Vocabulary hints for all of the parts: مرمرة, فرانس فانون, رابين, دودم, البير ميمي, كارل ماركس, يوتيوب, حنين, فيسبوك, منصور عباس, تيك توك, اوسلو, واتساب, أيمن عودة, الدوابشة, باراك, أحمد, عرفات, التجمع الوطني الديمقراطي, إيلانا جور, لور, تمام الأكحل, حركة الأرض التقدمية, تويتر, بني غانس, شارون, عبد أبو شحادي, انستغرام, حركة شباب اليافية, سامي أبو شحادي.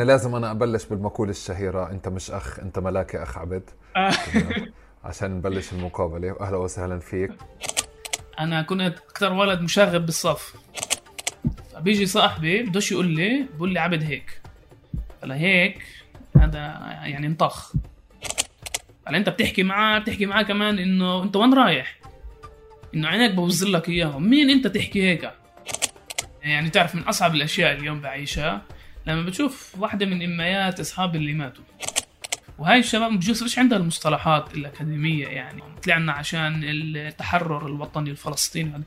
احنا لازم انا ابلش بالمقولة الشهيرة انت مش اخ انت ملاكي اخ عبد عشان نبلش المقابلة. اهلا وسهلا فيك. انا كنت اكثر ولد مشاغب بالصف، فبيجي صاحبي بدوش يقول لي، بقول لي عبد هيك، قال هيك هذا يعني انطخ. قال انت بتحكي معاه كمان انه انت وين رايح، انه عينك بوزر لك اياهم، مين انت تحكي هيك؟ يعني تعرف من اصعب الاشياء اليوم بعيشها لما بتشوف واحدة من اميات اصحاب اللي ماتوا، وهاي الشباب بجوز مش عندها المصطلحات الاكاديمية، يعني طلعنا عشان التحرر الوطني الفلسطيني هذا،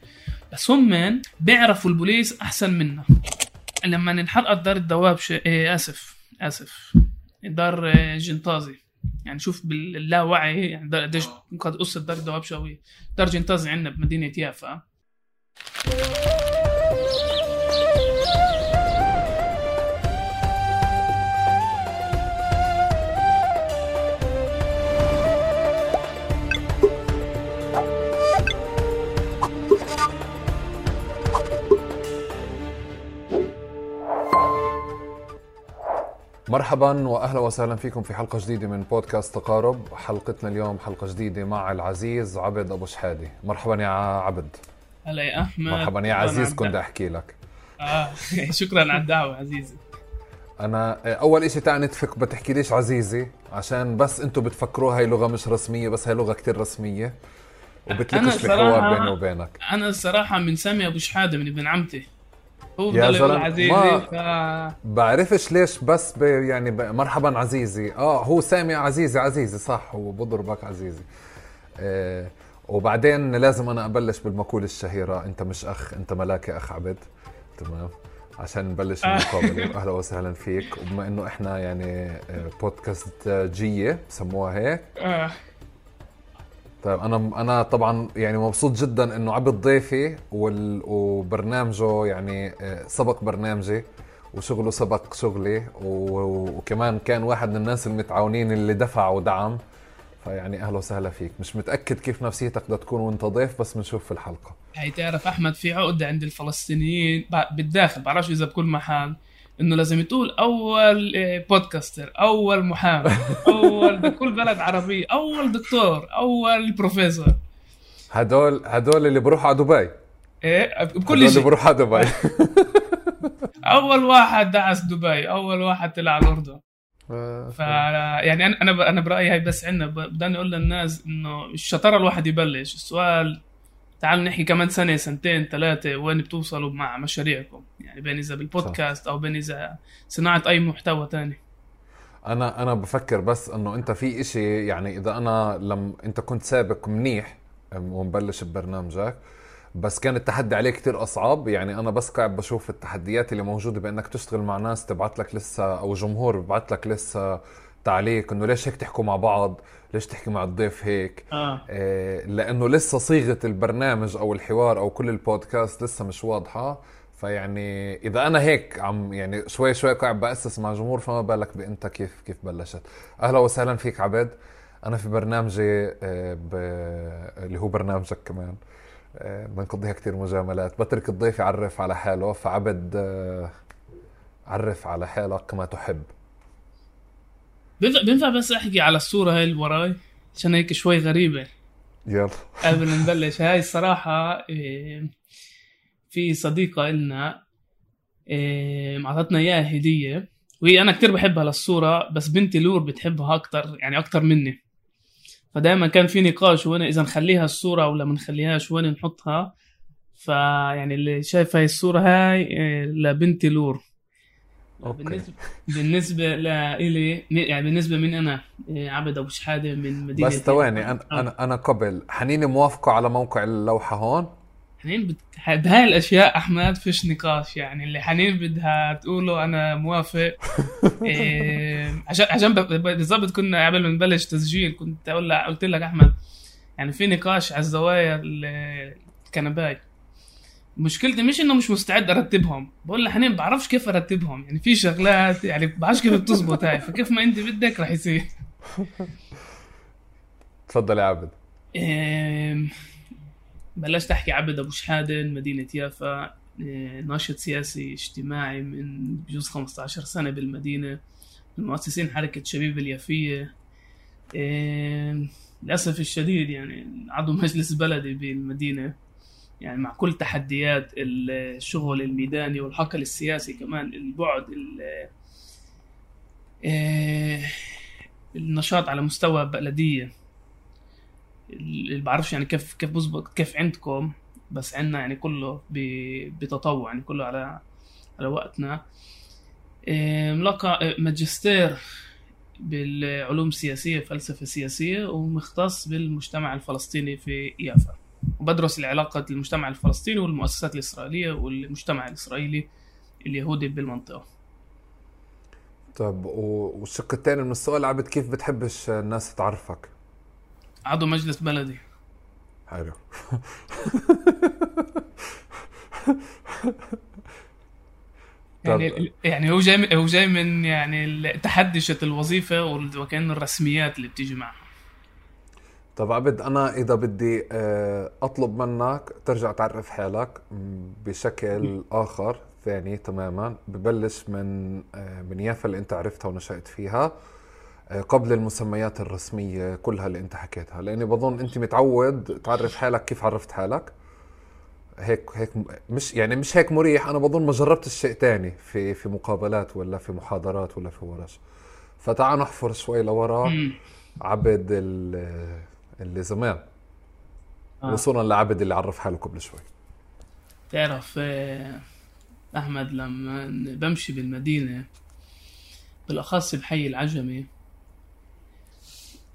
بس هم بيعرفوا البوليس احسن منا. لما انحرقت دار الدوابشة اسف دار جنطازي، يعني شوف باللاوعي يعني قديش قد قصة دار الدوابشة قوية. دار جنطازي عندنا بمدينة يافا. مرحبا واهلا وسهلا فيكم في حلقه جديده من بودكاست تقارب. حلقتنا اليوم حلقه جديده مع العزيز عبد ابو شحادي. مرحبا يا عبد. هلا يا احمد. مرحبا يا عزيز، كنت احكي لك شكرا على الدعوه عزيزي. انا اول شيء تعال نتفق، بتحكي ليش عزيزي؟ عشان بس انتوا بتفكروا هاي لغه مش رسميه، بس هاي لغه كتير رسميه وبتلكش الحوار بيني وبينك. انا الصراحه من سامي ابو شحادي، من ابن عمتي، هو يقول عزيزي ما بعرفش ليش، بس يعني مرحبا عزيزي. هو سامي عزيزي صح، وبضربك عزيزي. وبعدين لازم انا ابلش بالمقولة الشهيرة انت مش اخ انت ملاكي اخ عبد، تمام، عشان نبلش المقابلة. اهلا وسهلا فيك. وبما انه احنا يعني بودكاست جية بسموها هيك، طيب انا طبعا يعني مبسوط جدا انه عبد ضيفي وبرنامجه يعني سبق برنامجي وشغله سبق شغلي، وكمان كان واحد من الناس المتعاونين اللي دفع ودعم، فيعني اهلا وسهلا فيك. مش متاكد كيف نفسيتك بدها تكون وانت ضيف، بس بنشوف في الحلقه. هي تعرف احمد في عقده عند الفلسطينيين بالداخل، بعرفش اذا بكل محل، انه لازم تقول اول بودكاستر، اول محامي، اول بكل بلد عربي، اول دكتور، اول بروفيسور. هدول اللي بروحوا على دبي، ايه بكل شيء، اللي بروحوا على دبي اول واحد دعس دبي، اول واحد طلع على الاردن. ف يعني انا برايي هاي بس عندنا بدنا نقول للناس انه الشطاره الواحد يبلش. السؤال تعال نحكي كمان سنة سنتين ثلاثة وين بتوصلوا مع مشاريعكم، يعني بين إذا بالبودكاست أو بين إذا صناعة أي محتوى تاني. أنا بفكر بس أنه أنت في إشي، يعني إذا أنا لم أنت كنت سابق منيح ومبلش ببرنامجك، بس كان التحدي عليه كتير أصعب. يعني أنا بس قاعد بشوف التحديات اللي موجودة بأنك تشتغل مع ناس تبعت لك لسه، أو جمهور ببعت لك لسه تعليق انه ليش هيك تحكوا مع بعض، ليش تحكي مع الضيف هيك. لانه لسه صيغه البرنامج او الحوار او كل البودكاست لسه مش واضحه. فيعني اذا انا هيك عم يعني شوي قاعد باسس مع جمهور، فما بالك بانت كيف بلشت. اهلا وسهلا فيك عبد. انا في برنامجي اللي هو برنامجك كمان بنقضيها كتير مجاملات، بترك الضيف يعرف على حاله. فعبد عرف على حالك ما تحب. بنفع بس احكي على الصورة هاي اللي وراي عشان هيك شوي غريبة؟ يلا قبل ما نبلش، هاي الصراحة في صديقة لنا عطتنا اياها هدية، وهي انا كتير بحبها للصورة، بس بنتي لور بتحبها اكتر، يعني اكتر مني. فدايما كان في نقاش وانا اذا نخليها الصورة ولا ما نخليهاش، وين نحطها. فيعني اللي شايف هاي الصورة هاي لبنتي لور. بالنسبة لإلي، يعني بالنسبة من أنا عبد أبو شحادي من مدينة، بس ثواني أنا قبل. حنين موافقة على موقع اللوحة هون؟ حنين بهاي الأشياء أحمد فيش نقاش، يعني اللي حنين بدها تقوله أنا موافق. عشان بالضبط كنا قبل ما نبلش تسجيل كنت قلت لك أحمد، يعني في نقاش على الزوايا الكنباي. مشكلتي مش انه مش مستعد ارتبهم، بقول لحنين ما بعرفش كيف ارتبهم، يعني في شغلات يعني ما بعرفش كيف بتزبط هاي، فكيف ما انت بدك رح يصير. تفضل يا عبد. بلشت احكي عبد ابو شحادي، مدينه يافا، ناشط سياسي اجتماعي من بجوز 15 سنة بالمدينة، من مؤسسين حركة شباب اليافية. للأسف الشديد يعني عضو مجلس بلدي بالمدينة، يعني مع كل تحديات الشغل الميداني والحقل السياسي، كمان البعد النشاط على مستوى بلدية اللي بعرفش يعني كيف بزبط كيف عندكم، بس عنا يعني كله بتطوع، يعني كله على وقتنا. ملقى ماجستير بالعلوم السياسية، فلسفة سياسية، ومختص بالمجتمع الفلسطيني في يافا، وبدرس العلاقة المجتمع الفلسطيني والمؤسسات الإسرائيلية والمجتمع الإسرائيلي اليهودي بالمنطقة. طب والشق الثاني من السؤال عبد، كيف بتحبش الناس تعرفك؟ عضو مجلس بلدي. حلو. يعني هو جاي من يعني تحديشة الوظيفة وكأن الرسميات اللي بتيجي معها. طب عبد، أنا إذا بدي أطلب منك ترجع تعرف حالك بشكل آخر ثاني تماما، ببلش من يافا اللي أنت عرفتها ونشأت فيها قبل المسميات الرسمية كلها اللي أنت حكيتها، لأني بظن أنت متعود تعرف حالك كيف عرفت حالك. هيك مش هيك مريح. أنا بظن ما جربت الشيء تاني في مقابلات ولا في محاضرات ولا في ورش، فتعال نحفر شوي لورا. عبد اللي زمان وصلنا لعبد اللي عرف حاله قبل شوي. تعرف أحمد، لما بمشي بالمدينة بالأخص بحي العجمي،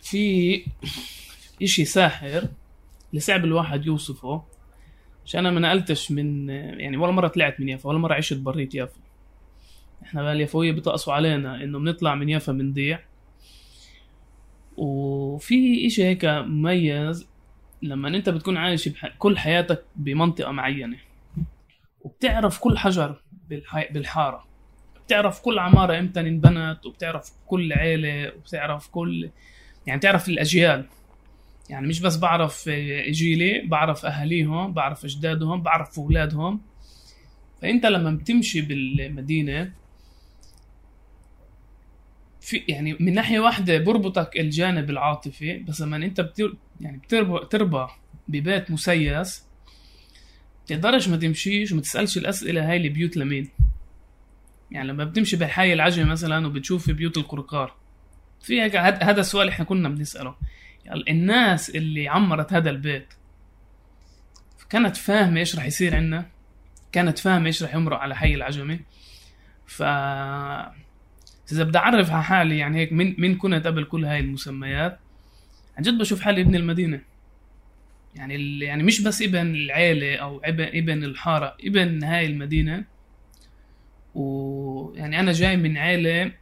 في إشي ساحر لصعب الواحد يوصفه، عشان أنا ما نقلتش من يعني ولا مرة طلعت من يافا ولا مرة عشت بريت يافا. إحنا اليافوية بتقصوا علينا إنه بنطلع من يافا بنضيع. وفي إشي هيك مميز لما أنت بتكون عايش كل حياتك بمنطقة معينة، وبتعرف كل حجر بالحارة، بتعرف كل عمارة امتى انبنت، وبتعرف كل عيلة، وبتعرف كل يعني بتعرف الأجيال. يعني مش بس بعرف جيلي، بعرف أهليهم، بعرف أجدادهم، بعرف أولادهم. فأنت لما بتمشي بالمدينة في يعني من ناحية واحدة بربطك الجانب العاطفي، بس لما أنت بتربى ببيت مسيس، تقدرش ما تمشيش وما تسألش الأسئلة هاي اللي بيوت لمين. يعني لما بتمشي بالحي العجمي مثلا وبتشوف بيوت الكركار، في هذا السؤال احنا كنا بنسأله، يعني الناس اللي عمرت هذا البيت كانت فاهمة ايش رح يصير عنا، كانت فاهمة ايش رح يمرق على حي العجمي. إذا بدي أعرف على حالي يعني هيك من كنت قبل كل هاي المسميات، عن جد بشوف حالي ابن المدينة. يعني مش بس ابن العيلة أو ابن الحارة، ابن هاي المدينة. ويعني أنا جاي من عائلة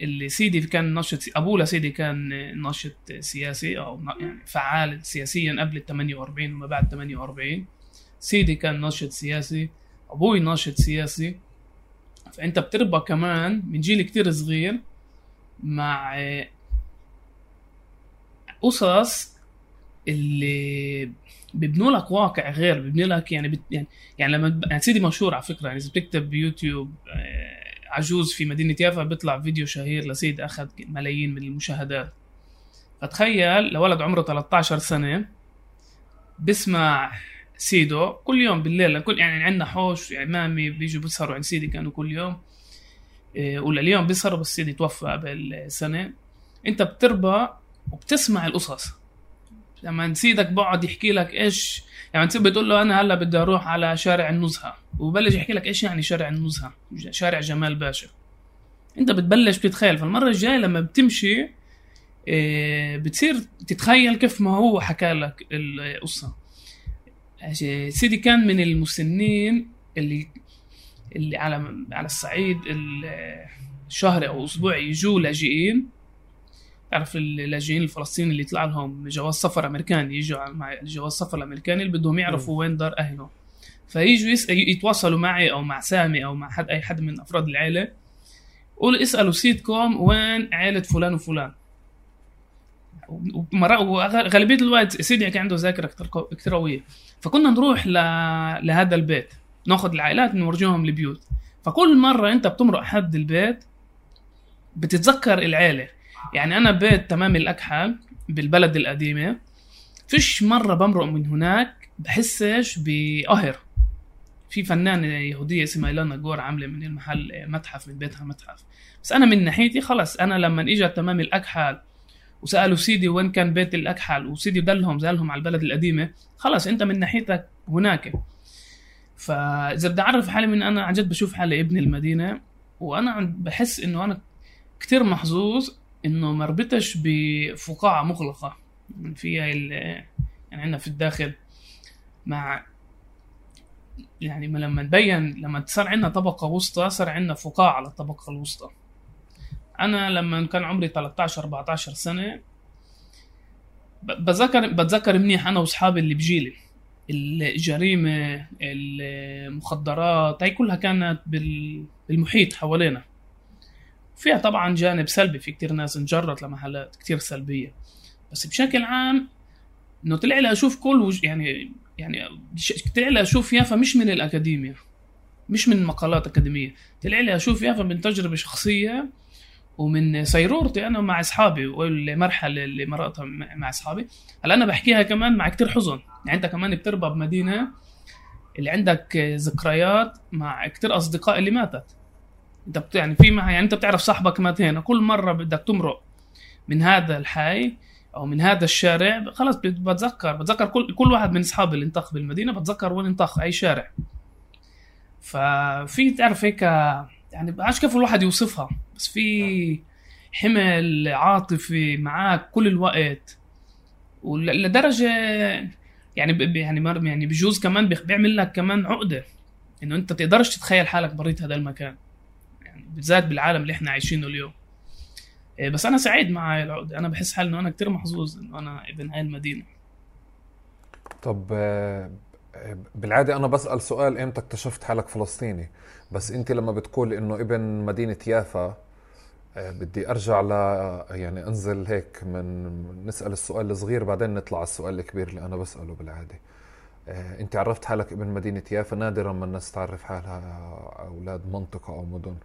اللي سيدي كان ناشط، أبوه لسيدي كان ناشط سياسي أو يعني فعال سياسيا قبل 48 وما بعد 48. سيدي كان ناشط سياسي، أبوي ناشط سياسي. فأنت بتربى كمان من جيل كتير صغير مع أسس اللي بيبنوا لك واقع غير، بيبنوا لك يعني لما سيدي مشهور على فكرة، يعني إذا بتكتب بيوتيوب عجوز في مدينة يافا بيطلع فيديو شهير لسيد أخذ ملايين من المشاهدات. فتخيل لولد عمره 13 سنة بسمع سيدو كل يوم بالليل، يعني عندنا حوش عمامي بيجوا بيسهروا عند سيدي، كانوا كل يوم ولليوم بيسهروا، بس سيدي توفى قبل سنة. أنت بتربى وبتسمع القصص. لما سيدك بقعد يحكي لك ايش، لما سيدك بتقول له انا هلا بدي اروح على شارع النزهه، وبلش يحكي لك ايش يعني شارع النزهه، شارع جمال باشا، انت بتبلش تتخيل. فالمره الجايه لما بتمشي بتصير تتخيل كيف ما هو حكى لك القصه. سيدي كان من المسنين اللي على الصعيد الشهري او اسبوعي يجوا لاجئين، تعرف اللاجئين الفلسطينيين اللي طلع لهم جواز سفر امريكاني، يجوا مع الجواز سفر الامريكاني اللي بدهم يعرفوا وين دار اهلهم، فيجوا يتواصلوا معي او مع سامي او مع حد اي حد من افراد العائله، قولوا اسالوا سيدكم وين عائله فلان وفلان. وغالبيه الوقت سيدي كان عنده ذاكره كتير قويه، فكنا نروح لهذا البيت ناخذ العائلات نورجوهم البيوت. فكل مرة انت بتمرق حد البيت بتتذكر العائلة. يعني انا بيت تمام الأكحل بالبلد القديمة فيش مرة بمرق من هناك بحسش بقهر. في فنانة يهودية اسمها إيلانا جور عاملة من المحل متحف، من بيتها متحف. بس انا من ناحيتي خلص، انا لما اجى تمام الأكحل وسألوا سيدي وين كان بيت الأكحل وسيدي دلهم على البلد القديمة، خلص انت من ناحيتك هناك. فإذا بدي أعرف حالي من أنا عن جد بشوف حالي ابن المدينة، وأنا بحس إنه أنا كتير محظوظ إنه مربطش بفقاعة مغلقة فيها يعني عنا في الداخل، مع يعني لما نبين لما صار عنا طبقة وسطى صار عنا فقاعة على الطبقة الوسطى. أنا لما كان عمري 13-14 سنة بتذكر منيح أنا وصحابي اللي بجيلي، الجريمة المخدرات هاي كلها كانت بالمحيط حوالينا. فيها طبعا جانب سلبي، في كتير ناس انجرت لمحلات كتير سلبية، بس بشكل عام انه طلع لي اشوف كل يعني طلع لي اشوف يافا مش من الأكاديمية، مش من مقالات أكاديمية، طلع لي اشوف يافا من تجربة شخصية ومن سيرورتي انا مع اصحابي والمرحله اللي مرقتها مع اصحابي. هلا انا بحكيها كمان مع كتير حزن، يعني انت كمان بتربى بمدينه اللي عندك ذكريات مع كتير اصدقاء اللي ماتت، انت يعني في معها، يعني انت بتعرف صاحبك مات هنا، كل مره بدك تمرق من هذا الحي او من هذا الشارع خلاص بتذكر كل واحد من اصحابي اللي انطخ بالمدينه، بتذكر وين انطخ اي شارع. ففي تعرف هيك يعني عاش كيف الواحد يوصفها، بس في حمل عاطفي معاك كل الوقت، ولدرجه يعني بجوز كمان بيعمل لك كمان عقده انه انت بتقدرش تتخيل حالك بريت هذا المكان، يعني بالذات بالعالم اللي احنا عايشينه اليوم. بس انا سعيد مع العقده، انا بحس حالي انه انا كتير محظوظ انه انا ابن هاي المدينه. طب بالعادة أنا بسأل سؤال إمتى اكتشفت حالك فلسطيني، بس أنت لما بتقول إنه ابن مدينة يافا بدي أرجع يعني أنزل هيك من نسأل السؤال الصغير بعدين نطلع على السؤال الكبير اللي أنا بسأله بالعادة. أنت عرفت حالك ابن مدينة يافا، نادراً ما الناس تعرف حالها أولاد منطقة أو مدن،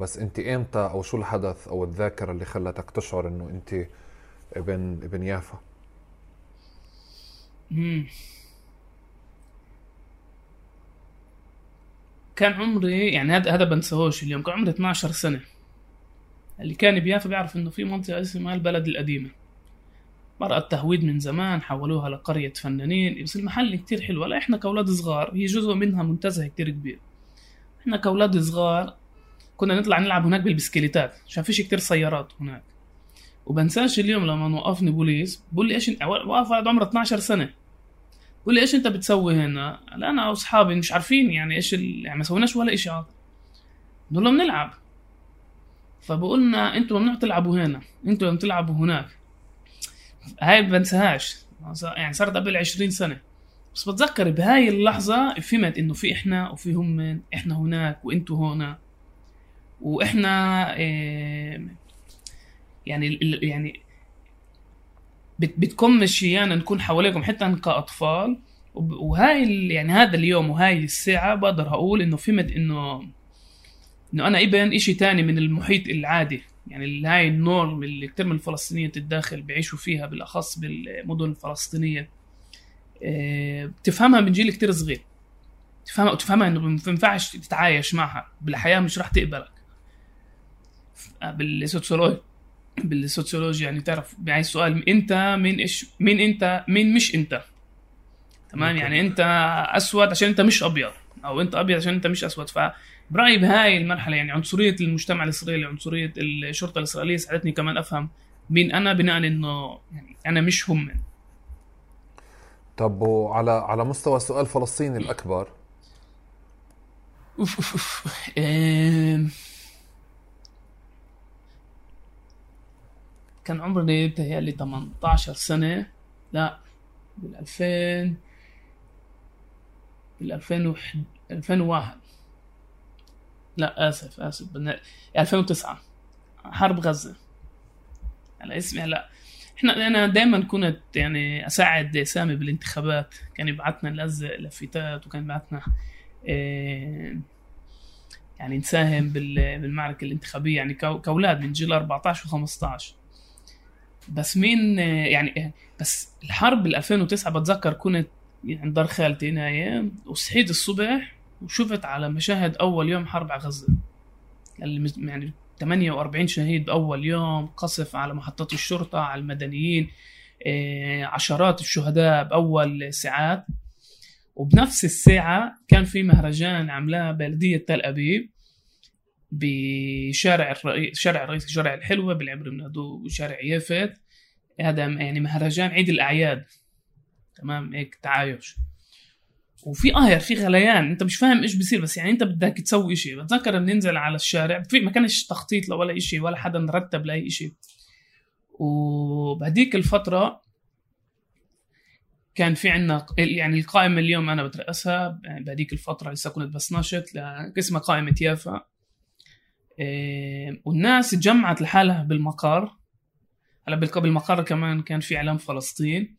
بس أنت إمتى أو شو الحدث أو الذاكرة اللي خلتك تشعر إنه أنت ابن يافا؟ كان عمري يعني هذا بنساهوش اليوم، كان عمري 12 سنة. اللي كان بيافا بيعرف انه في منطقة اسمها البلد القديمة، مرأة تهويد من زمان حولوها لقرية فنانين، بس المحل كتير حلو. لا احنا كأولاد صغار، هي جزء منها منتزه كتير كبير، احنا كأولاد صغار كنا نطلع نلعب هناك بالبسكليتات عشان فيش كتير سيارات هناك. وبنساهش اليوم لما وقفني بوليس بقول لي ايش وقف ولد عمره 12 سنة، بقول لي ايش انت بتسوي هنا؟ انا واصحابي مش عارفين يعني ايش يعني ما سويناش ولا شيء عاطل. بنقول لهم نلعب، فبقولنا انتوا ممنوع تلعبوا هنا، انتوا بتلعبوا هناك. هاي بنساهاش، يعني صارت قبل 20 سنه، بس بتذكر بهاي اللحظه فهمت انه في احنا وفي هم، احنا هناك وانتوا هنا، واحنا يعني بتكون مشيانا نكون حواليكم حتى كأطفال. وهاي يعني هذا اليوم وهاي الساعة بقدر هقول انه فهمت انه انا ابن اشي تاني من المحيط العادي، يعني هاي النورم اللي كتير من الفلسطينيين الداخل بيعيشوا فيها بالاخص بالمدن الفلسطينية. بتفهمها من جيل كتير صغير، تفهمها انه ما ينفعش تتعايش معها بالحياة، مش راح تقبلك بالسوسيولوجيا. يعني تعرف بعين سؤال انت مين، ايش مين انت، مين مش انت، تمام ممكن. يعني انت اسود عشان انت مش ابيض، او انت ابيض عشان انت مش اسود. فبرايي بهاي المرحله يعني عنصريه المجتمع الاسرائيلي، عنصريه الشرطه الاسرائيليه ساعدتني كمان افهم مين انا بناء انه يعني انا مش هم. طب على مستوى السؤال الفلسطيني الاكبر كان عمري بتهيألي 18 سنة، لا بال2001 لا آسف 2009 حرب غزة على اسمي. هلا انا دائما كنت يعني اساعد سامي بالانتخابات، كان يبعثنا لغزة لفتات وكان يبعثنا يعني نساهم بالمعركة الانتخابية يعني كأولاد من جيل 14 و15. بس مين يعني بس الحرب 2009 بتذكر كنت عند دار خالتي نايم وصحيت الصبح وشفت على مشاهد أول يوم حرب على غزة اللي يعني 48 شهيد بأول يوم، قصف على محطات الشرطة على المدنيين، عشرات الشهداء بأول ساعات. وبنفس الساعة كان في مهرجان عملها بلدية تل أبيب بشارع الرئيس، شارع الحلوة بالعبر بنادوه وشارع يافت، هذا يعني مهرجان عيد الأعياد، تمام، هيك تعايش وفي قهر في غليان، انت مش فاهم ايش بيصير، بس يعني انت بدك تسوي اشي. بتذكر بننزل على الشارع، في ما كانش تخطيط ولا اشي ولا حدا نرتب لاي اشي. وبهديك الفترة كان في عنا يعني القائمة اليوم أنا بترأسها، بهديك الفترة لسه كنت بس ناشط، اسمها قائمة يافا. والناس اتجمعت لحالها بالمقر، هلا بالمقر كمان كان في إعلام فلسطين،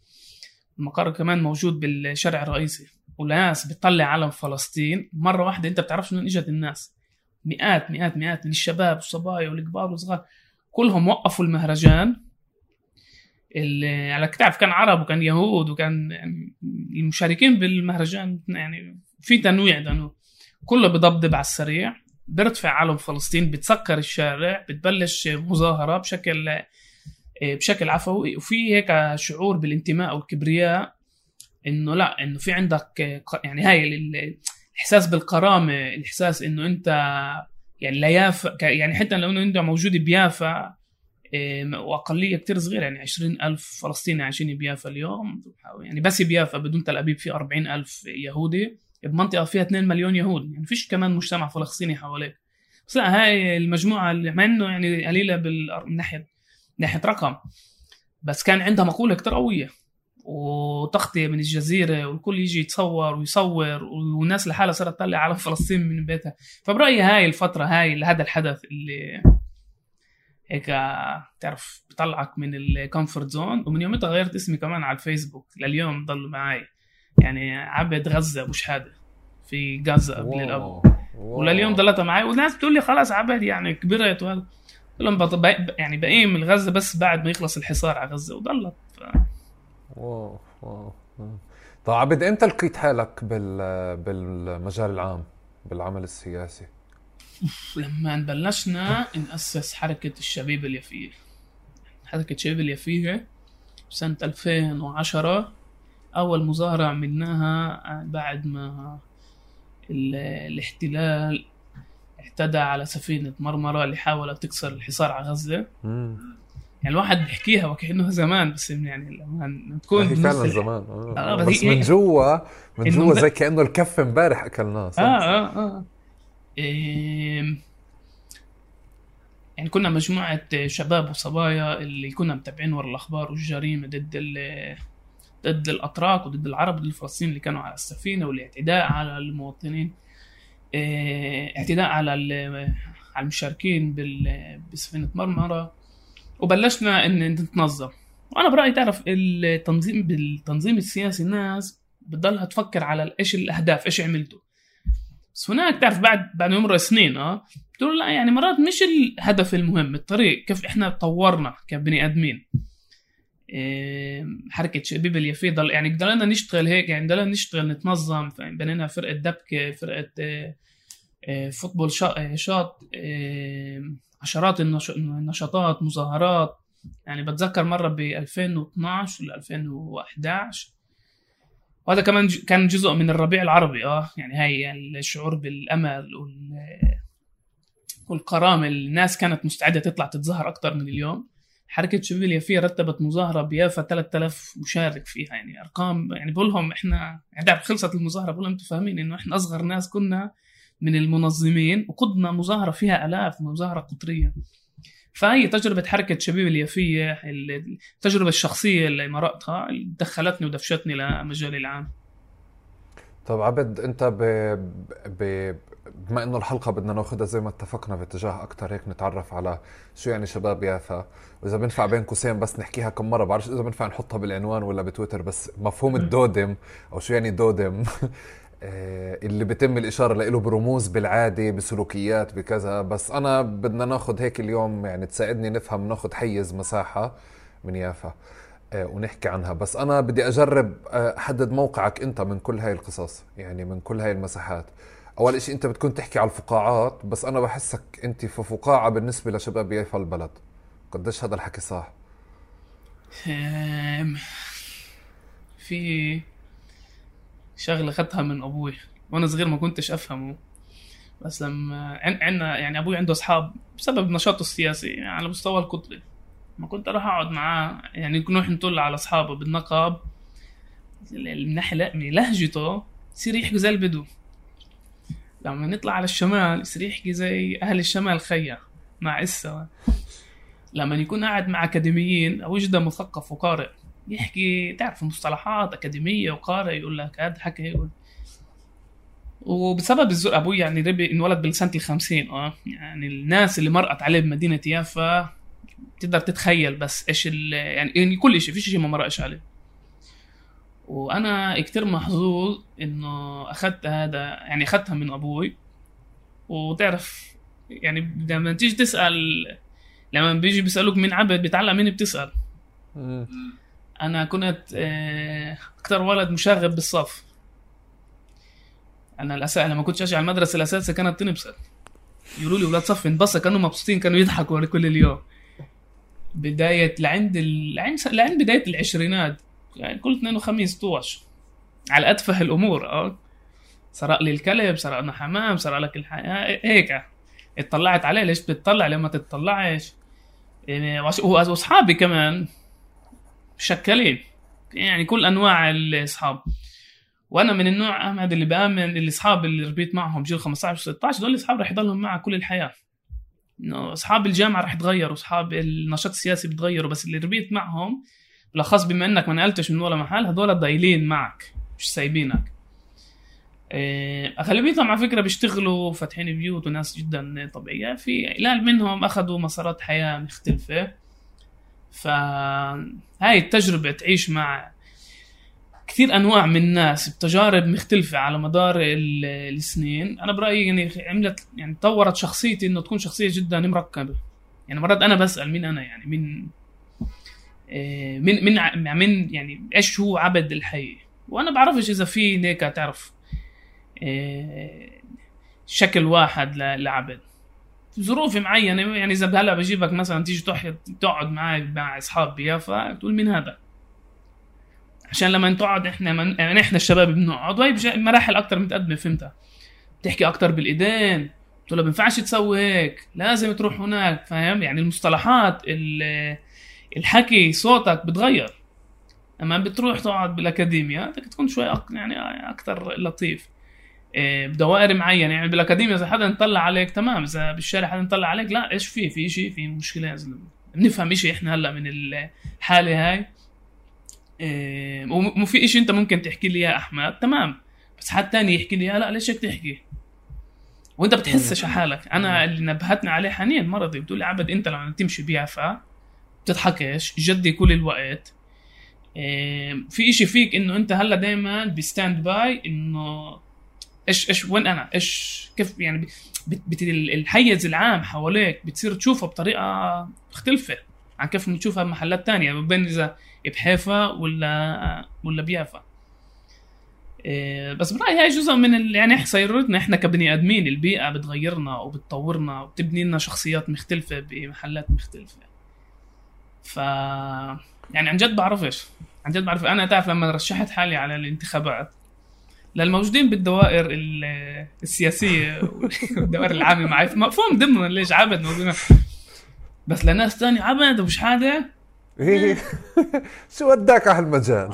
المقر كمان موجود بالشارع الرئيسي، والناس بتطلع علم فلسطين مرة واحدة، أنت بتعرفش من إجت الناس، مئات مئات مئات من الشباب والصبايا والكبار والصغار، كلهم وقفوا المهرجان. على كتعرف كان عرب وكان يهود وكان يعني المشاركين بالمهرجان يعني في تنويع كله بضبضب على السريع، بيرتفع علم فلسطين، بتسكر الشارع، بتبلش مظاهرة بشكل عفوي، وفي هيك شعور بالانتماء والكبرياء، انه لا انه في عندك يعني هاي الاحساس بالكرامة، الاحساس انه انت يعني ليافا، يعني حتى لو انه انت موجود بيافا وأقلية كتير صغيرة، يعني 20,000 فلسطيني عايشين بيافا اليوم، يعني بس بيافا بدون تل أبيب في 40,000 يهودي بمنطقة فيها 2 مليون يهود، يعني فيش كمان مجتمع فلسطيني حواليك. بس لا هاي المجموعة اللي مع إنه يعني قليلة من ناحية رقم، بس كان عندها مقولة كتير قوية وتغطية من الجزيرة، والكل يجي يتصور ويصور، والناس لحالها صارت تطلع على فلسطين من بيتها. فبرأيي هاي الفترة هاي هذا الحدث اللي هيك تعرف بطلعك من الكومفورت زون. ومن يومتها غيرت اسمي كمان على الفيسبوك لليوم، ضل معي يعني عبد غزة أبو شحادة في غزة قبل الأب، ولليوم ضلتها معي. والناس بتقول لي خلاص عبد يعني كبرت، وهلا لهم يعني بقيم من غزة بس بعد ما يخلص الحصار على غزة، وضلت طيب عبد، أنت لقيت حالك بالمجال العام بالعمل السياسي لما بلشنا نأسس حركة الشباب اليافية. حركة الشباب اليافية سنة 2010 أول مظاهرة عملناها بعد ما الاحتلال اعتدى على سفينة مرمرة اللي حاولت تكسر الحصار على غزة. يعني الواحد بيحكيها وكأنه زمان، بس يعني لما تكون فعلا زمان بس من جوا من جوا زي كأنه الكف مبارح أكلناه. يعني كنا مجموعة شباب وصبايا اللي كنا متابعين ورا الأخبار والجريمة ضد الأتراك وضد العرب وضد الفلسطينيين اللي كانوا على السفينة، والاعتداء على المواطنين، اعتداء على المشاركين بسفينة مرمرة. وبلشنا إن نتنظم. وأنا برأيي تعرف التنظيم بالتنظيم السياسي الناس بتضلها تفكر على إيش الأهداف، إيش عملته. بس هناك تعرف بعد عمره سنين بتقول لا يعني مرات مش الهدف المهم، الطريق كيف احنا تطورنا كبني ادمين. حركة شباب اليافية يعني قدرنا نشتغل هيك، يعني قدرنا نشتغل نتنظم، بنينا فرقة دبكة، فرقة فوتبول شاط، عشرات النشاطات، مظاهرات. يعني بتذكر مرة ب 2012 ولا 2011، وهذا كمان كان جزء من الربيع العربي. يعني هاي الشعور بالامل والكرامه، الناس كانت مستعده تطلع تتظاهر اكثر من اليوم. حركه شباب اليافية رتبت مظاهره بيافا 3000 مشارك فيها، يعني ارقام يعني بقولهم احنا يعني خلصت المظاهره بقولهم انتم فاهمين انه احنا اصغر ناس كنا من المنظمين، وقدنا مظاهره فيها الاف، مظاهره قطريه. فهي تجربة حركة شباب اليافية، التجربة الشخصية اللي مرأتها دخلتني ودفشتني لمجالي العام. طب عبد، أنت بما أنه الحلقة بدنا نأخذها زي ما اتفقنا باتجاه أكتر هيك نتعرف على شو يعني شباب يافا، وإذا بنفع بين قوسين بس نحكيها كم مرة، بعرفش إذا بنفع نحطها بالعنوان ولا بتويتر، بس مفهوم الدودم أو شو يعني دودم اللي بتم الإشارة له برموز بالعادة بسلوكيات بكذا. بس أنا بدنا ناخد هيك اليوم يعني تساعدني نفهم، ناخد حيز مساحة من يافا ونحكي عنها. بس أنا بدي أجرب حدد موقعك أنت من كل هاي القصص، يعني من كل هاي المساحات. أول إشي أنت بتكون تحكي على الفقاعات، بس أنا بحسك أنت في فقاعة بالنسبة لشباب يافا البلد. قديش هذا الحكي صح؟ في شغلة خدتها من أبوي وأنا صغير ما كنتش أفهمه، بس لما عنا يعني أبوي عنده أصحاب بسبب نشاطه السياسي يعني على مستوى القطبي، ما كنت أروح أقعد معاه يعني نروح نطلع على أصحابه بالنقب الناحية من لهجته يصير يحكي زي البدو. لما نطلع على الشمال يصير يحكي زي أهل الشمال خيا مع إسا. لما يكون قاعد مع أكاديميين أو جدا مثقف وقارئ يحكي تعرف مصطلحات أكاديمية وقارئ، يقول لك هذا حكي يقول. وبسبب الزر أبوي يعني ربي انولد بالسنة 50، يعني الناس اللي مرقت عليه بمدينة يافا تقدر تتخيل بس إيش يعني كل إشي، فيش إشي ما مرقش عليه. وأنا كتير محظوظ إنه أخذت هذا، يعني أخذتها من أبوي. وتعرف يعني لما تيجي تسأل، لما بيجي بيسألوك مين عبد بتعلق مين بتسأل. أنا كنت أكتر ولد مشاغب بالصف. أنا لما كنت أجي على المدرسة الأساسية كانت تنبسط، يقولوا لي ولاد صف انبسط، كانوا مبسوطين، كانوا يضحكوا كل اليوم. بداية لعند بداية العشرينات يعني كل اثنين وخميس طوش على أتفه الأمور. سرق لي الكلب، سرقنا حمام، سرق لك الحياة، هيك اتطلعت عليه. ليش بتطلع لما تتطلعش؟ وأصحابي كمان شكلين يعني كل أنواع الأصحاب، وأنا من النوع أحمد اللي بآمن الأصحاب اللي ربيت معهم جيل 15 و16 دول الأصحاب رح يضلهم معك كل الحياة. إنه أصحاب الجامعة رح يتغيروا، أصحاب النشاط السياسي بيتغيروا، بس اللي ربيت معهم بالأخص بما أنك ما نقلتش من ولا محل، هذول ضايلين معك مش سايبينك. أغلبيتهم على فكرة بيشتغلوا فاتحين بيوت وناس جدا طبيعية، في قلال منهم أخذوا مسارات حياة مختلفة. فهاي التجربة تعيش مع كثير أنواع من الناس بتجارب مختلفة على مدار السنين. أنا برأيي يعني عملت يعني طورت شخصيتي إنه تكون شخصية جدا مركبة. يعني مرات أنا بسأل مين أنا، يعني من يعني إيش هو عبد الحي، وأنا بعرفش إذا في نيكا تعرف شكل واحد لعبد. ظروف معينة يعني إذا هلا بجيبك مثلا تيجي تقعد معي مع أصحاب بيافا تقول مين هذا، عشان لما نقعد إحنا الشباب بنقعد وهي مراحل أكتر متقدمة فهمتها، بتحكي أكتر بالإيدين، بتقول ما ينفعش تسوي هيك، لازم تروح هناك، فاهم يعني المصطلحات الحكي صوتك بتغير. أما بتروح تقعد بالأكاديمية تكون شوي يعني أكتر لطيف بدوائر معينة. يعني بالأكاديمية إذا حدا نطلع عليك تمام، إذا بالشارع حدا نطلع عليك لا إيش في إشي، في مشكلة، بنفهم إشي إحنا هلا من الحالة هاي ومو في إشي أنت ممكن تحكي لي يا أحمد تمام، بس حد تاني يحكي لي يا لا ليش هيك تحكي وأنت بتحسش حالك. أنا اللي نبهتنا عليه حنين مرضي، بتقول لي عبد أنت لما تمشي بيافا بتضحكش، جدي كل الوقت، في إشي فيك إنه أنت هلا دائما بستاند باي، إنه إيش وين أنا إيش كيف، يعني الحيز العام حواليك بتصير تشوفه بطريقة مختلفة عن كيف بنشوفها بمحلات تانية، بين إذا بحيفا ولا بيافا. بس برأيي هاي جزء من يعني حصيرتنا إحنا كبني آدمين، البيئة بتغيرنا وبتطورنا وبتبني لنا شخصيات مختلفة بمحلات مختلفة. ف يعني عن جد بعرفش أنا تعرف لما رشحت حالي على الانتخابات للموجودين بالدوائر السياسية والدوائر العامة معي مفهوم ضمن ليش عبد موجودين، بس لناس تاني عبد ومش حدا شو وداك على هالمجال.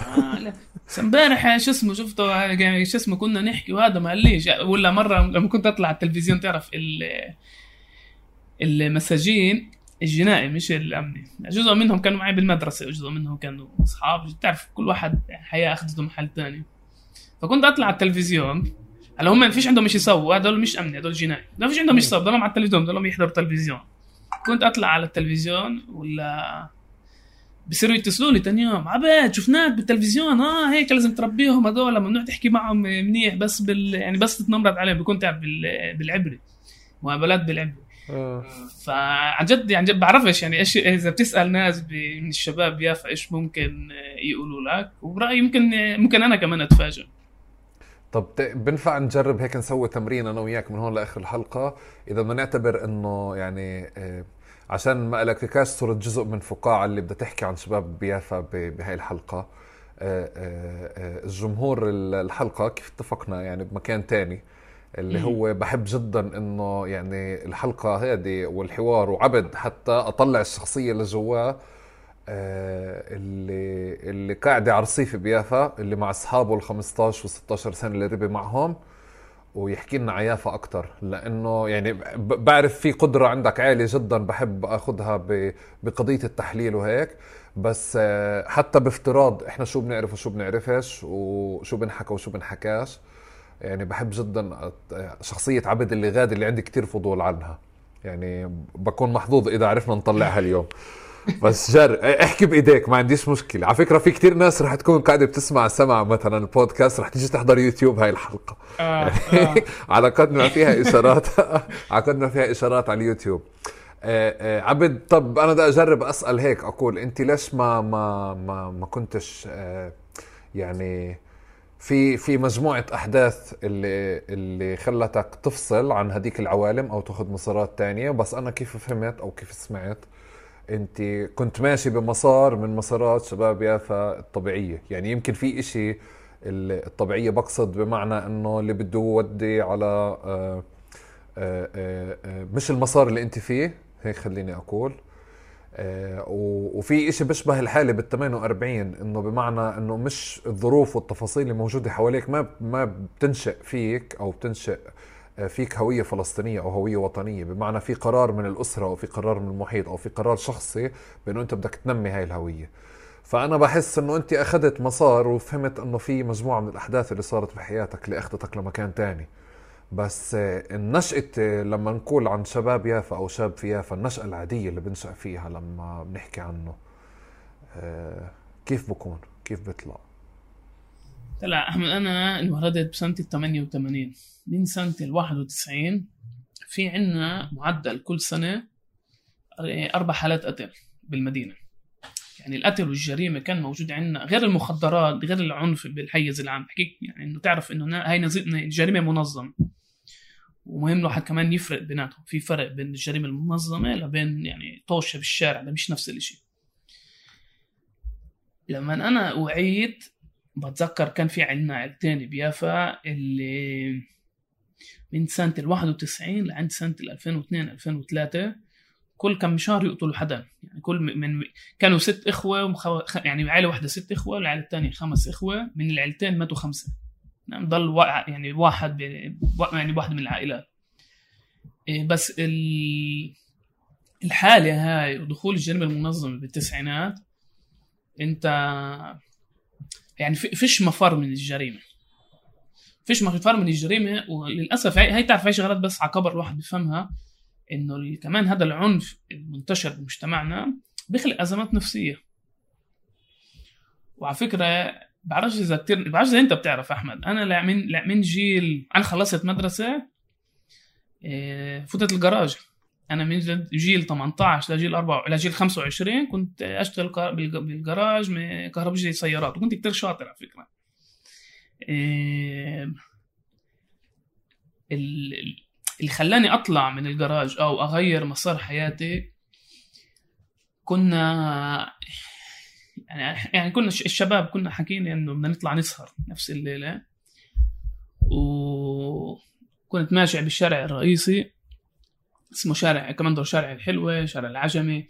امبارح شو اسمه شفته يعني شو اسمه كنا نحكي وهذا ما قاليش، ولا مرة لما كنت أطلع على التلفزيون تعرف المساجين الجنائي مش الأمني، جزء منهم كانوا معي بالمدرسة وجزء منهم كانوا أصحاب، تعرف كل واحد حياة أخذته محل تاني. فكنت أطلع على التلفزيون على هم ما فيش عندهم إيش يسووا، هذول مش أمني هذول جنائي، ما فيش عندهم إيش يسووا، ضلهم على التلفزيون ضلهم يحضروا تلفزيون. كنت أطلع على التلفزيون ولا بيصيروا يتصلوا لي ثاني يوم، عباد شفناك بالتلفزيون، هيك لازم تربيهم هذول، ممنوع تحكي معهم منيح، بس يعني بس تتنمرض عليهم بكون تعب بالعبري، مقابلات بالعبري. فعن جد يعني بعرفش يعني ايش، اذا بتسال ناس من الشباب يافا ايش ممكن يقولوا لك، وبرايي ممكن انا كمان اتفاجئ. طب بنفع نجرب هيك، نسوي تمرين انا وياك من هون لاخر الحلقه، اذا ما نعتبر انه يعني عشان ما لككاش صرت جزء من فقاعه اللي بدها تحكي عن شباب بيافا بهاي الحلقه. الجمهور الحلقه كيف اتفقنا يعني بمكان تاني اللي هو بحب جدا انه يعني الحلقه هذه والحوار وعبد حتى اطلع الشخصيه اللي جواه، اللي قاعده على رصيف بيافا، اللي مع اصحابه ال15 و16 سنه اللي ربي معهم، ويحكي لنا على يافا اكثر، لانه يعني بعرف في قدره عندك عاليه جدا بحب اخذها بقضيه التحليل وهيك، بس حتى بافتراض احنا شو بنعرف وشو بنعرفش وشو بنحكى وشو بنحكاش، يعني بحب جدا شخصية عبد اللي غاد اللي عندي كتير فضول عنها، يعني بكون محظوظ إذا عرفنا نطلعها اليوم. بس احكي بإيديك، ما عنديش مشكلة. على فكرة في كتير ناس رح تكون قاعدة بتسمع سمع مثلا البودكاست، رح تيجي تحضر يوتيوب هاي الحلقة. يعني علاقتنا فيها إشارات، علاقتنا فيها إشارات على اليوتيوب. عبد، طب أنا دا أجرب أسأل هيك، أقول أنت ليش ما كنتش يعني في مجموعة أحداث اللي خلتك تفصل عن هديك العوالم أو تأخذ مسارات تانية؟ بس أنا كيف فهمت أو كيف سمعت، أنت كنت ماشي بمسار من مسارات شباب يافا الطبيعية، يعني يمكن في إشي الطبيعية بقصد بمعنى أنه اللي بده ودي على مش المسار اللي أنت فيه، هيك خليني أقول، وفي إشي بشبه الحالة بال48 إنه بمعنى إنه مش الظروف والتفاصيل اللي موجودة حواليك ما بتنشئ فيك أو بتنشئ فيك هوية فلسطينية أو هوية وطنية، بمعنى في قرار من الأسرة أو في قرار من المحيط أو في قرار شخصي بإنه أنت بدك تنمي هاي الهوية. فأنا بحس إنه أنت أخذت مسار وفهمت إنه في مجموعة من الأحداث اللي صارت بحياتك اللي أخذتك لمكان تاني، بس النشأة لما نقول عن شباب يافا أو شاب في يافا، النشأة العادية اللي بنشأ فيها لما بنحكي عنه، كيف بكون؟ كيف بطلع؟ طلع أحمد، أنا انولدت بسنة 88، من سنة 91 في عنا معدل كل سنة 4 حالات قتل بالمدينة. يعني القتل والجريمة كان موجود عنا، غير المخدرات، غير العنف بالحيز العام، بحكيك يعني إنه تعرف إنه هاي جريمة منظمة. ومهم الواحد كمان يفرق بيناتهم، في فرق بين الجريمة المنظمة لبين يعني طوشة بالشارع، ده مش نفس الاشي. لما أنا وعيت بتذكر كان في عنا عيلتين بيافا اللي من سنة 91 لعند سنة 2002-2003 كل كم شهر يقتلوا حدا، يعني كل من كانوا 6 إخوة يعني عائلة واحدة 6 إخوة، والعائلة الثانية 5 إخوة، من العائلتين ماتوا 5، يعني ضل يعني واحد يعني واحد من العائلات. بس الحالة هاي ودخول الجريمة المنظمة بالتسعينات، أنت يعني فيش مفر من الجريمة، فيش مفر من الجريمة. وللأسف هاي تعرف هاي شغلات بس على كبر الواحد بفهمها، إنه كمان هذا العنف المنتشر بمجتمعنا بيخلق أزمات نفسية. وعلى فكرة بعرفش إذا كتير، بعرفش إذا أنت بتعرف أحمد، أنا لأمين جيل، أنا خلصت مدرسة فتت الجراج، أنا من جيل 18 لجيل 4 لجيل 25 كنت أشتغل بالجراج كهربجي سيارات، وكنت كتير شاطر على فكرة. اللي خلاني أطلع من الجراج أو أغير مسار حياتي، كنا يعني كنا الشباب كنا حكينا إنه بدنا نطلع نسهر نفس الليلة، وكنت ماشي بالشارع الرئيسي، اسمه شارع كمان شارع الحلوة، شارع العجمي،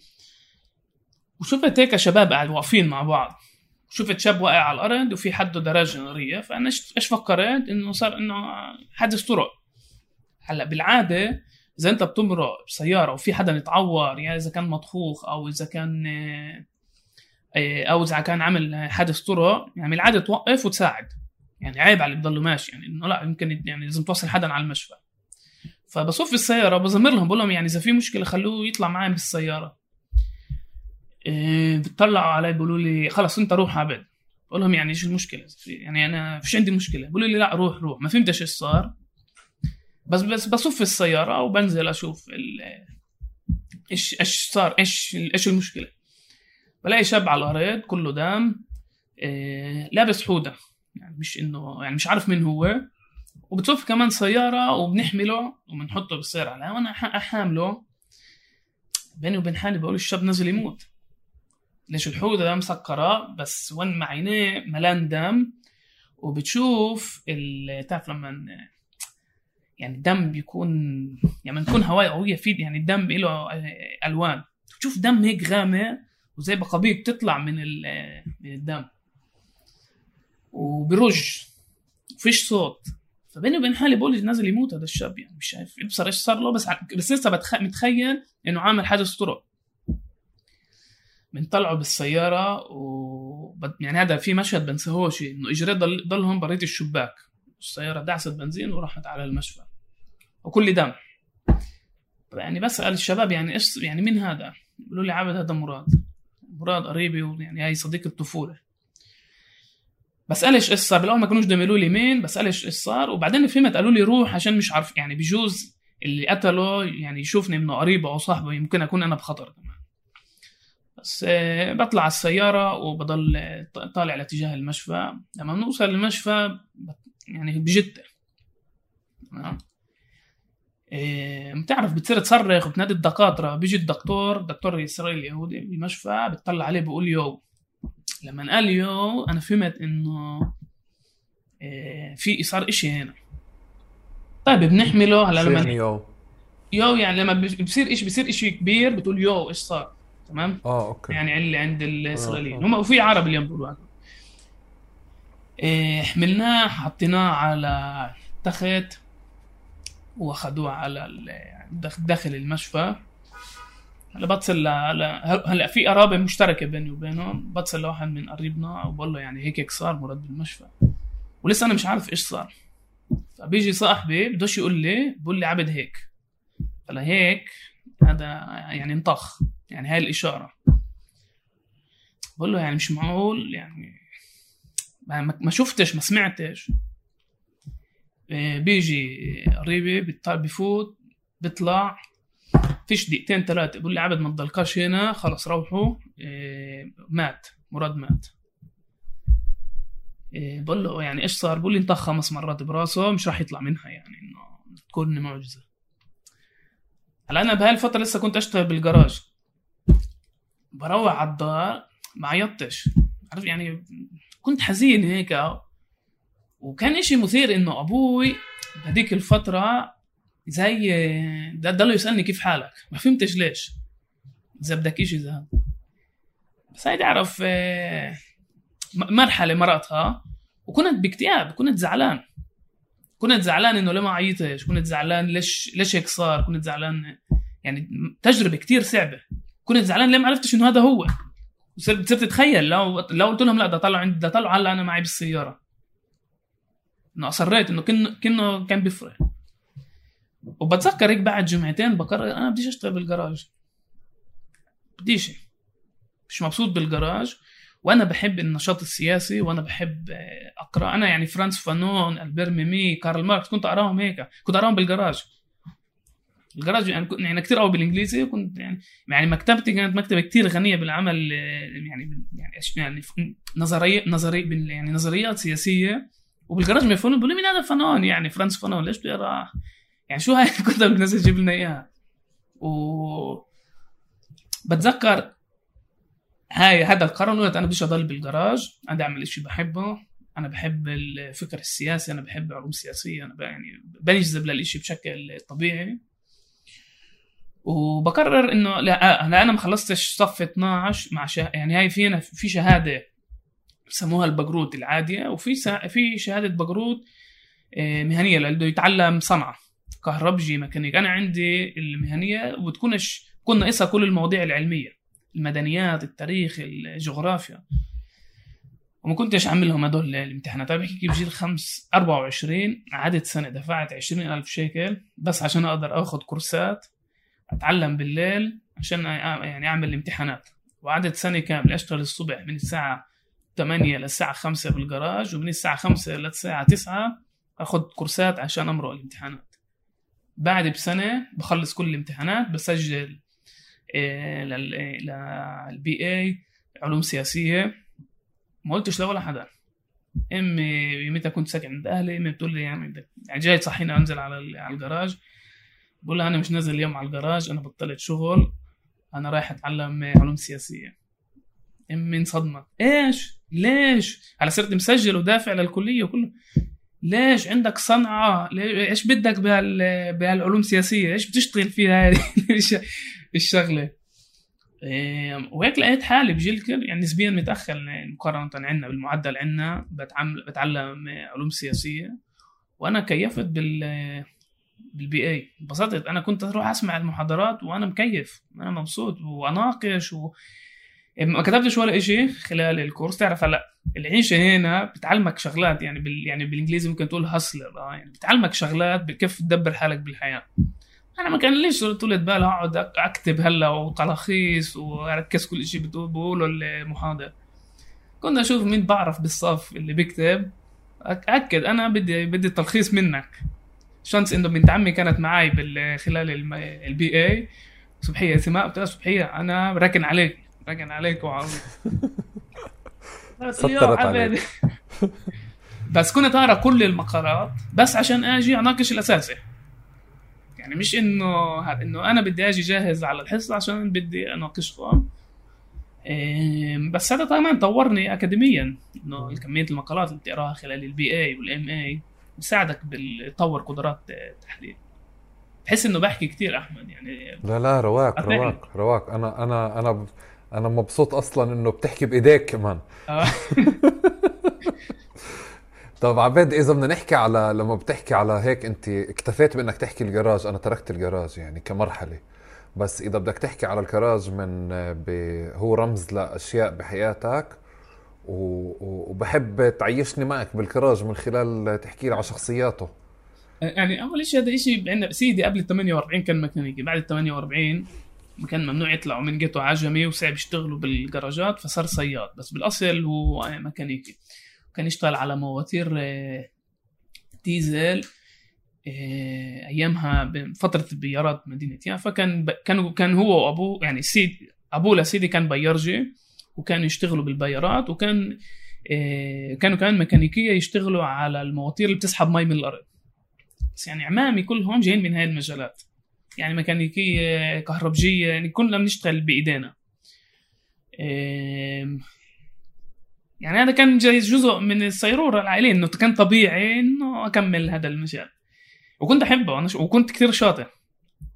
وشفت هيك شباب قاعد واقفين مع بعض، شفت شاب واقع على الأرض وفي حده دراجة نارية، فأنا إيش فكرت إنه صار إنه حادث طرق. هلا بالعاده اذا انت بتمرق بسياره وفي حدا يتعور، يعني اذا كان مطخوخ او اذا كان عمل حادث طرق، يعني بالعاده توقف وتساعد، يعني عيب على اللي بضله ماشي، يعني انه لا يمكن يعني لازم توصل حدا على المشفى. فبصف السياره وبزمر لهم، بقول لهم يعني اذا في مشكله خلوه يطلع معي بالسياره. بتطلعوا علي بيقولوا لي خلاص انت روح عبد. بقول لهم يعني ايش المشكله؟ يعني انا فيش عندي مشكله. بيقولوا لي لا روح روح. ما فهمتش ايش صار، بس بصف السياره وبنزل اشوف ايش صار، ايش المشكله. بلاقي شاب على الارض كله دم، لابس حوده، يعني مش انه يعني مش عارف مين هو، وبتصف كمان سياره وبنحمله وبنحطه بالسياره على، وانا احامله. بيني وبين حالي بقول الشاب نازل يموت، ليش الحوض ده مسكره بس وين مع عينيه ملان دم، وبتشوف تعرف لما يعني الدم بيكون يعني بنكون هوايه قويه فيه، يعني الدم له الوان، بتشوف دم هيك غامق وزي بقابيل بتطلع من الدم وبرج، مفيش صوت. فبيني وبين حالي بقول نازل يموت هذا الشاب، يعني مش عارف ابصر ايش صار له، بس لسه متخيل انه عامل حادث طرق. بنطلعوا بالسياره يعني هذا في مشهد بنساهوش، انه اجري ضلهم بريت الشباك، السياره دعست بنزين وراحت على المشفى وكل دم. يعني بسال الشباب يعني ايش يعني مين هذا؟ بيقولوا لي عبد هذا مراد قريبي، ويعني هاي صديق الطفوله. بسالش ايش صار، بالاول ما كانوش دملوا لي مين، بسالش ايش صار، وبعدين فهمت قالوا لي روح عشان مش عارف يعني بجوز اللي قتله يعني يشوفني منه قريبه او صاحبه، يمكن اكون انا بخطر كمان. بس بطلع على السياره وبضل طالع لاتجاه المشفى. لما بنوصل المشفى يعني بجده بتعرف بتصير تصرخ وبتنادي الدكاتره. بيجي دكتور اسرائيلي يهودي بالمشفى، بتطلع عليه بيقول يو. لما قال يو انا فهمت انه في صار اشي هنا. طيب بنحمله على لما يو يعني لما بيصير اشي كبير بتقول يو ايش صار، تمام؟ أوكي. يعني اللي عند الاسرائيليين هم وفي عرب اليوم بيقولوا هذا. حملناه حطيناه على تخت واخدوه على داخل المشفى. هلا بتصل هلا في قرابه مشتركه بيني وبينهم، بتصل لواحد من قريبنا وبقول له يعني هيك صار مراد بالمشفى ولسه انا مش عارف ايش صار. فبيجي صاحبي بدوش يقول لي، بقول لي عبد هيك. فلا هيك هذا يعني انطخ، يعني هاي الاشاره. بقول له يعني مش معقول، يعني ما شفتش ما سمعتش. بيجي قريبي بفوت بيطلع فيش دقيقتين ثلاثه بقول لي عبد ما تضلكش هنا، خلص روحوا، مات مراد مات. بقول له يعني ايش صار؟ بقول لي انطخ 5 مرات براسه مش راح يطلع منها، يعني انه تكون معجزه. هلا انا بهالفتره لسه كنت اشتغل بالجراج. بروح على الدار ما عيطتش، عارف يعني كنت حزين هيك. وكان اشي مثير انه ابوي هذيك الفتره زي ضل يسالني كيف حالك، ما فهمتش ليش، اذا بدك اشي زهق. بس هاي تعرف مرحله مرتها، وكنت باكتئاب، كنت زعلان انه لما عيطتش، كنت زعلان ليش هيك صار، كنت زعلان يعني تجربه كتير صعبه، كنت زعلان لما عرفتش انه هذا هو. وصرت تتخيل لو قلت لهم لا ده طلعوا على انا معي بالسياره، انه اصريت انه كان بيفرق. وبتذكر هيك بعد جمعتين بقرر انا بديش اشتغل بالجراج، بديش، مش مبسوط بالجراج. وانا بحب النشاط السياسي، وانا بحب اقرا، انا يعني فرانس فانون، البير ميمي، كارل ماركس كنت اقراهم هيك، كنت اقراهم بالجراج يعني كثير قوي بالانجليزي. وكنت يعني مكتبتي كانت مكتبه كثير غنيه بالعمل، يعني نظريه يعني نظريات سياسيه. وبالجراج ما يفهمون، بيقولوا مين هذا فنان يعني فرانس فانون، ليش بيقرا يعني شو هاي الكتب اللي الناس تجيب لنا اياها. وبتذكر هذا القرار، قلت انا بديش اضل بالجراج، انا اعمل اشي بحبه، انا بحب الفكر السياسي، انا بحب علوم سياسيه، انا يعني بنجذب للاشي بشكل طبيعي. وبقرر انه لا انا ما خلصتش صف 12 مع يعني هاي فينا في شهاده بسموها البقروت العاديه، وفي في شهاده بقروت مهنيه لانه يتعلم صنعه كهربجي ميكانيك. انا عندي المهنيه وبتكونش كنا ناقصها كل المواضيع العلميه، المدنيات، التاريخ، الجغرافيا، وما كنتش عاملهم هدول الامتحانات. انا بحكي بجيل 24 عادت سنه دفعت 20,000 شيكل بس عشان اقدر اخذ كورسات اتعلم بالليل عشان يعني اعمل الامتحانات. وقعدت سنة كاملة أشتغل الصبح من الساعة 8 للساعة 5 بالجراج، ومن الساعة 5 للساعة 9 أخذ كورسات عشان أمرق الامتحانات. بعد بسنة بخلص كل الامتحانات بسجل للبي اي علوم سياسية. ما قلتش لولا حدا. امي متى كنت ساكن عند اهلي، امي بتقول لي يعني جاي تصحيني انزل على الجراج، بقول لها انا مش نازل اليوم على الجراج، انا بطلت شغل، انا رايح اتعلم علوم سياسيه. امي انصدمت، ايش؟ ليش؟ على صرت مسجل ودافع للكليه وكله. ليش عندك صنعه؟ ايش بدك بهالعلوم السياسيه؟ ايش بتشتغل فيها هذه الشغله؟ وهيك لقيت حالي بجيل يعني نسبيا متأخر مقارنة عنا بالمعدل عنا، بتعلم علوم سياسية وأنا كيفت بالبي اي. ببساطة أنا كنت أروح أسمع المحاضرات وأنا مكيف، أنا مبسوط وأناقش ما كتبتش ولا إشي خلال الكورس. تعرف هلا العيشة هنا بتعلمك شغلات، يعني يعني بالإنجليزي ممكن تقول هاسلر، يعني بتعلمك شغلات كيف تدبر حالك بالحياة. أنا ما كان ليش طولت بالي أقعد أكتب هلا وتلخيص وأركز كل شيء بقوله المحاضر. كنا أشوف مين بعرف بالصف اللي بكتب، أكد أنا بدي التلخيص منك. شانس إنه بنت عمي كانت معي خلال البي اي، صبحية اسماء، قلت لها صبحية أنا راكن عليك وعاوز سطرت عليك. بس كنت أقرأ كل المقالات بس عشان أجي أناقش الأساسي، يعني مش انه انا بدي اجي جاهز على الحصه عشان بدي اناقشكم. بس هذا طبعا طورني اكاديميا، انه كميه المقالات اللي بتقراها خلال البي اي والام اي بساعدك بتطور قدرات تحليل. بحس انه بحكي كتير احمد، يعني لا رواق. انا مبسوط اصلا انه بتحكي بايديك كمان. طب عبد، إذا بدنا نحكي على لما بتحكي على هيك، أنت اكتفيت بأنك تحكي الجراج، أنا تركت الجراج يعني كمرحلة، بس إذا بدك تحكي على الجراج هو رمز لأشياء بحياتك، وبحب تعيشني معك بالجراج من خلال تحكي لي على شخصياته. يعني أول شيء هذا إشي عندنا سيدي قبل ال 48 كان ميكانيكي، بعد ال 48 كان ممنوع يطلعوا من جيتو عجمي وصعب يشتغلوا بالجراجات، فصار صياد، بس بالأصل هو ميكانيكي. كان يشتغل على مواتير ديزل ايامها بفتره بيارات مدينه يافا. كان هو وابوه، يعني سيدي ابوه لسيدي كان بيرجي، وكان يشتغلوا بالبيارات، وكان كانوا كمان ميكانيكيه يشتغلوا على المواتير اللي بتسحب مي من الارض. بس يعني عمامي كلهم جايين من هاي المجالات، يعني ميكانيكيه كهربجيه، يعني كلنا بنشتغل بايدينا. يعني هذا كان جزء من السيرورة العائلية، انه كان طبيعي انه اكمل هذا المجال، وكنت احبه انا وكنت كثير شاطر.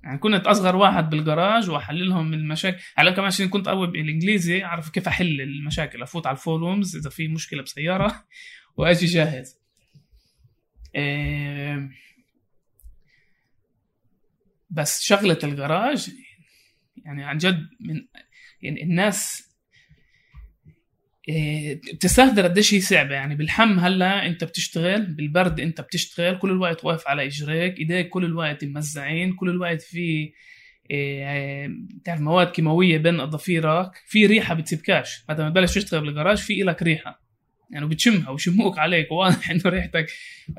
يعني كنت اصغر واحد بالجراج واحللهم المشاكل، على كمان عشان كنت قوي بالانجليزي اعرف كيف احل المشاكل، افوت على الفورومز اذا في مشكلة بسيارة واجي جاهز. بس شغلة الجراج يعني عن جد من يعني الناس بتستهدر قديش هي صعبه. يعني بالحم هلا انت بتشتغل، بالبرد انت بتشتغل، كل الوقت واقف على اجريك، ايديك كل الوقت ممزعين، كل الوقت في بتعرف مواد كيماويه بين اظافيرك، في ريحه بتسبكاش. بعد ما تبلش تشتغل بالجراج في إلك ريحه، يعني بتشمها وشموك عليك، واضح انه ريحتك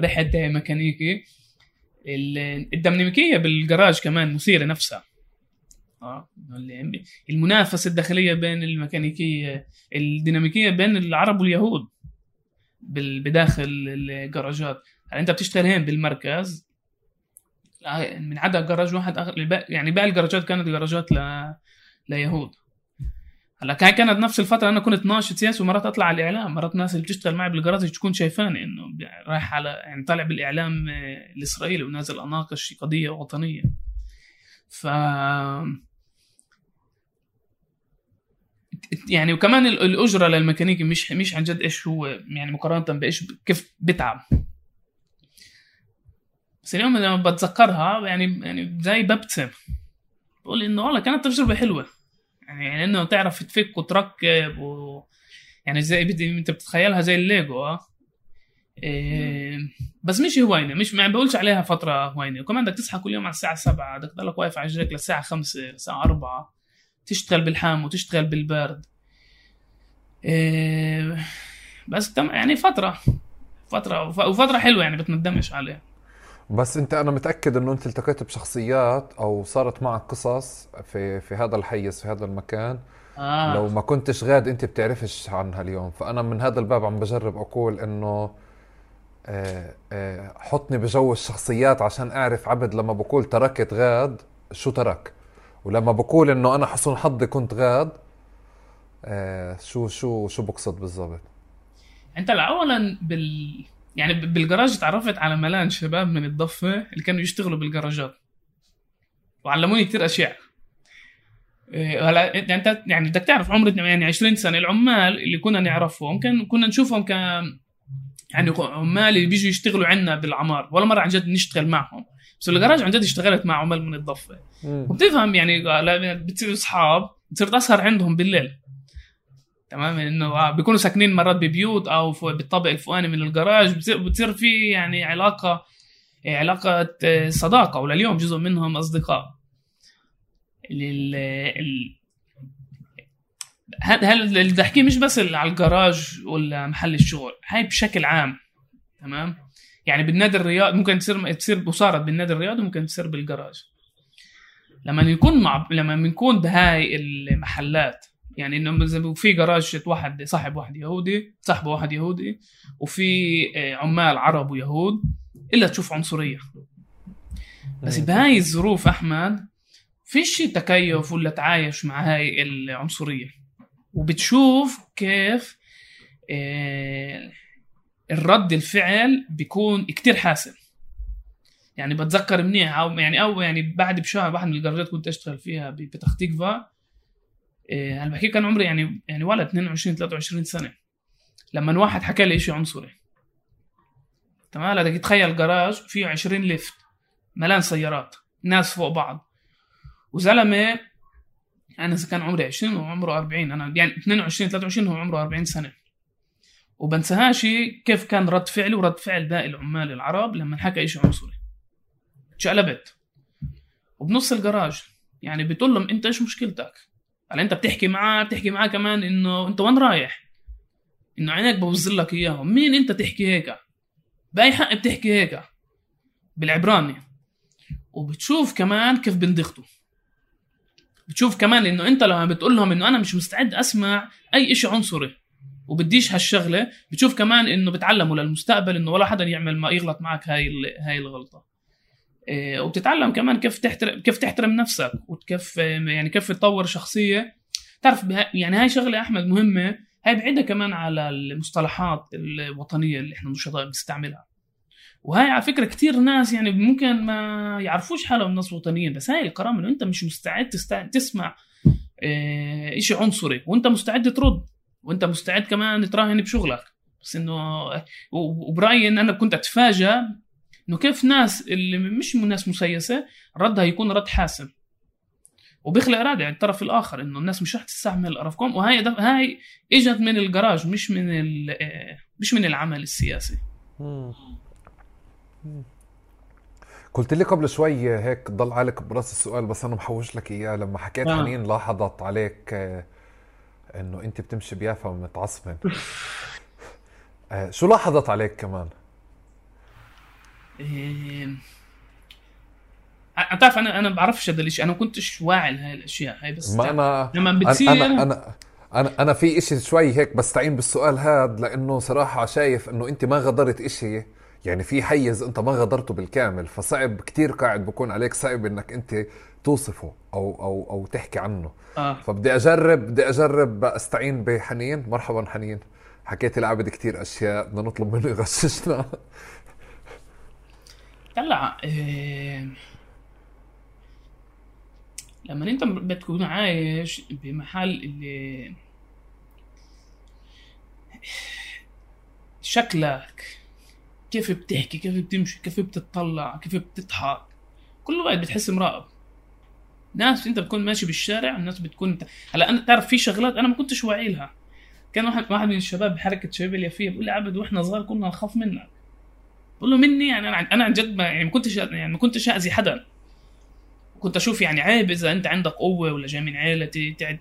ريحه ميكانيكي. الديناميكيه بالجراج كمان مثيره نفسها، المنافسة الداخلية بين الميكانيكية الديناميكية بين العرب واليهود بداخل الجراجات. يعني انت بتشتغل هين بالمركز من عدا جراج واحد، يعني باقي الجراجات كانت جراجات ليهود. هلا كانت نفس الفترة انا كنت ناشط سياسي، ومرات اطلع على الاعلام، مرات ناس اللي بتشتغل معي بالجراج تكون شايفاني انه رايح على يعني طالع بالاعلام الاسرائيلي ونازل اناقش قضية وطنية. ف يعني وكمان الاجره للميكانيكي مش عن جد ايش هو، يعني مقارنه بايش كيف بتعب. بس اليوم لما بتذكرها يعني زي ببتسم، بقول انه والله كانت تجربه حلوه، يعني انه تعرف تفك وتركب يعني زي انت بتتخيلها زي الليجو. بس مش هواينه، مش ما بقولش عليها فتره هواينه. وكمان بدك تصحى كل يوم على الساعه 7، بدك تضلك واقف على رجلك للساعه 5 للساعه 4، تشتغل بالحام وتشتغل بالبرد. بس يعني فترة حلوة يعني بتندمش عليها. بس انت انا متأكد انه انت التقيت بشخصيات او صارت معك قصص في هذا الحيز في هذا المكان لو ما كنتش غاد انت بتعرفش عنها اليوم. فانا من هذا الباب عم بجرب اقول انه حطني بجو الشخصيات عشان اعرف عبد لما بقول تركت غاد شو ترك، ولما بقول انه انا حسن حظي كنت غاد شو بقصد بالضبط. انت اولا يعني بالجراج تعرفت على ملان شباب من الضفة اللي كانوا يشتغلوا بالجراجات وعلموني كتير اشياء. هلا انت يعني بدك تعرف عمرنا يعني 20 سنة العمال اللي كنا نعرفهم كنا نشوفهم ك يعني عمال اللي بيجوا يشتغلوا عنا بالعمار، ولا مرة عن جد نشتغل معهم، بس الجراج عن جد اشتغلت مع عمال من الضفة. وبتفهم يعني بتصير اصحاب، بتصير تسهر عندهم بالليل، تمام، انه بيكونوا ساكنين مرات ببيوت او بالطابق الفوقاني من الجراج، بتصير في يعني علاقة صداقة، ولليوم جزء منهم اصدقاء. هل اللي بدي احكيه مش بس على الجراج ولا محل الشغل، هاي بشكل عام، تمام. يعني بالنادي الرياضي ممكن تصير وصارت بالنادي الرياضي، ممكن تصير بالجراج لما بنكون بهاي المحلات. يعني انه في جراج واحد صاحب واحد يهودي، صاحبه واحد يهودي، وفي عمال عرب ويهود، الا تشوف عنصريه. بس بهاي الظروف احمد فيش تكيف ولا تعايش مع هاي العنصريه، وبتشوف كيف الرد الفعل بيكون كتير حاسم. يعني بتذكر منيح او يعني بعد بشهر واحد من الجراجات كنت اشتغل فيها بتختيكفا، هلا بحكي كان عمري يعني ولا 22 23 سنه، لما واحد حكى لي شيء عنصري، تمام، هذا تخيل جراج فيه 20 لفت، ملان سيارات، ناس فوق بعض، وزلمه انا كان عمري 20 وعمره 40، انا يعني 22 23 هو عمره 40 سنه. وبنساهاش كيف كان رد فعلي ورد فعل باقي العمال العرب لما حكى شيء عنصري. تشقلبت وبنص الجراج، يعني بتقول لهم انت ايش مشكلتك؟ هل انت بتحكي معاه كمان انه انت وين رايح، انه عينك بوزلك اياهم، مين انت تحكي هيك، باي حق بتحكي هيك بالعبراني؟ وبتشوف كمان كيف بندغطوا، بتشوف كمان انه انت لما بتقول لهم انه انا مش مستعد اسمع اي اشي عنصري وبديش هالشغله، بتشوف كمان انه بتعلموا للمستقبل انه ولا حدا يعمل ما يغلط معك هاي الغلطه. وبتتعلم كمان كيف تحترم نفسك، وكيف يعني كيف تطور شخصيه، تعرف يعني هاي شغله احمد مهمه، هاي بعيده كمان على المصطلحات الوطنيه اللي احنا النشطاء بنستعملها. وهاي على فكره كتير ناس يعني ممكن ما يعرفوش حالهم ناس وطنيين، بس هاي القرار انه انت مش مستعد تسمع اشي عنصري، وانت مستعد ترد، وانت مستعد كمان تراهن بشغلك. بس انه وبرايي ان انا كنت اتفاجأ انه كيف ناس اللي مش ناس مسيسه ردها يكون رد حاسم وبيخلق رادع عند الطرف الاخر، انه الناس مش رح تستحمل ارفقهم. وهاي اجت من الجراج، مش من العمل السياسي. قلت لي قبل شوي هيك ضل عليك براس السؤال، بس انا محوش لك اياه لما حكيت حنين لاحظت عليك انه انت بتمشي بيافا ومتعصبن. شو لاحظت عليك كمان؟ تعرف انا بعرفش هذا الاشي، انا كنتش واعي لهي الاشياء هاي، بس لما بتصير انا في اشي شوي هيك بستعين بالسؤال هاد، لانه صراحة شايف انه انت ما غدرت اشي، يعني في حيز انت ما غدرته بالكامل، فصعب كتير قاعد بكون عليك، صعب انك انت توصفه او تحكي عنه. فبدي اجرب استعين بحنين. مرحبا حنين، حكيت لعبد كتير اشياء، بدنا نطلب منه يغششنا. طلع لما انت بتكون عايش بمحل اللي شكلك، كيف بتحكي، كيف بتمشي، كيف بتطلع، كيف بتضحك، كل وقت بتحس مراقب ناس. انت بتكون ماشي بالشارع، الناس بتكون هلا انا تعرف في شغلات انا ما كنتش واعي لها. كان واحد من الشباب بحركه شباب اليافية بيقول لي عبد واحنا صغار كنا نخاف منك. بقول له مني؟ يعني انا عن جد ما كنتش اذي حدا، كنت اشوف يعني عيب اذا انت عندك قوه ولا جاي من عيله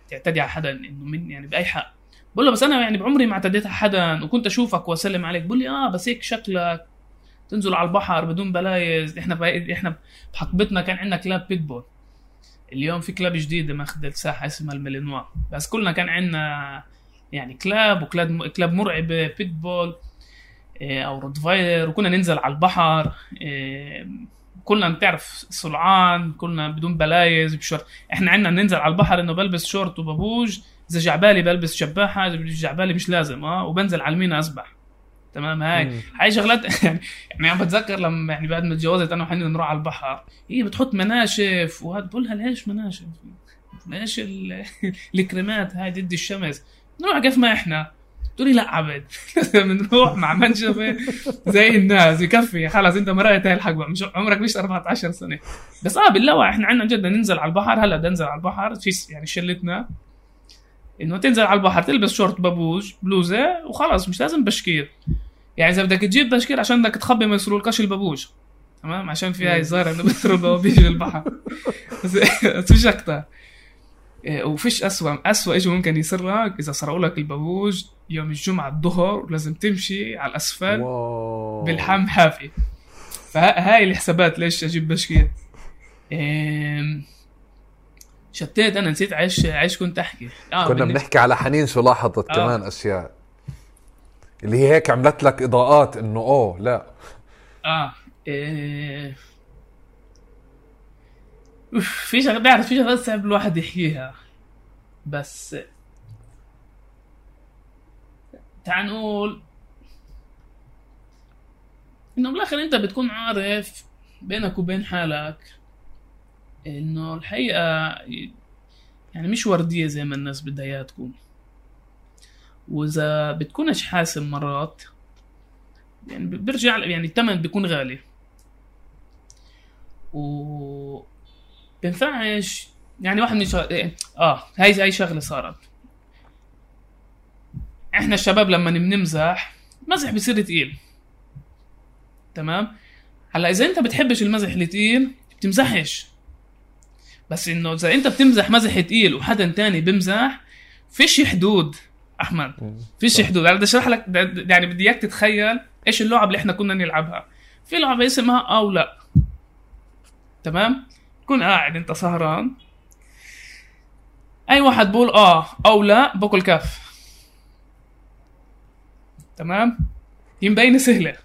تعتدي على حدا، انه من يعني باي حق. بقول له بس انا يعني بعمري ما اعتديت على حدا وكنت اشوفك واسلم عليك. بقول لي اه بس هيك شكلك تنزل على البحر بدون بلايز. احنا بحقبتنا كان عندنا كلاب بيتبول، اليوم في كلاب جديده ماخذه الساحه اسمها الميلينوا، بس كلنا كان عندنا يعني كلاب وكلاب مرعبه بيتبول او روتفايلر، وكنا ننزل على البحر كلنا بتعرف سلعان، كلنا بدون بلايز بشورت. احنا عندنا ننزل على البحر انه بلبس شورت وبابوج، اذا جعبالي بلبس شباحه، اذا بدي جعبالي مش لازم وبنزل على المينا اسبح. تمام هاي شغلات يعني عم بتذكر لما يعني بعد ما اتجوزت انا وحنين نروح على البحر، هي بتحط مناشف وهاد، بقولها ليش مناشف؟ ليش الكريمات هاي ضد الشمس؟ نروح كيف ما احنا. تقولي لا عبد بنروح مع منشفه زي الناس، يكفي خلاص انت مرقت هاي الحقبه، مش عمرك مش 14 سنه بس. بالله احنا عندنا جد ننزل على البحر. هلا بننزل على البحر في يعني شلتنا انه تنزل على البحر تلبس شورت بابوج بلوزه وخلاص، مش لازم بشكير. يعني اذا بدك تجيب بشكير عشان بدك تخبي ما يسرولكش البابوج، تمام، عشان في هاي الظاهره انه بيسروا البابوج بالبحر بس مش اكثر. وفيش اسوء شيء ممكن يصير لك اذا سرقوا لك البابوج يوم الجمعه الظهر لازم تمشي على الاسفل بالحم حافي. فهاي الحسابات ليش اجيب بشكير. شتيت انا نسيت عيش كنت احكي. كنا بنحكي على حنين شو لاحظت كمان اشياء اللي هي هيك عملت لك اضاءات انه لا في شغله بعرف في شغله صعب الواحد يحكيها، بس تعال نقول انه بالاخر انت بتكون عارف بينك وبين حالك انه الحقيقه يعني مش ورديه زي ما الناس بدها اياها تكون، واذا بتكونش حاسم مرات يعني برجع يعني الثمن بيكون غالي، و بنفعش يعني واحد من هاي شغله صارت. احنا الشباب لما بنمزح مزح بيصير ثقيل، تمام. هلا اذا انت بتحبش المزح الثقيل بتمزحش، بس انه اذا انت بتمزح مزح ثقيل وحدا تاني بمزح، فيش حدود احمد، فيش حدود. انا بدي اشرح لك يعني بدي اياك تتخيل ايش اللعب اللي احنا كنا نلعبها. في لعبه اسمها او لا، تمام. كن قاعد انت سهران، اي واحد بقول او لا باكل كف، تمام. يمبين سهله،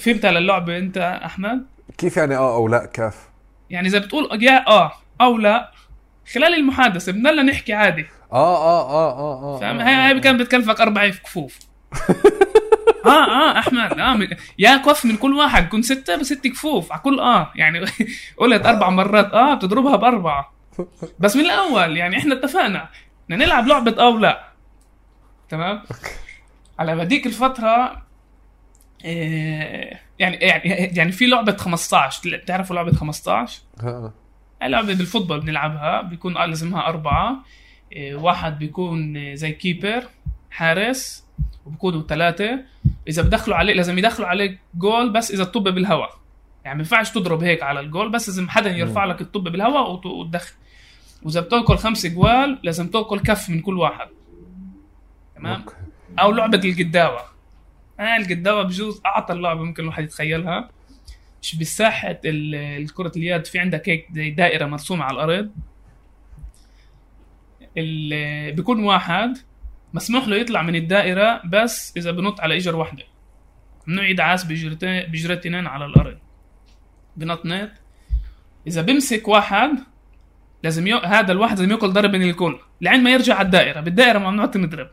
فهمت على اللعبه انت احمد؟ كيف يعني او لا كف؟ يعني اذا بتقول يا او لا خلال المحادثه بدنا نحكي عادي فاهم؟ هاي كان بتكلفك 4 كفوف احمد يا كف من كل واحد، كنت 6 كفوف على كل يعني قلت 4 مرات بتضربها ب4 بس من الاول. يعني احنا اتفقنا بدنا نلعب لعبه او لا، تمام. على بديك الفتره يعني في لعبه 15، تعرفوا لعبه 15؟ لعبه بالفوتبول بنلعبها، بيكون لازمها 4، واحد بيكون زي كيبر حارس وبكونوا 3، اذا بدخلوا عليك لازم يدخلوا عليك جول بس اذا الطبه بالهواء، يعني ما ينفعش تضرب هيك على الجول، بس لازم حدا يرفع لك الطبه بالهواء وتدخل. واذا بتاكل 5 جوال لازم تاكل كف من كل واحد، تمام. او لعبه القداوه، القداوه بجوز اعطى اللعبه ممكن الواحد يتخيلها. مش بالساحه الكره اليد في عندك هيك زي دائره مرسومه على الارض، بيكون واحد مسموح له يطلع من الدائرة بس إذا بنط على إجر واحدة، ممنوع يدعس بجرتين على الأرض. بنطنط إذا بمسك واحد لازم هذا الواحد لازم يأكل ضرب من الكل لعين ما يرجع على الدائرة، بالدائرة ممنوع تنضرب.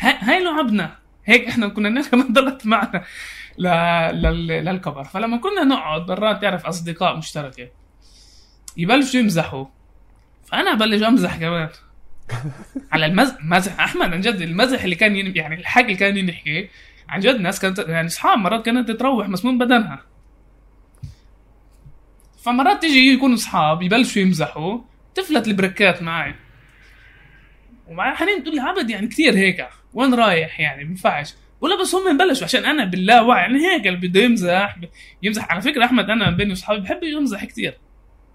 هاي لعبنا هيك، إحنا كنا نلعب ما ضلت معنا للكبر. فلما كنا نقعد برات تعرف أصدقاء مشتركة يبلشوا يمزحوا، فأنا بلش أمزح كمان على المزح احمد. عن جد المزح اللي كان يعني الحكي اللي كان ينحكي عن جد، ناس كانت يعني اصحاب مرات كانت تتروح مسموم بدنها، فمرات تيجي يكونوا اصحاب يبلشوا يمزحوا تفلت البركات معي ومع حنين. تقول لي عبد يعني كثير هيك وين رايح يعني ما ينفعش، ولا بس هم بلشوا عشان انا بالله واعي يعني هيك اللي بده يمزح يمزح. على فكره احمد انا بين اصحابي بحب يمزح كثير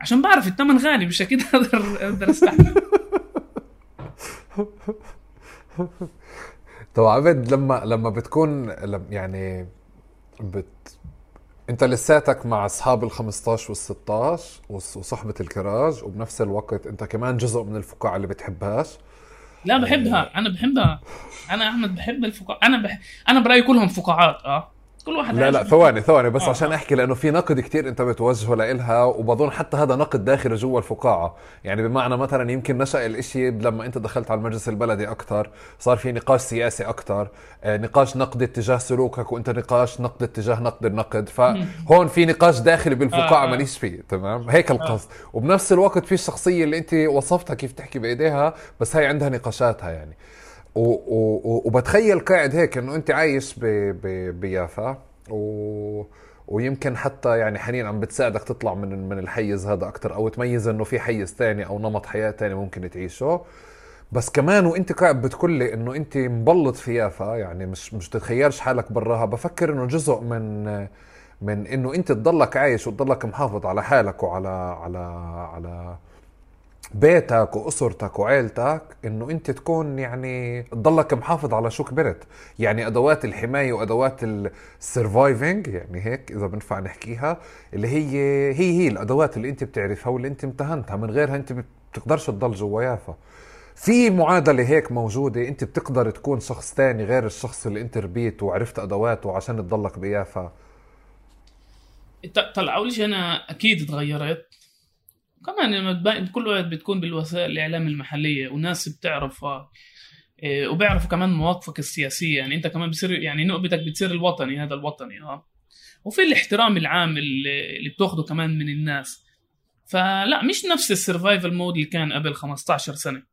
عشان بعرف الثمن غالي، مش اكيد اقدر استحمل. طب عبد لما بتكون يعني انت لساتك مع اصحاب الخمستاش والستاش وصحبة الكراج، وبنفس الوقت انت كمان جزء من الفقاعة اللي بتحبهاش. لا بحبها، انا بحبها، انا احمد بحب الفقاعة، انا برأيي كلهم فقاعات. كل واحد. لا ثواني بس عشان احكي، لانه في نقد كتير انت بتوجهه لإلها، وبظن حتى هذا نقد داخل جوا الفقاعة، يعني بمعنى مثلا يمكن نشأ الاشي لما انت دخلت على المجلس البلدي اكتر، صار في نقاش سياسي اكتر، نقاش نقد اتجاه سلوكك، وانت نقاش نقد اتجاه نقد النقد، فهون في نقاش داخلي بالفقاعة ماليش فيه. تمام، هيك القصد. وبنفس الوقت في الشخصية اللي انت وصفتها كيف تحكي بايديها، بس هاي عندها نقاشاتها يعني. وبتخيل قاعد هيك انه انت عايش بيافا، ويمكن حتى يعني حنين عم بتساعدك تطلع من الحيز هذا اكتر، او تميز انه في حيز تاني او نمط حياة تاني ممكن تعيشه. بس كمان وانت قاعد بتقولي انه انت مبلط في يافا، يعني مش تتخيلش حالك براها. بفكر انه جزء من انه انت تضلك عايش وتضلك محافظ على حالك وعلى على على بيتك وأسرتك وعائلتك، إنه أنت تكون يعني تضلك محافظ على شو كبرت، يعني أدوات الحماية وأدوات السيرفايفنج، يعني هيك إذا بنفع نحكيها، اللي هي الأدوات اللي أنت بتعرفها واللي أنت امتهنتها، من غيرها أنت بتقدرش تضل جوا يافا. في معادلة هيك موجودة، أنت بتقدر تكون شخص تاني غير الشخص اللي أنت ربيت وعرفت أدواته عشان تضلك بيافا. طلع أول شيء أنا أكيد تغيرت كمان، لما تبين كل وقت بتكون بالوسائل الإعلام المحلية وناس بتعرفها وبيعرفوا كمان مواقفك السياسية، يعني أنت كمان بتصير يعني نقبتك بتصير الوطني، هذا الوطني. وفي الاحترام العام اللي بتاخده كمان من الناس، فلا مش نفس السيرفايفل مود اللي كان قبل 15 سنة.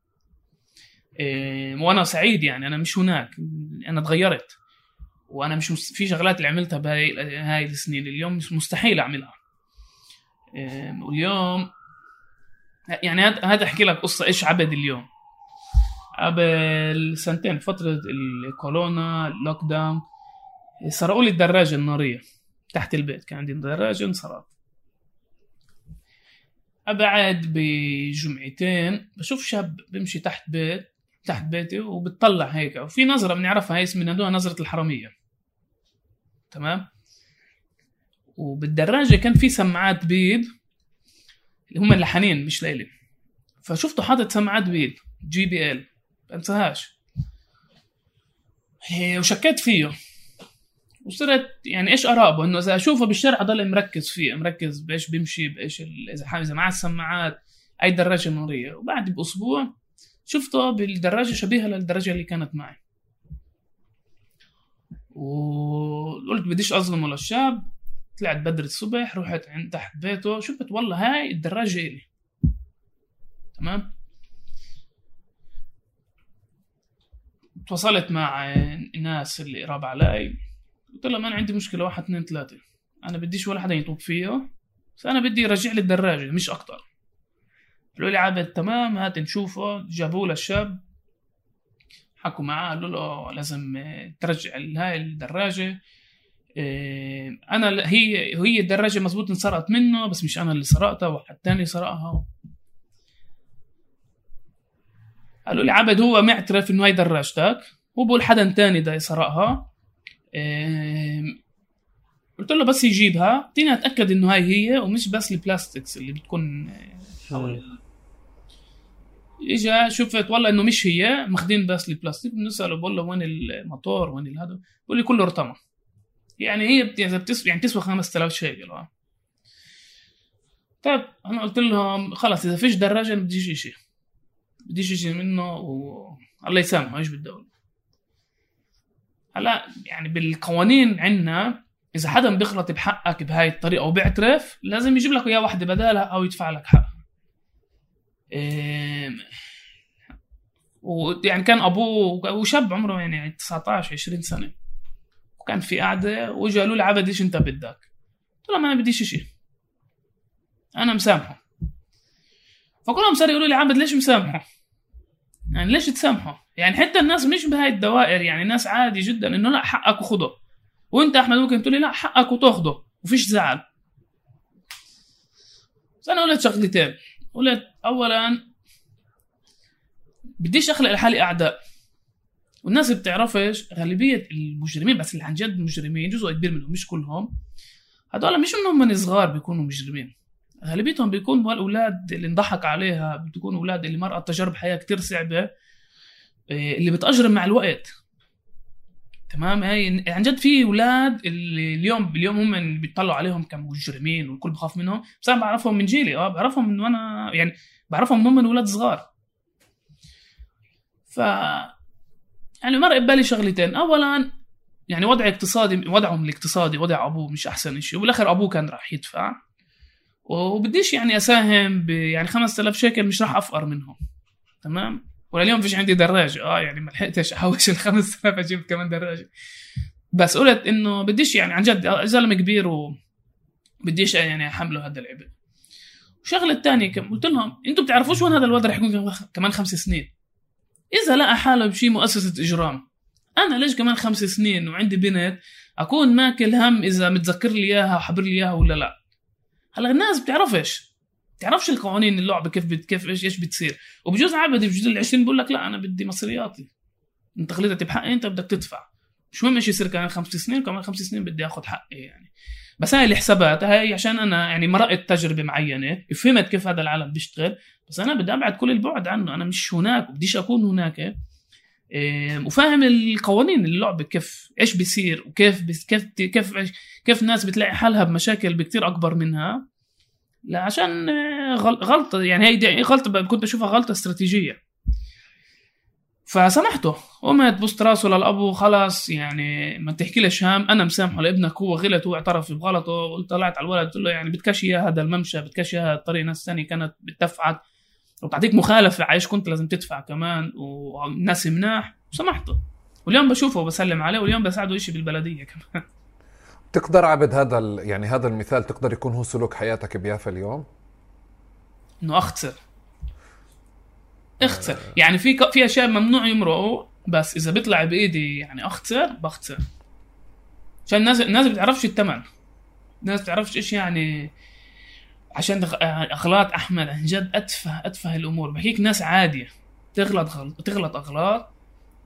وأنا سعيد يعني، أنا مش هناك، أنا تغيرت، وأنا مش في شغلات اللي عملتها بهاي السنين اليوم مستحيل أعملها. واليوم يعني هذا احكي لك قصه ايش عبد اليوم. قبل سنتين فتره الكورونا اللوك داون، سرقوا لي الدراجه الناريه تحت البيت، كان عندي دراجه انسرقت. ابعد بجمعتين بشوف شاب بمشي تحت بيتي وبتطلع هيك، وفي نظره بنعرفها، هي اسمها نظره الحراميه. تمام، وبالدراجه كان في سماعات بيض اللي هم لحنين مش ليلي، فشفته حاطط سماعات بيض جي بي ال، بنساهاش، وشكيت فيه، وصرت يعني ايش اراقبه، انه اذا اشوفه بالشارع اضل مركز فيه، مركز بايش بيمشي، بايش اذا حامل، اذا معاه السماعات، اي دراجه نوريه. وبعد باسبوع شفته بالدراجه شبيهه للدراجه اللي كانت معي، وقلت بديش اظلم ولا الشاب. طلعت بدري الصبح، روحت عند تحت بيته، شفت والله هاي الدراجة إلي. تمام، تواصلت مع الناس اللي قراب علي، قلت لهم أنا عندي مشكلة 1 2 3، أنا بديش ولا حدا يطوب فيه، بس أنا بدي يرجع لي الدراجة مش أكتر. قالوا لي عبد تمام، هات نشوفه. جابوا للشاب، حكوا معاه، قالوا له لازم ترجع هاي الدراجة، انا هي الدراجه مظبوط انسرقت منه، بس مش انا اللي سرقتها، واحد تاني سرقها. قالوا لي عبد هو معترف انه هاي دراجتك، هو بقول حدا تاني ده سرقها. قلت له بس يجيبها، اعطيني اتاكد انه هاي هي ومش بس البلاستيكس اللي بتكون حواليها. اجا شفت والله انه مش هي، ماخذين بس البلاستيك. بنساله بقول له وين الموتور وين هذا، بقول لي كله ارتمى، يعني هي تسوى 5000 شيكل. طيب انا قلت لهم خلاص اذا فيش دراجه بديش شيء منه، والله يسامحه، ايش بده. هلا يعني بالقوانين عندنا اذا حدا بيخلط بحقك بهاي الطريقه وبيعترف لازم يجيب لك اياه واحده بدالها او يدفع لك حقها. ويعني كان ابوه وشاب عمره يعني 19 20 سنه، وكان في قعده، واجوا قالوا لي عبد ايش انت بدك؟ قلت لهم انا بديش شيء، انا مسامحه. فكلهم صاروا يقولوا لي عبد ليش مسامحه؟ يعني ليش تسامحه؟ يعني حتى الناس مش بهاي الدوائر، يعني ناس عادي جدا انه لا حقك وخده، وانت احمد ممكن تقول لي لا حقك وتاخده وفيش زعل. بس انا قلت شغلتين، قلت اولا بديش اخلق لحالي اعداء، والناس اللي بتعرفش غالبيه المجرمين، بس اللي عن جد مجرمين جزء كبير منهم مش كلهم، هذول مش منهم من صغار بيكونوا مجرمين، غالبيتهم بيكونوا هالاولاد اللي انضحك عليها، بتكون اولاد اللي مرقت تجارب حياه كتير صعبه، اللي بتأجرم مع الوقت. تمام، هاي عن جد في اولاد اللي اليوم هم بيطلعوا عليهم كمجرمين والكل بخاف منهم، بس انا بعرفهم من جيلي، بعرفهم من وانا يعني بعرفهم من اولاد صغار. ف يعني مرق ببالي شغلتين، اولا يعني وضع اقتصادي، وضعهم الاقتصادي وضع ابوه مش احسن شيء، وبالاخر ابوه كان راح يدفع، وبديش يعني اساهم يعني 5000 شيكل مش راح افقر منهم. تمام، ولا اليوم فيش عندي دراجة، يعني ما لحقتش احوش ال5000 اجيب كمان دراجة، بس قلت انه بديش يعني عن جد زلمة كبير وبديش يعني احمله هذا العبء. وشغلة تانية قلت لهم انتم بتعرفوش وين هذا الوضع رح يكون كمان 5 سنين، اذا لقى حاله بشي مؤسسة اجرام، انا ليش كمان 5 سنين وعندي بنت اكون ماكل هم اذا متذكر لي اياها وحبر لي اياها ولا لا؟ هلا الناس بتعرفش القوانين اللعبه كيف ايش بتصير، وبجوز عبد بجوز ال20 بقول لك لا انا بدي مصرياتي، انت غلطت بحقي انت بدك تدفع، مش مهم ايش يصير كمان 5 سنين، كمان 5 سنين بدي اخذ حقي يعني. بس هاي الحسابات هاي عشان انا يعني مرقت تجربه معينه، فهمت كيف هذا العالم بيشتغل، بس انا بدي ابعد كل البعد عنه، انا مش هناك وبديش اكون هناك، وفاهم القوانين اللعبه كيف ايش بيصير، وكيف كيف كيف كيف الناس بتلاقي حالها بمشاكل بكتير اكبر منها، لا عشان غلطه يعني هي غلطه كنت بشوفها غلطه استراتيجيه. فسامحته، قمت بوست راسه للابو، خلاص يعني ما تحكي ليش هام، انا مسامحه لابنك، هو غلط هو اعترف بغلطه. قلت طلعت على الولد قلت له يعني بدكش اياه هذا الممشى، بدكش اياه الطريق، ناس ثانيه كانت بتدفعك وبتعطيك مخالفه، عايش كنت لازم تدفع كمان، والناس مناح. وسامحته، واليوم بشوفه وبسلم عليه، واليوم بساعده شيء بالبلديه كمان. تقدر عبد هذا يعني هذا المثال تقدر يكون هو سلوك حياتك بيافا اليوم؟ انه اختصر يعني في اشياء ممنوع يمرقوا، بس اذا بيطلع بايدي يعني بختصر، عشان الناس بتعرفش الثمن، الناس بتعرفش ايش يعني، عشان اغلاط احمد عن جد اتفه الامور، بحكيك ناس عاديه تغلط اغلاط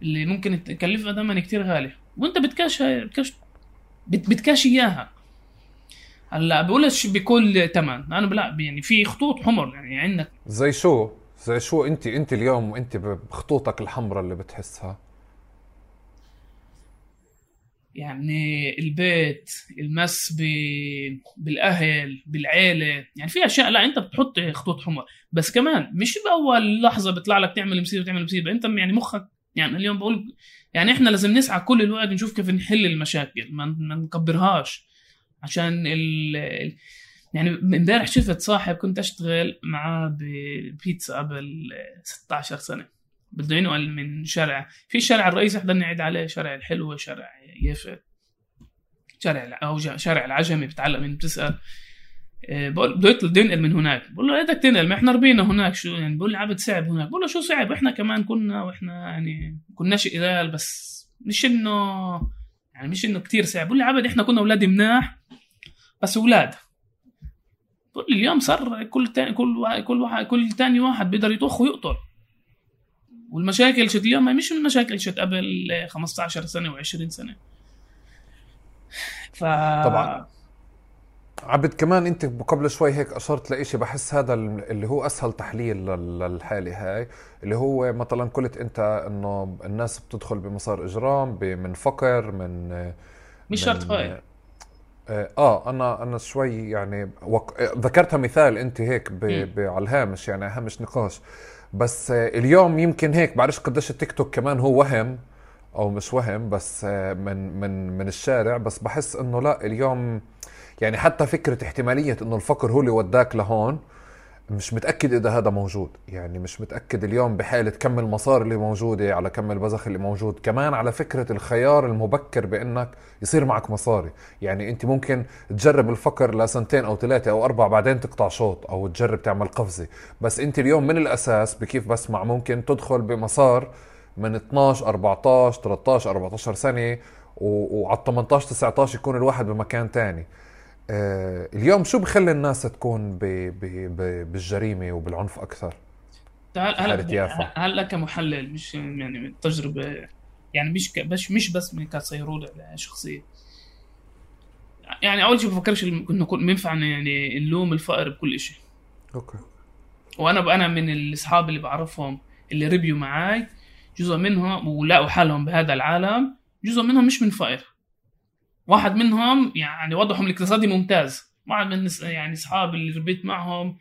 اللي ممكن تكلفها ثمن كتير غالي، وانت بدكاش اياها. هلا بقولش بكل تمام، انا لا يعني في خطوط حمر يعني عندك، زي شو انت اليوم وانت بخطوطك الحمراء اللي بتحسها؟ يعني البيت، المس بالاهل، بالعيله، يعني في اشياء لا انت بتحط خطوط حمر، بس كمان مش باول لحظه بيطلع لك تعمل مصيبه، انت يعني مخك يعني اليوم بقول يعني احنا لازم نسعى كل الوقت نشوف كيف نحل المشاكل، ما نكبرهاش، عشان يعني امبارح شفت صاحب كنت اشتغل معاه ببيتزا قبل 16 سنه، بده ينقل من شارع، في الشارع الرئيسي احنا بنقعد عليه، شارع الحلوه، شارع يافا، شارع العجمي، بتعلق من بتسال، بده ينقل من هناك، بقول له بدك تنقل، ما احنا ربينا هناك، شو يعني؟ بقول له عبد صعب هناك، بقول له شو صعب، احنا كمان واحنا يعني كناش قلال، بس مش انه كتير صعب. بقول له عبد احنا كنا اولاد مناح، بس اولاد، بقول لي اليوم صار كل تاني واحد بيقدر يطخ ويقتل، والمشاكل شت اليوم مش من مشاكل شت قبل 15 سنه و20 سنه. طبعا عبد كمان انت قبل شوي هيك اشرت لاشي بحس هذا اللي هو اسهل تحليل للحاله هاي، اللي هو مثلا قلت انت انه الناس بتدخل بمسار اجرام، من فقر، من مش شرط هاي. انا شوي يعني ذكرتها مثال انت هيك على الهامش، يعني هامش نقاش، بس اليوم يمكن هيك بعرفش قديش التيك توك كمان هو وهم او مش وهم، بس من الشارع، بس بحس انه لا اليوم يعني حتى فكرة احتمالية انه الفقر هو اللي وداك لهون مش متأكد اذا هذا موجود، يعني مش متأكد اليوم بحالة كم المصاري اللي موجودة على كم البزخ اللي موجود، كمان على فكرة الخيار المبكر بانك يصير معك مصاري، يعني انت ممكن تجرب الفقر لسنتين او 3 أو 4 بعدين تقطع شوط او تجرب تعمل قفزة، بس انت اليوم من الاساس بكيف بسمع ممكن تدخل بمسار من 12 14 13 14 سنة، وعلى 18 19 يكون الواحد بمكان تاني. اليوم شو بخلي الناس تكون بالجريمة وبالعنف أكثر؟ هلا كمحلل مش يعني من تجربة، يعني مش بس من كصيرولة شخصية. يعني أول شيء بفكرش إنه منفع يعني نلوم الفقر بكل إشي. أوكي. وأنا من الأصحاب اللي بعرفهم اللي ربيو معاي جزء منهم ولقوا حالهم بهذا العالم، جزء منهم مش من فقر. واحد منهم يعني وضعهم الاقتصادي ممتاز، واحد من يعني أصحاب اللي ربيت معهم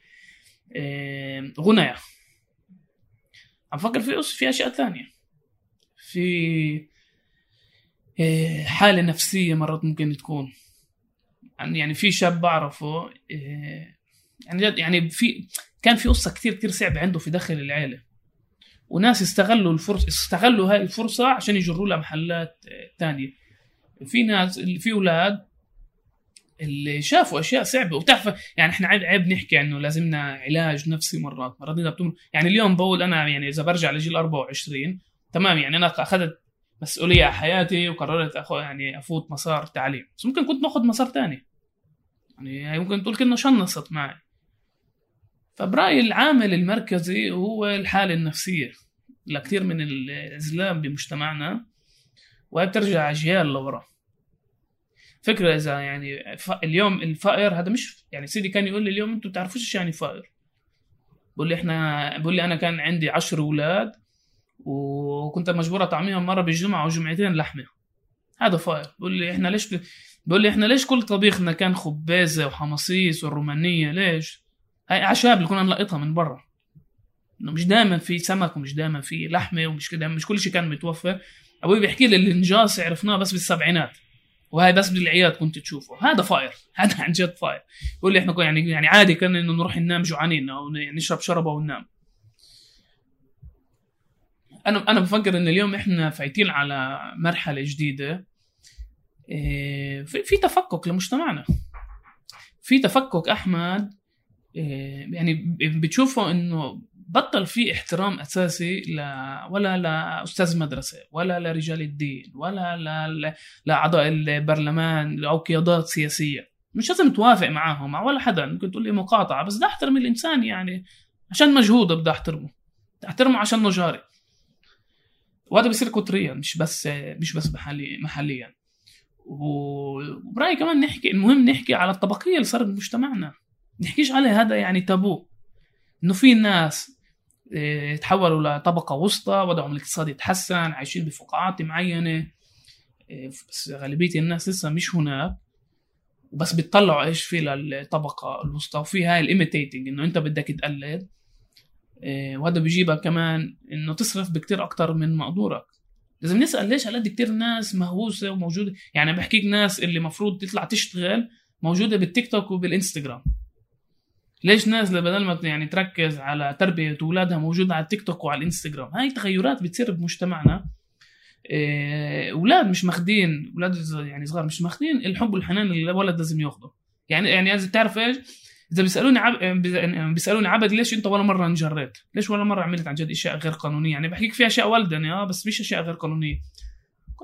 غنية. عم فكر في أشياء ثانية، في حالة نفسية مرات ممكن تكون. يعني في شاب بعرفه يعني كان في قصة كتير صعبة عنده في داخل العائلة، وناس استغلوا هاي الفرصة عشان يجروا لها محلات تانية. في ناس اللي في أولاد اللي شافوا أشياء صعبة وتعرف، يعني إحنا عيب نحكي إنه لازمنا علاج نفسي مرات يعني اليوم بقول أنا يعني إذا برجع لجيل 24 تمام، يعني أنا أخذت مسؤولية على حياتي وقررت يعني أفوت مسار تعليم، بس ممكن كنت ناخد مسار تاني. يعني ممكن تقول كأنه شنصت معي. فبرأيي العامل المركزي هو الحالة النفسية لكثير من الإزلام بمجتمعنا، وهي بترجع أجيال لورا. فكرة إذا يعني اليوم الفقر هذا مش يعني سيدي كان يقول لي اليوم أنتوا بتعرفوش إيش يعني فقر. بقول لي أنا كان عندي 10 أولاد وكنت مجبورة طعميهم مرة بالجمعة وجمعتين لحمة، هذا فقر. بقول لي إحنا ليش كل طبيخنا كان خبازة وحمصيس والرومانية؟ ليش؟ هاي عشاب اللي كنا نلقطها من برا، انه مش دائما في سمك ومش دائما في لحمه ومش كده، مش كل شيء كان متوفر. ابوي بيحكي لي الانجاص عرفناه بس بال70، وهي بس بالعياد كنت تشوفه. هذا فاير، هذا عن جد فاير. بقول لي احنا يعني عادي كان انه نروح ننام جوعانين او نشرب شربه وننام. انا بفكر ان اليوم احنا فايتين على مرحله جديده، في تفكك لمجتمعنا، في تفكك احمد. يعني بتشوفوا انه بطل في احترام اساسي ولا لاستاذ مدرسه ولا لرجال الدين ولا لاعضاء البرلمان او قيادات سياسيه. مش لازم توافق معاهم مع ولا حدا، ممكن تقول لي مقاطعه، بس بدي احترم الانسان يعني عشان مجهوده، بدي احترمه عشان نجاري. وهذا بيصير كتريا مش بس محليا. وبرايي كمان المهم نحكي على الطبقيه اللي صارت بمجتمعنا، نحكيش عليه. هذا يعني تابو انه في ناس تحولوا لطبقة وسطى، وضعهم الاقتصادي يتحسن، عايشين بفقاعات معينة، بس غالبية الناس لسه مش هناك، وبس بتطلعوا ايش في للطبقة الوسطى. وفي هاي الاميتيتنج انه انت بدك تقلد، وهذا بيجيبها كمان انه تصرف بكتير اكتر من مقدورك. لازم نسأل ليش هالقد كتير ناس مهووسة وموجودة. يعني بحكيك ناس اللي مفروض تطلع تشتغل موجودة بالتيك توك وبالانستغرام. ليش ناس بدل ما يعني تركز على تربية أولادها موجودة على التيك توك وعلى الانستغرام؟ هاي تغيرات بتصير بمجتمعنا. أولاد مش ماخدين، أولاد يعني صغار مش ماخدين الحب والحنان اللي الولد لازم ياخده. يعني لازم تعرف ايش. إذا بيسألوني عبد ليش أنت ولا مرة انجريت؟ ليش ولا مرة عملت عن جد أشياء غير قانونية؟ يعني بحكيك في أشياء والدني بس مش أشياء غير قانونية.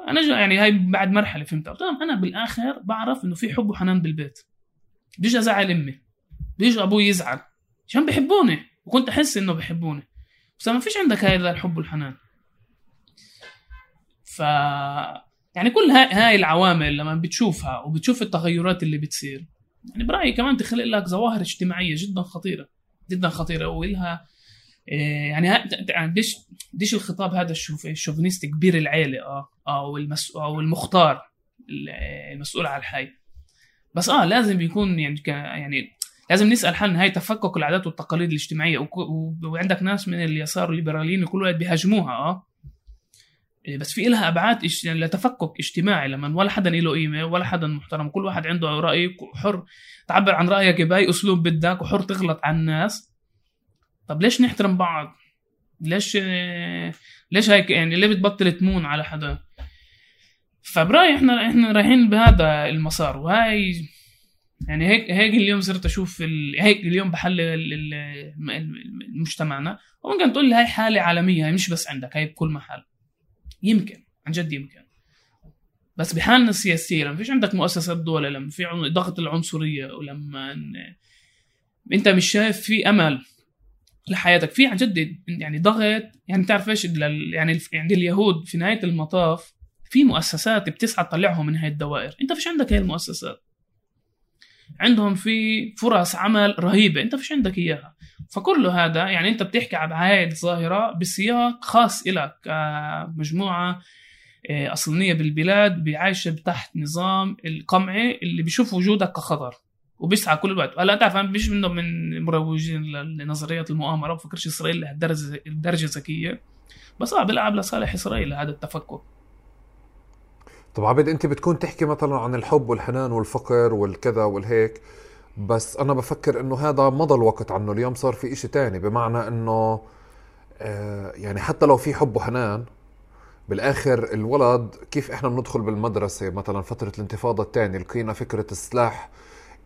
أنا يعني هاي بعد مرحلة فهمتها. طبعا أنا بالآخر بعرف إنه في حب وحنان بالبيت. بيجي أزعل أمي، بيجي أبوي يزعل، عشان بيحبوني وكنت أحس إنه بيحبوني، بس ما فيش عندك هاي الحب والحنان. يعني كل هاي العوامل لما بتشوفها وبتشوف التغيرات اللي بتصير، يعني برأيي كمان تخلق لك ظواهر اجتماعية جدا خطيرة جدا خطيرة. ولها يعني ديش الخطاب هذا الشوفينيستي كبير العيلة أو المختار المسؤول على الحي. بس لازم يكون يعني لازم نسأل حالنا هاي تفكك العادات والتقاليد الاجتماعية. وعندك ناس من اليسار والليبراليين وكل واحد بيهاجموها بس في إلها أبعاد يعني لتفكك اجتماعي، لما ولا حدا له قيمة ولا حدا محترم، كل واحد عنده رأي، حر تعبر عن رأيك بأي أسلوب بدك، وحر تغلط على الناس. طب ليش نحترم بعض؟ ليش هيك يعني ليه بتبطل تمون على حدا؟ فبرأيي إحنا رايحين بهذا المسار. وهاي يعني هيك اليوم صرت اشوف هيك اليوم بحلل مجتمعنا. وممكن تقول لي هاي حاله عالميه، هاي مش بس عندك، هاي بكل محل. يمكن عن جد يمكن. بس بحالنا السياسية لما فيش عندك مؤسسات دولة، لما في ضغط العنصرية، ولما انت مش شايف في امل لحياتك، في عن جد يعني ضغط، يعني تعرف ايش يعني عند اليهود في نهاية المطاف في مؤسسات بتسعى تطلعهم من هاي الدوائر، انت فيش عندك هاي المؤسسات. عندهم في فرص عمل رهيبة، انت فيش عندك اياها. فكل هذا يعني انت بتحكي عن هاي الظاهرة بسياق خاص لك مجموعة أصلية بالبلاد بعيشة تحت نظام القمع اللي بيشوف وجودك كخطر وبيسعى كل الوقت. هلا انت عارف مش منهم من مروجين لنظريات المؤامرة، بفكرش إسرائيل لهالدرجة ذكية، بس بيلعب لصالح إسرائيل هذا التفكك. طب عبيد انت بتكون تحكي مثلا عن الحب والحنان والفقر والكذا والهيك، بس انا بفكر انه هذا مضى الوقت عنه، اليوم صار في اشي تاني، بمعنى انه يعني حتى لو في حب وحنان بالاخر الولد، كيف احنا بندخل بالمدرسة مثلا فترة الانتفاضة الثانية لقينا فكرة السلاح،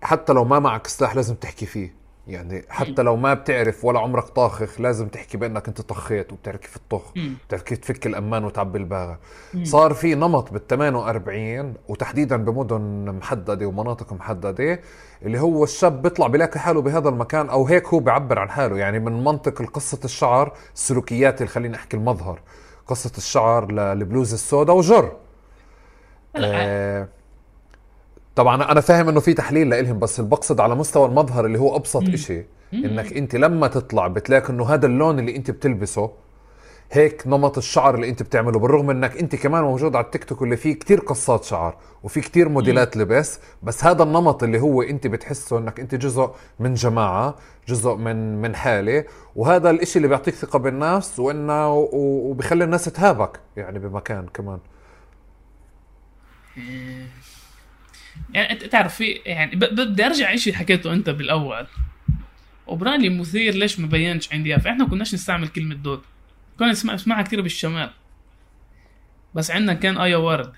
حتى لو ما معك سلاح لازم تحكي فيه، يعني حتى لو ما بتعرف ولا عمرك طاخخ لازم تحكي بأنك انت طخيت وبتعرف كيف الطخ، بتعرف كيف تفك الأمان وتعبي الباغة. صار في نمط بال48 وتحديدا بمدن محددة ومناطق محددة اللي هو الشاب بيطلع بيلاقي حاله بهذا المكان، أو هيك هو بيعبر عن حاله، يعني من منطق القصة الشعر السلوكيات اللي خليني أحكي المظهر، قصة الشعر للبلوز السودا وجر. طبعا انا فاهم انه في تحليل لإلهم، بس بقصد على مستوى المظهر اللي هو ابسط اشي، انك انت لما تطلع بتلاقي انه هذا اللون اللي انت بتلبسه، هيك نمط الشعر اللي انت بتعمله، بالرغم انك انت كمان موجود على التيك توك اللي فيه كتير قصات شعر وفي كتير موديلات لباس، بس هذا النمط اللي هو انت بتحسه انك انت جزء من جماعة، جزء من حالة، وهذا الاشي اللي بيعطيك ثقة بالناس وانه وبيخلي الناس تهابك يعني بمكان كمان. يعني انت تعرف في يعني بدي ارجع اشي حكيته انت بالاول، وبرأي لي مثير ليش ما بينش عندي. فاحنا كناش نستعمل كلمة دود، كنا نسمعها كتير بالشمال، بس عندنا كان آية ورد،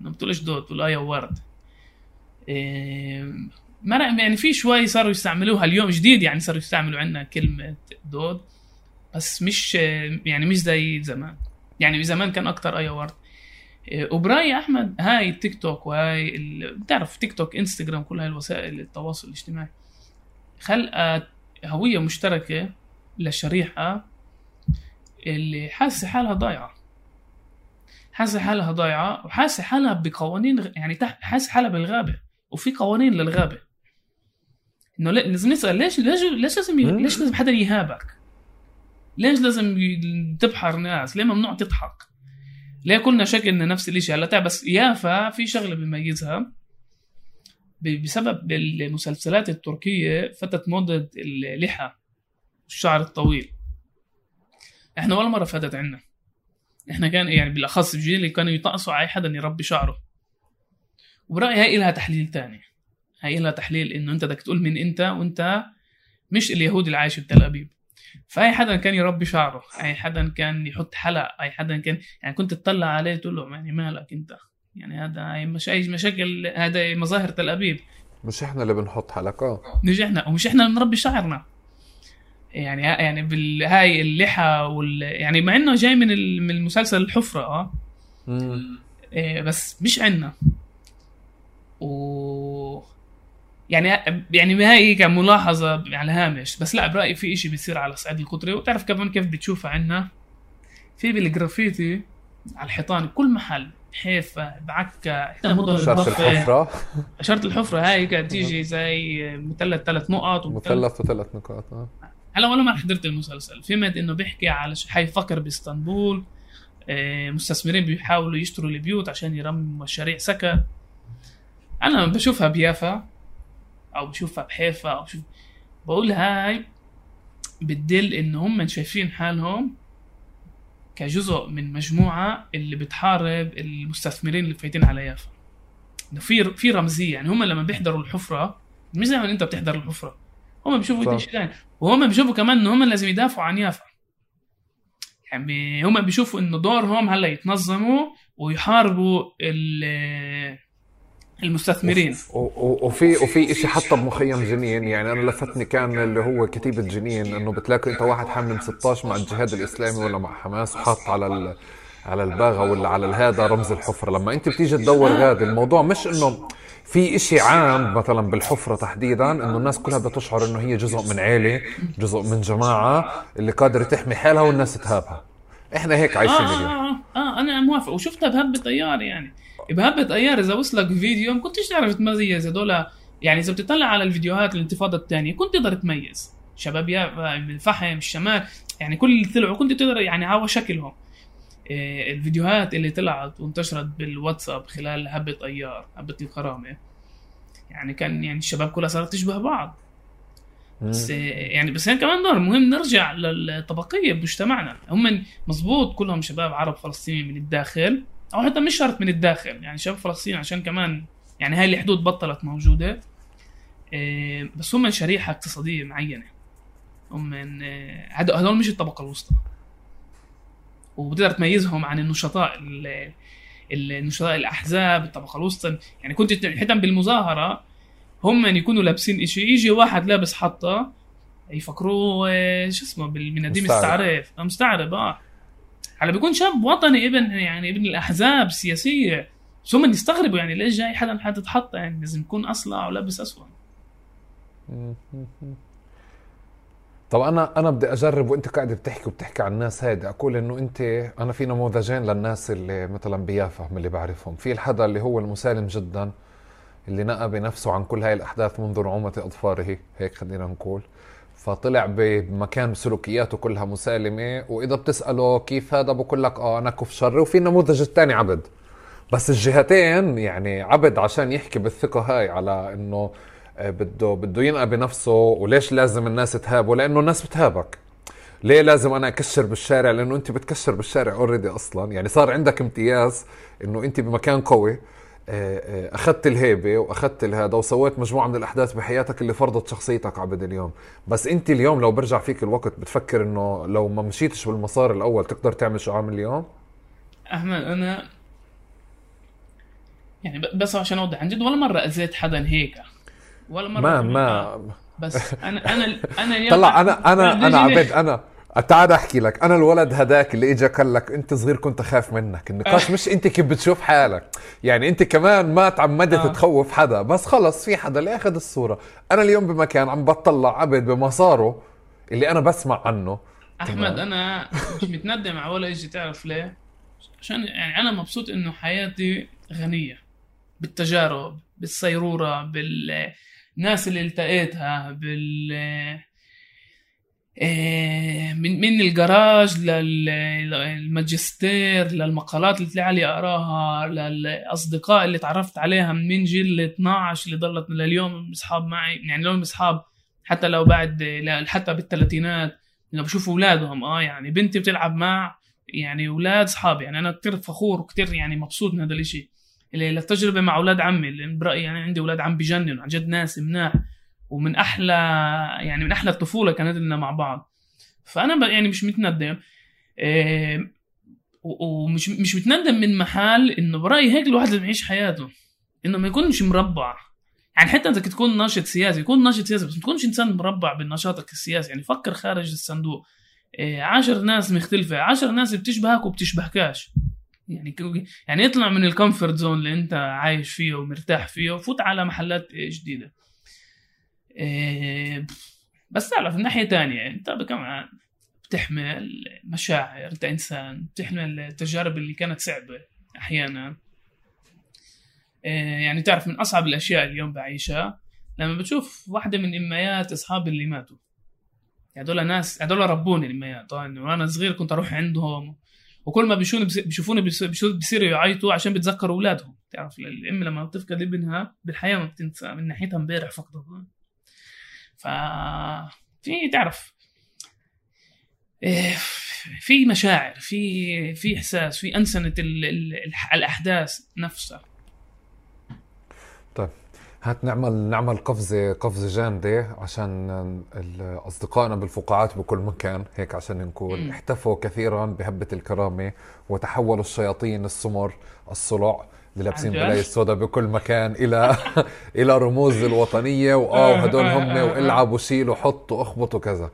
ما بتقولش دود تقول آية ورد. ما يعني في شوي صاروا يستعملوها اليوم جديد، يعني صاروا يستعملوا عندنا كلمة دود، بس مش يعني مش زي زمان، يعني زمان كان اكتر آية ورد. وبراي أحمد هاي التيك توك وهاي بتعرف تيك توك انستغرام كل هاي الوسائل التواصل الاجتماعي خلقت هوية مشتركة للشريحة اللي حاسة حالها ضايعة، حاسة حالها ضايعة، وحاسة حالها بقوانين، يعني حاسة حالها بالغابة وفي قوانين للغابة. إنه لازم نسأل ليش لازم حدا يهابك، ليش لازم تبحر ناس، ليه ممنوع تضحك، ليه كلنا شكلنا نفس الاشي. هلا بس يافا في شغله بيميزها بسبب المسلسلات التركيه، فتت موضه اللحى والشعر الطويل، احنا ولا مره فاتت عنا، احنا كان يعني بالاخص بجيلي كانوا يطقسوا على حدا يربي شعره. وبرايي هاي لها تحليل تاني، هاي لها تحليل انه انت بدك تقول من انت، وانت مش اليهودي اللي عايش بتل ابيب. فأي حدا كان يربي شعره، أي حدا كان يحط حلق، أي حدا كان يعني كنت تطلع عليه تقول له يعني مالك أنت، يعني هذا مش أي مشاكل، هذا مظاهر تل أبيب، مش إحنا اللي بنحط حلقة، مش إحنا ومش إحنا اللي بنربي شعرنا. يعني بالهاي اللحى يعني مع إنه جاي من المسلسل الحفرة بس مش عنا. يعني هاي كان ملاحظة على هامش، بس لا برأيي في إشي بيصير على صعيد القطري. وتعرف كمان كيف بتشوفها عنا في بالجرافيتي على الحيطان بكل محل، حيفا بعكا شرط الحفرة هاي كانت تيجي زي مثلث 3 نقط ومثلث 3 نقاط. هلا والله ما حضرت المسلسل، فهمت إنه بيحكي على حيفكر بإسطنبول، مستثمرين بيحاولوا يشتروا البيوت عشان يرموا شارع سكن. أنا بشوفها بيافا او بشوفها بحيفا او بشوف، بقول هاي بتدل ان هم شايفين حالهم كجزء من مجموعه اللي بتحارب المستثمرين اللي فايتين على يافا، انه في رمزيه. يعني هم لما بيحضروا الحفره مش زي ما انت بتحضر الحفره، هم بيشوفوا شيء، وهم بيشوفوا كمان ان هم لازم يدافعوا عن يافا. يعني هم بيشوفوا انه دورهم هلا يتنظموا ويحاربوا المستثمرين. وفي إشي حتى بمخيم جنين، يعني أنا لفتني كان اللي هو كتيبة جنين، إنه بتلاقي أنت واحد حامل 16 مع الجهاد الإسلامي ولا مع حماس، وحاط على على الباغة ولا على الهذا رمز الحفرة. لما انت بتيجي تدور غادي الموضوع مش انه في اشي عام مثلا بالحفرة تحديدا انه الناس كلها بتشعر انه هي جزء من عيلة، جزء من جماعة اللي قادرة تحمي حالها والناس تهابها. احنا هيك عايشين اليوم. انا موافق، وشفتها بهبة طيار. يعني بهبة طيار اذا وصلك فيديو ما كنتش تعرف تميز هذول. يعني اذا بتطلع على الفيديوهات الانتفاضة الثانية كنت تقدر تميز شباب من فحم الشمال، يعني كل اللي طلعوا كنت تقدر يعني على شكلهم. الفيديوهات اللي طلعت وانتشرت بالواتساب خلال هبة ايار، هبة الكرامة، يعني كان يعني الشباب كلها صارت تشبه بعض. بس يعني بس هين كمان دور مهم نرجع للطبقية بمجتمعنا. هم مزبوط كلهم شباب عرب فلسطيني من الداخل، او حتى مش شرط من الداخل، يعني شباب فلسطيني عشان كمان يعني هاي الحدود بطلت موجودة. بس هم من شريحة اقتصادية معينة، هم من هدول مش الطبقة الوسطى، وبتقدر تميزهم عن النشطاء النشطاء الأحزاب الطبقة الوسطى. يعني كنت حتى بالمظاهرة هم من يكونوا لابسين إشي، يجي واحد لابس حطة يفكروه شو اسمه بالمناديم التعريف مستعرب، على بيكون شاب وطني ابن يعني ابن الأحزاب السياسية. ثم يستغربوا يعني ليش جاي حدا تحط، يعني لازم يكون أصلع ولابس أسود. طب انا بدي اجرب، وانت قاعد بتحكي عن الناس هادي، اقول انه انا في نموذجين للناس اللي مثلا بيافا اللي بعرفهم. في الحدا اللي هو المسالم جدا، اللي نقى بنفسه عن كل هاي الاحداث منذ نعومه اظفاره، هيك خلينا نقول، فطلع بمكان بسلوكياته كلها مسالمه، واذا بتساله كيف هذا بقول لك انا كف شر. وفي النموذج الثاني عبد، بس الجهتين يعني عبد عشان يحكي بالثقه هاي على انه بده ينقى بنفسه، وليش لازم الناس تهابه، لانه الناس بتهابك. ليه لازم انا اكشر بالشارع؟ لانه انت بتكشر بالشارع اوريدي اصلا، يعني صار عندك امتياز انه انت بمكان قوي، اخذت الهيبه واخذت الهذا وسويت مجموعه من الاحداث بحياتك اللي فرضت شخصيتك عبد اليوم. بس انت اليوم لو برجع فيك الوقت بتفكر انه لو ما مشيتش بالمسار الاول تقدر تعمل شو عامل اليوم؟ احمد انا يعني بس عشان اوضح، عن جد ولا مره اذيت حدا هيك ولا مرة بس انا طلع انا عبد، انا تعال احكي لك. انا الولد هداك اللي اجى قال لك انت صغير كنت اخاف منك، النقاش مش انت كيف بتشوف حالك، يعني انت كمان ما تعمدت تخوف حدا، بس خلص في حدا اللي اخذ الصورة. انا اليوم بمكان عم بطلع عبد بمساره اللي انا بسمع عنه. احمد انا مش متندم على ولا شيء، تعرف ليه؟ عشان يعني انا مبسوط انه حياتي غنية بالتجارب، بالصيرورة، بالناس اللي التقيتها، من الجراج للماجستير، للمقالات اللي طلع لي اقراها، للاصدقاء اللي تعرفت عليها من جيل 12 اللي ضلت لليوم اصحاب معي. يعني لهم اصحاب حتى لو بعد حتى بالثلاثينات، لو بشوف اولادهم يعني بنتي بتلعب مع يعني اولاد اصحابي، يعني انا كثير فخور وكثير يعني مبسوط من هذا الشيء. التجربة مع أولاد عمي اللي برأيي يعني عندي أولاد عم بيجننوا عن جد، ناس مناح ومن أحلى يعني من أحلى الطفولة كانت لنا مع بعض. فأنا يعني مش متندم، ومش متندم من محل إنه برأيي هيك الواحد لازم يعيش حياته، إنه ما يكونش مربع. يعني حتى إذا تكون ناشط سياسي يكون ناشط سياسي، بس ما تكونش إنسان مربع بالنشاطك السياسي. يعني فكر خارج الصندوق، 10 ناس مختلفة، 10 ناس بتشبهك وبتشبهكاش، يعني يطلع من الكومفورت زون اللي انت عايش فيه ومرتاح فيه وفوت على محلات جديدة. بس تعرف من ناحية تانية انت كمان بتحمل مشاعر، انت انسان بتحمل التجارب اللي كانت صعبة احيانا. يعني تعرف من اصعب الاشياء اليوم بعيشها لما بتشوف واحدة من اميات اصحابي اللي ماتوا، هذول ناس هذول ربوني الاميات، طبعا وانا صغير كنت اروح عندهم، وكل ما بيشوفوني بيصيروا يعيطوا عشان بتذكروا اولادهم. بتعرف الام لما بتفقد ابنها بالحياه ما بتنسى من ناحيتها امبارح فقدها. ف في تعرف في مشاعر، في احساس، في انسنه الاحداث نفسها. طيب هات نعمل قفزه جامده عشان اصدقائنا بالفقاعات بكل مكان، هيك عشان نقول احتفوا كثيرا بهبه الكرامه وتحولوا الشياطين السمر الصلع اللي لابسين بلاي السودا بكل مكان الى الى رموز الوطنيه، وهدول هم والعبوا شيلوا حطوا اخبطوا كذا.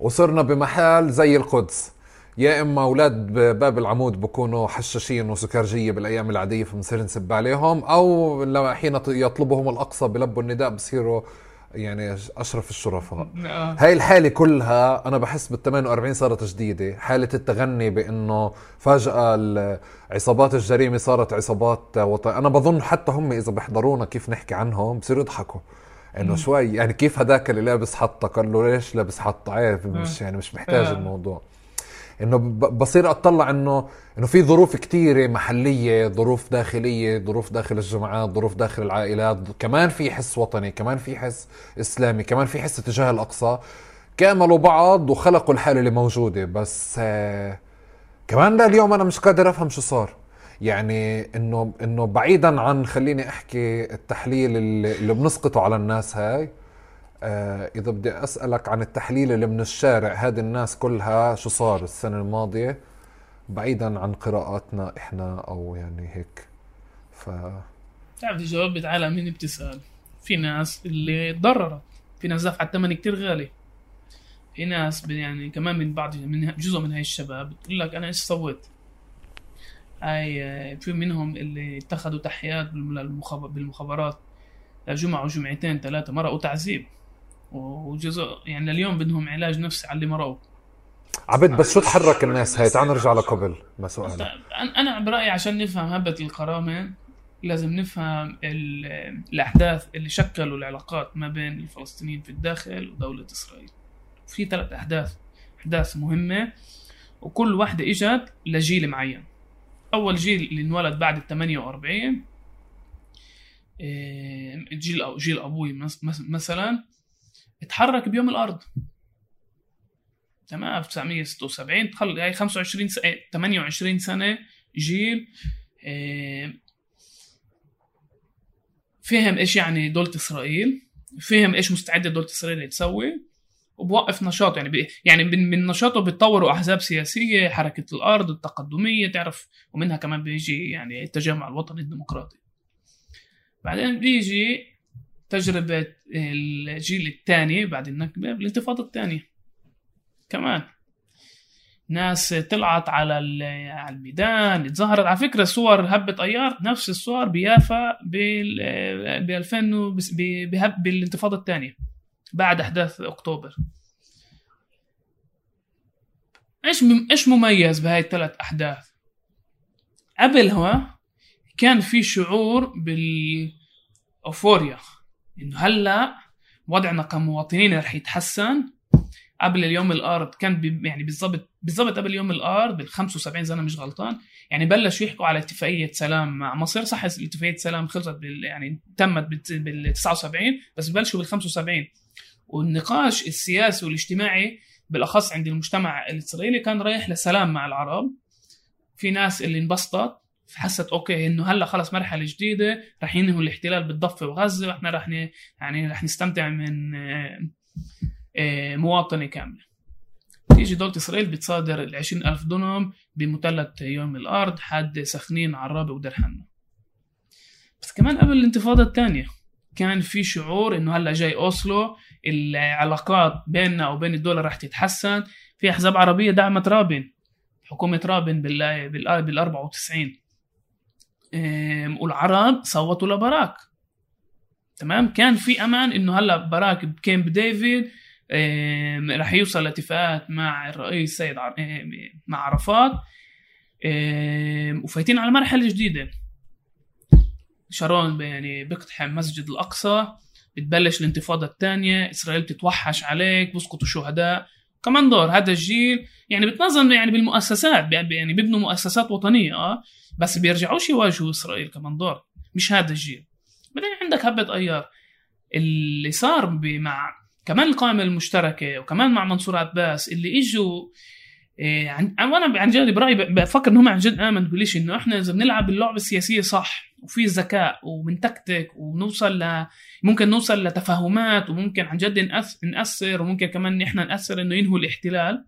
وصرنا بمحل زي القدس يا اما اولاد باب العمود بكونوا حشاشين وسكرجيه بالايام العاديه فبنصير نسب عليهم، او حين يطلبهم الاقصى بلبوا النداء بصيروا يعني اشرف الشرفاء. هاي الحاله كلها انا بحس بال48 صارت جديده، حاله التغني بانه فجاه عصابات الجريمه صارت عصابات وطنيه. انا بظن حتى هم اذا بحضرونا كيف نحكي عنهم بصيروا يضحكوا انه شوي يعني كيف هداك اللي لابس حطه، قال له ليش لابس حطه؟ عارف مش يعني مش محتاج الموضوع. انه بصير اطلع انه في ظروف كتيرة محلية، ظروف داخلية، ظروف داخل الجماعات، ظروف داخل العائلات، كمان في حس وطني، كمان في حس اسلامي، كمان في حس تجاه الاقصى، كاملوا بعض وخلقوا الحالة اللي موجودة. بس كمان لليوم انا مش قادر افهم شو صار. يعني انه بعيدا عن خليني احكي التحليل اللي بنسقطه على الناس هاي، إذا بدي أسألك عن التحليل اللي من الشارع، هذه الناس كلها شو صار السنة الماضية بعيدا عن قراءاتنا إحنا أو يعني هيك. تعرف الجواب بتعالى مين بتسأل. في ناس اللي ضررت، في ناس دفعت ثمن كتير غالي، في ناس يعني كمان من بعض من جزء من هاي الشباب بتقول لك أنا إيش صوت. هاي في منهم اللي اتخذوا تحيات بالمخابرات لجمعة وجمعتين ثلاثة، مرقوا تعذيب وجزء يعني اليوم بدهم علاج نفسي على اللي مرقوا. عبد بس شو تحرك الناس هاي؟ تعال نرجع لقبل ما سؤالك. انا برأيي عشان نفهم هبة القرامة لازم نفهم الاحداث اللي شكلوا العلاقات ما بين الفلسطينيين في الداخل ودولة اسرائيل. في ثلاث احداث مهمة، وكل واحدة اجت لجيل معين. اول جيل اللي انولد بعد 48 جيل او جيل ابوي مثلا اتحرك بيوم الارض، تمام، 1976، تخلي هاي 25 سنه 28 سنه جيل فهم ايش يعني دولة اسرائيل، فهم ايش مستعده دولة اسرائيل تسوي، وبوقف نشاطه. يعني من نشاطه بتطوروا احزاب سياسيه، حركه الارض التقدميه تعرف، ومنها كمان بيجي يعني التجمع الوطني الديمقراطي. بعدين بيجي تجربة الجيل الثاني بعد النكبة بالانتفاضة الثانية، كمان ناس طلعت على الميدان، اتظهرت على فكرة صور هبة ايار، نفس الصور بيافا بالانتفاضة الثانية بعد احداث اكتوبر. ايش مميز بهاي الثلاث احداث؟ قبلها كان في شعور بالأوفوريا إنه هلأ وضعنا كمواطنين رح يتحسن. قبل اليوم الأرض كان يعني بالضبط قبل يوم الأرض بال75 سنة مش غلطان، يعني بلشوا يحكوا على اتفاقية سلام مع مصر. صح، اتفاقية سلام خلصت يعني تمت بال79، بس بلشوا بال75. والنقاش السياسي والاجتماعي بالأخص عند المجتمع الإسرائيلي كان رايح لسلام مع العرب. في ناس اللي انبسطت حست اوكي انه هلا خلص مرحله جديده، راح ينهوا الاحتلال بالضفه وغزه، واحنا راح يعني راح نستمتع من مواطنه كامله. تيجي دوله اسرائيل بتصادر ال20,000 دونم بمثلث يوم الارض، حد سخنين عرابه ودير حنا. بس كمان قبل الانتفاضه الثانيه كان في شعور انه هلا جاي اوسلو، العلاقات بيننا وبين الدول راح تتحسن. في احزاب عربيه دعمت رابين، حكومه رابين بال94، والعرب صوتوا لبراك، تمام. كان في امان انه هلا باراك بكامب ديفيد رح يوصل لاتفاقات مع الرئيس سيد مع عرفات، وفايتين على مرحله جديده. شارون يعني بيقتحم مسجد الاقصى، بتبلش الانتفاضه الثانيه، اسرائيل بتتوحش عليك، بسقطوا شهداء. كمان دور هذا الجيل يعني بتنظم يعني بالمؤسسات، يعني بيبنوا مؤسسات وطنيه، بس بيرجعوش يواجهوا اسرائيل. كمان دور مش هذا الجيل. بعدين عندك هبه ايار اللي صار مع كمان القائمه المشتركه، وكمان مع منصور عباس اللي اجوا وانا عن جد برايي بفكر انهم عن جد امنوا ليش انه احنا اذا بنلعب اللعبه السياسيه صح وفي ذكاء وبنتكتك ونوصل ممكن نوصل لتفاهمات، وممكن عن جد نأثر، وممكن كمان احنا نأثر انه ينهوا الاحتلال.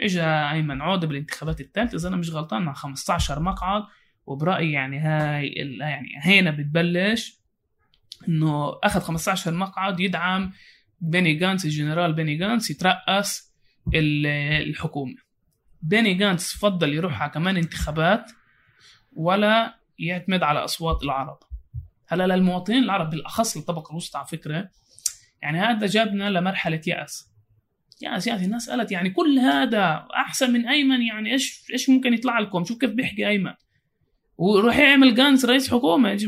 اجى أيمن عودة بالانتخابات الثالثة إذا أنا مش غلطان مع 15 مقعد، وبرأيي يعني هينا بتبلش إنه أخذ 15 مقعد يدعم بني غانس، الجنرال بني غانس يترأس الحكومة. بني غانس فضل يروح على كمان انتخابات ولا يعتمد على أصوات العرب. هلا للمواطنين العرب بالأخص للطبقة الوسطى على فكرة، يعني هذا جابنا لمرحلة يأس. يأس الناس قالت يعني كل هذا أحسن من أيمن، يعني إيش ممكن يطلع لكم؟ شوف كيف بيحكي أيمن، وروح يعمل غانس رئيس حكومة،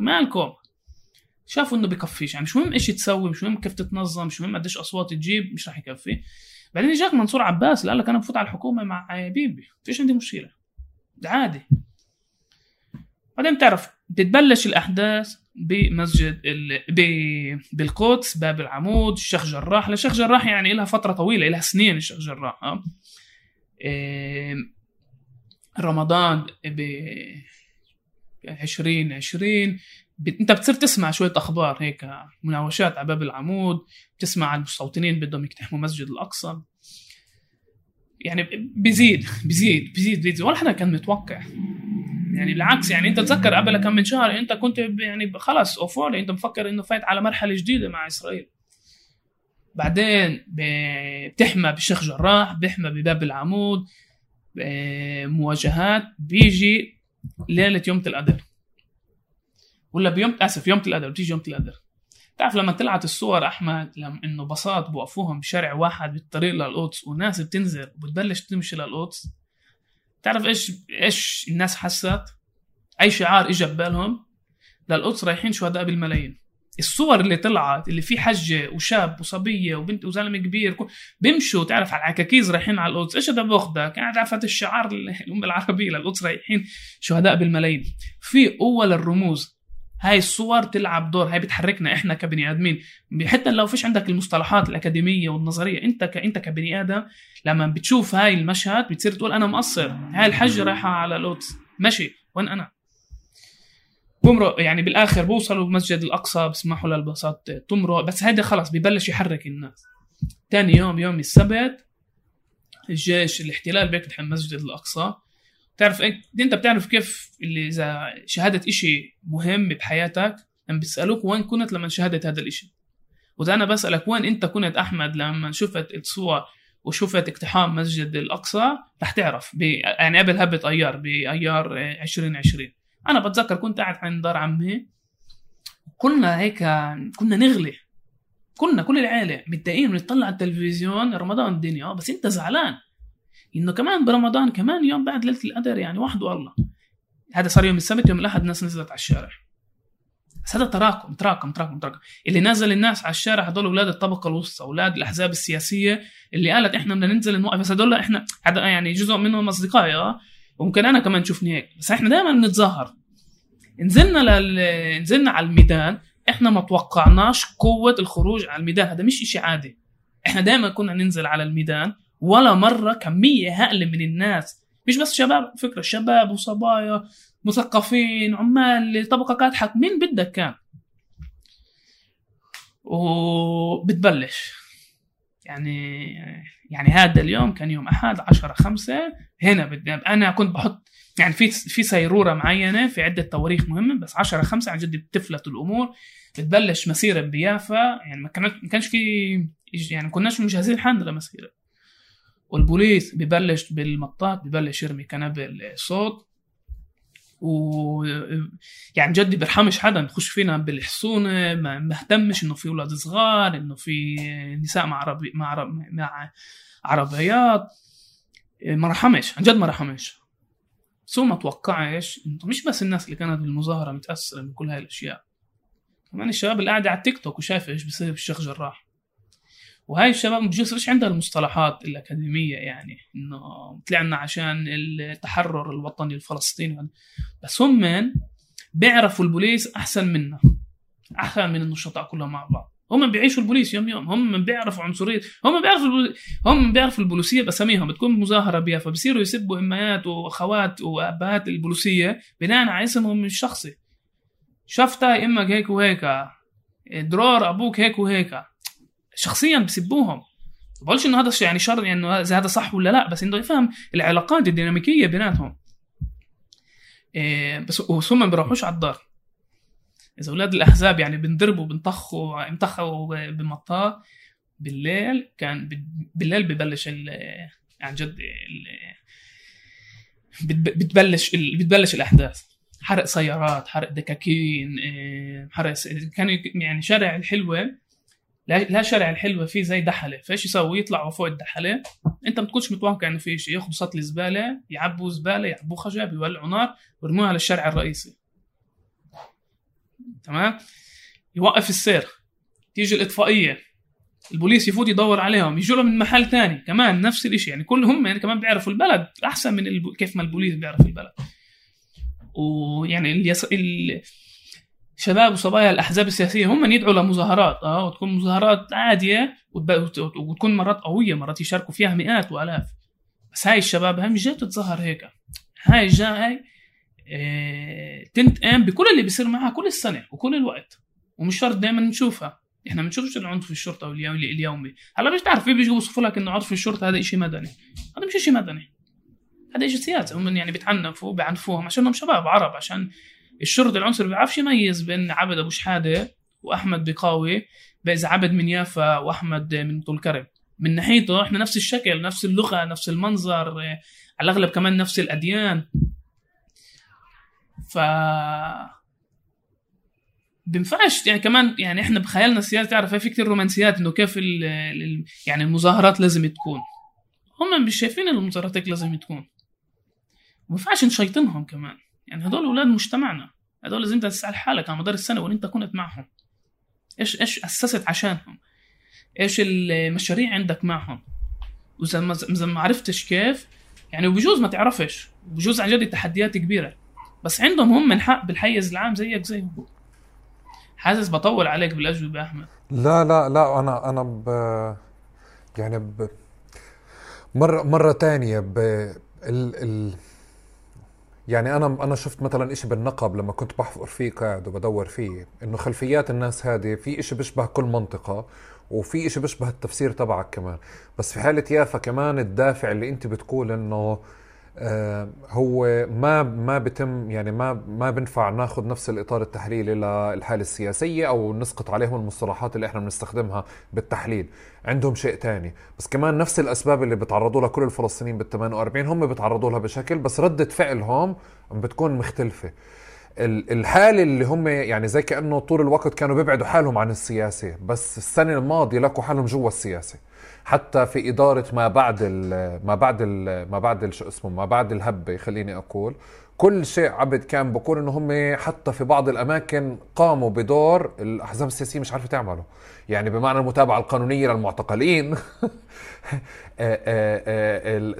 مالكم؟ شافوا إنه بكفيش، يعني مش مهم إيش تسوي، مش مهم كيف تتنظم، مش مهم قديش أصوات تجيب، مش راح يكفي. بعدين جاك منصور عباس قال لك أنا بفوت على الحكومة مع بيبي، فيش عندي مشكلة، ده عادي. بعدين تعرف بتتبلش الأحداث بمسجد بالقدس، باب العمود، الشيخ جراح. الشيخ جراح يعني لها فترة طويلة، لها سنين الشيخ جراح. رمضان ب2020 انت بتصير تسمع شوية اخبار هيك، مناوشات على باب العمود، بتسمع عن المستوطنين بدهم يقتحموا مسجد الاقصى. يعني بيزيد بيزيد بيزيد بيزيد ولا حدا كان متوقع، يعني بالعكس. يعني انت تذكر قبل كم من شهر انت كنت يعني خلاص اوفر، انت مفكر انه فايت على مرحلة جديدة مع اسرائيل. بعدين بتحمى بالشيخ جراح، بتحمى بباب العمود، مواجهات. بيجي ليلة يوم القدر، ولا يوم القدر، بتيجي يوم القدر. تعرف لما طلعت الصور أحمد، لما إنه بساط بوقفوهم بشارع واحد بالطريق للقدس وناس بتنزل وبتبلش تمشي للقدس، تعرف إيش الناس حست؟ أي شعار إجا ببالهم؟ للقدس رايحين شهداء بالملايين. الصور اللي طلعت اللي في حجة وشاب وصبية وبنت وزلمة كبير بيمشوا تعرف على العكاكيز رايحين على القدس، إيش هذا بأخذك؟ يعني تعرفت الشعار الأمة العربية للقدس رايحين شهداء بالملايين. في أول الرموز، هاي الصور تلعب دور، هاي بتحركنا إحنا كبني آدمين، حتى لو فيش عندك المصطلحات الأكاديمية والنظرية، أنت كبني آدم لما بتشوف هاي المشهد بتصير تقول أنا مقصر، هاي الحجة رايحة على القدس، ماشي وين أنا؟ بمرق يعني بالآخر بوصلوا بمسجد الأقصى، بسمحوا للبساط تمرق، بس هذا خلاص بيبلش يحرك الناس. تاني يوم السبت، الجيش الاحتلال بيقتحم مسجد الأقصى. تعرف أنت بتعرف كيف اللي إذا شهادة إشي مهم بحياتك لما بيسألوك وين كنت لما شهدت هذا الإشي. وإذا أنا بسألك وين أنت كنت أحمد لما شفت الصور وشفت اقتحام مسجد الأقصى، رح تعرف يعني قبل هبة أيار، بأيار 2020 أنا بتذكر كنت قاعد عند دار عمي، كنا هيك كنا نغلي، كنا كل العائلة متضايقين ونطلع على التلفزيون رمضان الدنيا، بس أنت زعلان إنه كمان برمضان كمان يوم بعد ليلة القدر، يعني وحده الله. هذا صار يوم السبت، يوم الأحد الناس نزلت على الشارع، بس هذا تراكم تراكم تراكم تراكم. اللي نازل الناس على الشارع هذول أولاد الطبقة الوسطى، أولاد الأحزاب السياسية اللي قالت إحنا بدنا ننزل نوقف، بس هذول إحنا هذا يعني جزء منهم أصدقائي، وممكن أنا كمان شوفني هيك، بس إحنا دائما بنتظاهر. نزلنا على الميدان، إحنا ما توقعناش قوة الخروج على الميدان، هذا مش إشي عادي. إحنا دائما كنا ننزل على الميدان، ولا مرة كمية هائلة من الناس، مش بس شباب، فكرة شباب وصبايا مثقفين عمال طبقة كادحة مين بدك كان. وبتبلش يعني هذا اليوم كان يوم أحد 10/5. هنا أنا كنت بحط يعني في سيرورة معينة في عدة تواريخ مهمة، بس 10/5 عن جد بتفلت الأمور. بتبلش مسيرة بيافا، يعني ما كانش في، يعني ما كناش مجهزين حالنا لمسيرة. والبوليس ببلش بالمطاط، ببلش يرمي كنابل صوت، و يعني جدي برحمش حدا بخش فينا بالحصونه، ما مهتمش انه في اولاد صغار، انه في نساء مع عربيات، ما رحمش، عن جد ما رحمش. سو ما توقعش انه مش بس الناس اللي كانت بالمظاهره متاثره من كل هاي الاشياء، كمان الشباب اللي قاعده على التيك توك وشايفه ايش بيصير بالشيخ جراح. وهاي الشباب مش عندها المصطلحات الأكاديمية، يعني إنه طلعنا عشان التحرر الوطني الفلسطيني، بس هم من بيعرفوا البوليس أحسن منا، أحسن من النشطاء كلهم مع بعض. هم بيعيشوا البوليس يوم يوم، هم من بيعرفوا عنصرية، هم بيعرفوا البوليسية بأساميهم. بتكون مظاهرة بيافا بيصيروا يسبوا أميات وأخوات وأبات البوليسية بناء على اسمهم الشخصي، شفتها إمك هيك وهيك، درار أبوك هيك وهيك، شخصيا بسبوهم. بقولش انه هذا الشيء يعني شر، يعني هذا صح ولا لا، بس انه يفهم العلاقات الديناميكيه بيناتهم. بس وهم ما بيروحوش على الدار. اذا اولاد الاحزاب يعني بنضربوا بنطخوا امطخوا بمطاط بالليل، كان بالليل ببلش عن جد بتبلش الأحداث. حرق سيارات، حرق دكاكين، حرق كان يعني شارع الحلوة، لا شارع الحلوة فيه زي دحلة، فايش يسوي؟ يطلعوا فوق الدحلة، انت ما بتكونش متوقع انه في شيء، ياخذوا سطل زبالة، يعبوا زبالة، يعبوا خشب، يولعوا نار، ويرموها على الشارع الرئيسي. تمام؟ يوقف السير، تيجي الإطفائية، البوليس يفوت يدور عليهم، يجوا من محل تاني كمان نفس الشيء، يعني كلهم يعني كمان بيعرفوا البلد احسن من كيف ما البوليس بيعرف البلد. ويعني شباب وصبايا الأحزاب السياسية هم يدعوا لمظاهرات، وتكون مظاهرات عادية وتكون مرات قوية، مرات يشاركوا فيها مئات وآلاف. بس هاي الشباب هم جاي تتظاهر هيك، هاي جاي تنتقم بكل اللي بيصير معها كل السنة وكل الوقت، ومش شرط دائما نشوفها. احنا ما بنشوفش العنف في الشرطة اليومي. هلا مش تعرف بيجوا يوصفوا لك انه عنف في الشرطة هذا شيء مدني، هذا مش شيء مدني، هذا شيء سياسي. هم يعني بيعنفوهم عشانهم شباب عرب، عشان الشرطي العنصري بيعرفش يميز بين عبد أبو شحادي وأحمد بقاوي، بإذا عبد من يافا وأحمد من طول كرم. من ناحيته إحنا نفس الشكل، نفس اللغة، نفس المنظر، على الأغلب كمان نفس الأديان، بنفعش يعني كمان. يعني إحنا بخيالنا السياسي تعرف في كتير رومانسيات إنه كيف يعني المظاهرات لازم تكون، هم مش شايفين المظاهرات لازم تكون، بنفعش نشيطنهم كمان. يعني هدول أولاد مجتمعنا، هدول لازم تسأل حالك على مدار السنة وين أنت كنت معهم، إيش أسست عشانهم، إيش المشاريع عندك معهم، وإذا ما عرفتش كيف يعني، وبجوز ما تعرفش، وبجوز عن جد تحديات كبيرة، بس عندهم هم من حق بالحيز العام زيك زيهم. حاسس بطول عليك بالأجوبة أحمد؟ لا أنا مرة تانية يعني أنا شفت مثلاً إشي بالنقب لما كنت بحفر فيه قاعد وبدور فيه، إنه خلفيات الناس هذه في إشي بيشبه كل منطقة، وفي إشي بيشبه التفسير تبعك كمان. بس في حالة يافا كمان الدافع اللي أنت بتقول إنه هو ما بتم، يعني ما بنفع ناخد نفس الإطار التحليلي للحالة السياسية أو نسقط عليهم المصطلحات اللي إحنا بنستخدمها بالتحليل. عندهم شيء تاني، بس كمان نفس الأسباب اللي بتعرضوا لها كل الفلسطينيين بال48 هم بتعرضوا لها بشكل، بس ردة فعلهم بتكون مختلفة. الحالة اللي هم يعني زي كأنه طول الوقت كانوا بيبعدوا حالهم عن السياسة، بس السنة الماضية لقوا حالهم جوا السياسة، حتى في إدارة ما بعد الهبة. خليني أقول كل شيء عبد كان بقول إنه هم حتى في بعض الأماكن قاموا بدور الأحزاب السياسية مش عارفة تعمله، يعني بمعنى المتابعة القانونية للمعتقلين،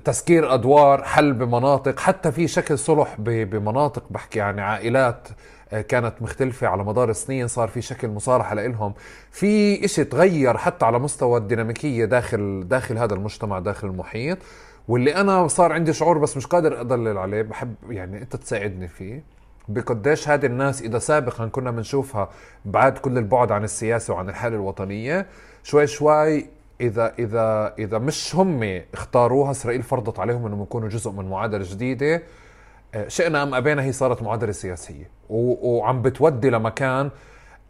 تسكير أدوار، حل بمناطق، حتى في شكل صلح بمناطق، بحكي عن عائلات كانت مختلفة على مدار سنين صار في شكل مصالحة لإلهم. في إشي تغير حتى على مستوى الديناميكية داخل هذا المجتمع، داخل المحيط، واللي أنا صار عندي شعور بس مش قادر أدلل عليه، بحب يعني أنت تساعدني فيه بقديش هذه الناس إذا سابقا كنا بنشوفها بعد كل البعد عن السياسة وعن الحالة الوطنية، شوي شوي إذا مش هم اختاروها، إسرائيل فرضت عليهم أنهم يكونوا جزء من معادلة جديدة، شئنا أم أبينا هي صارت معادلة سياسية وعم بتودي لمكان.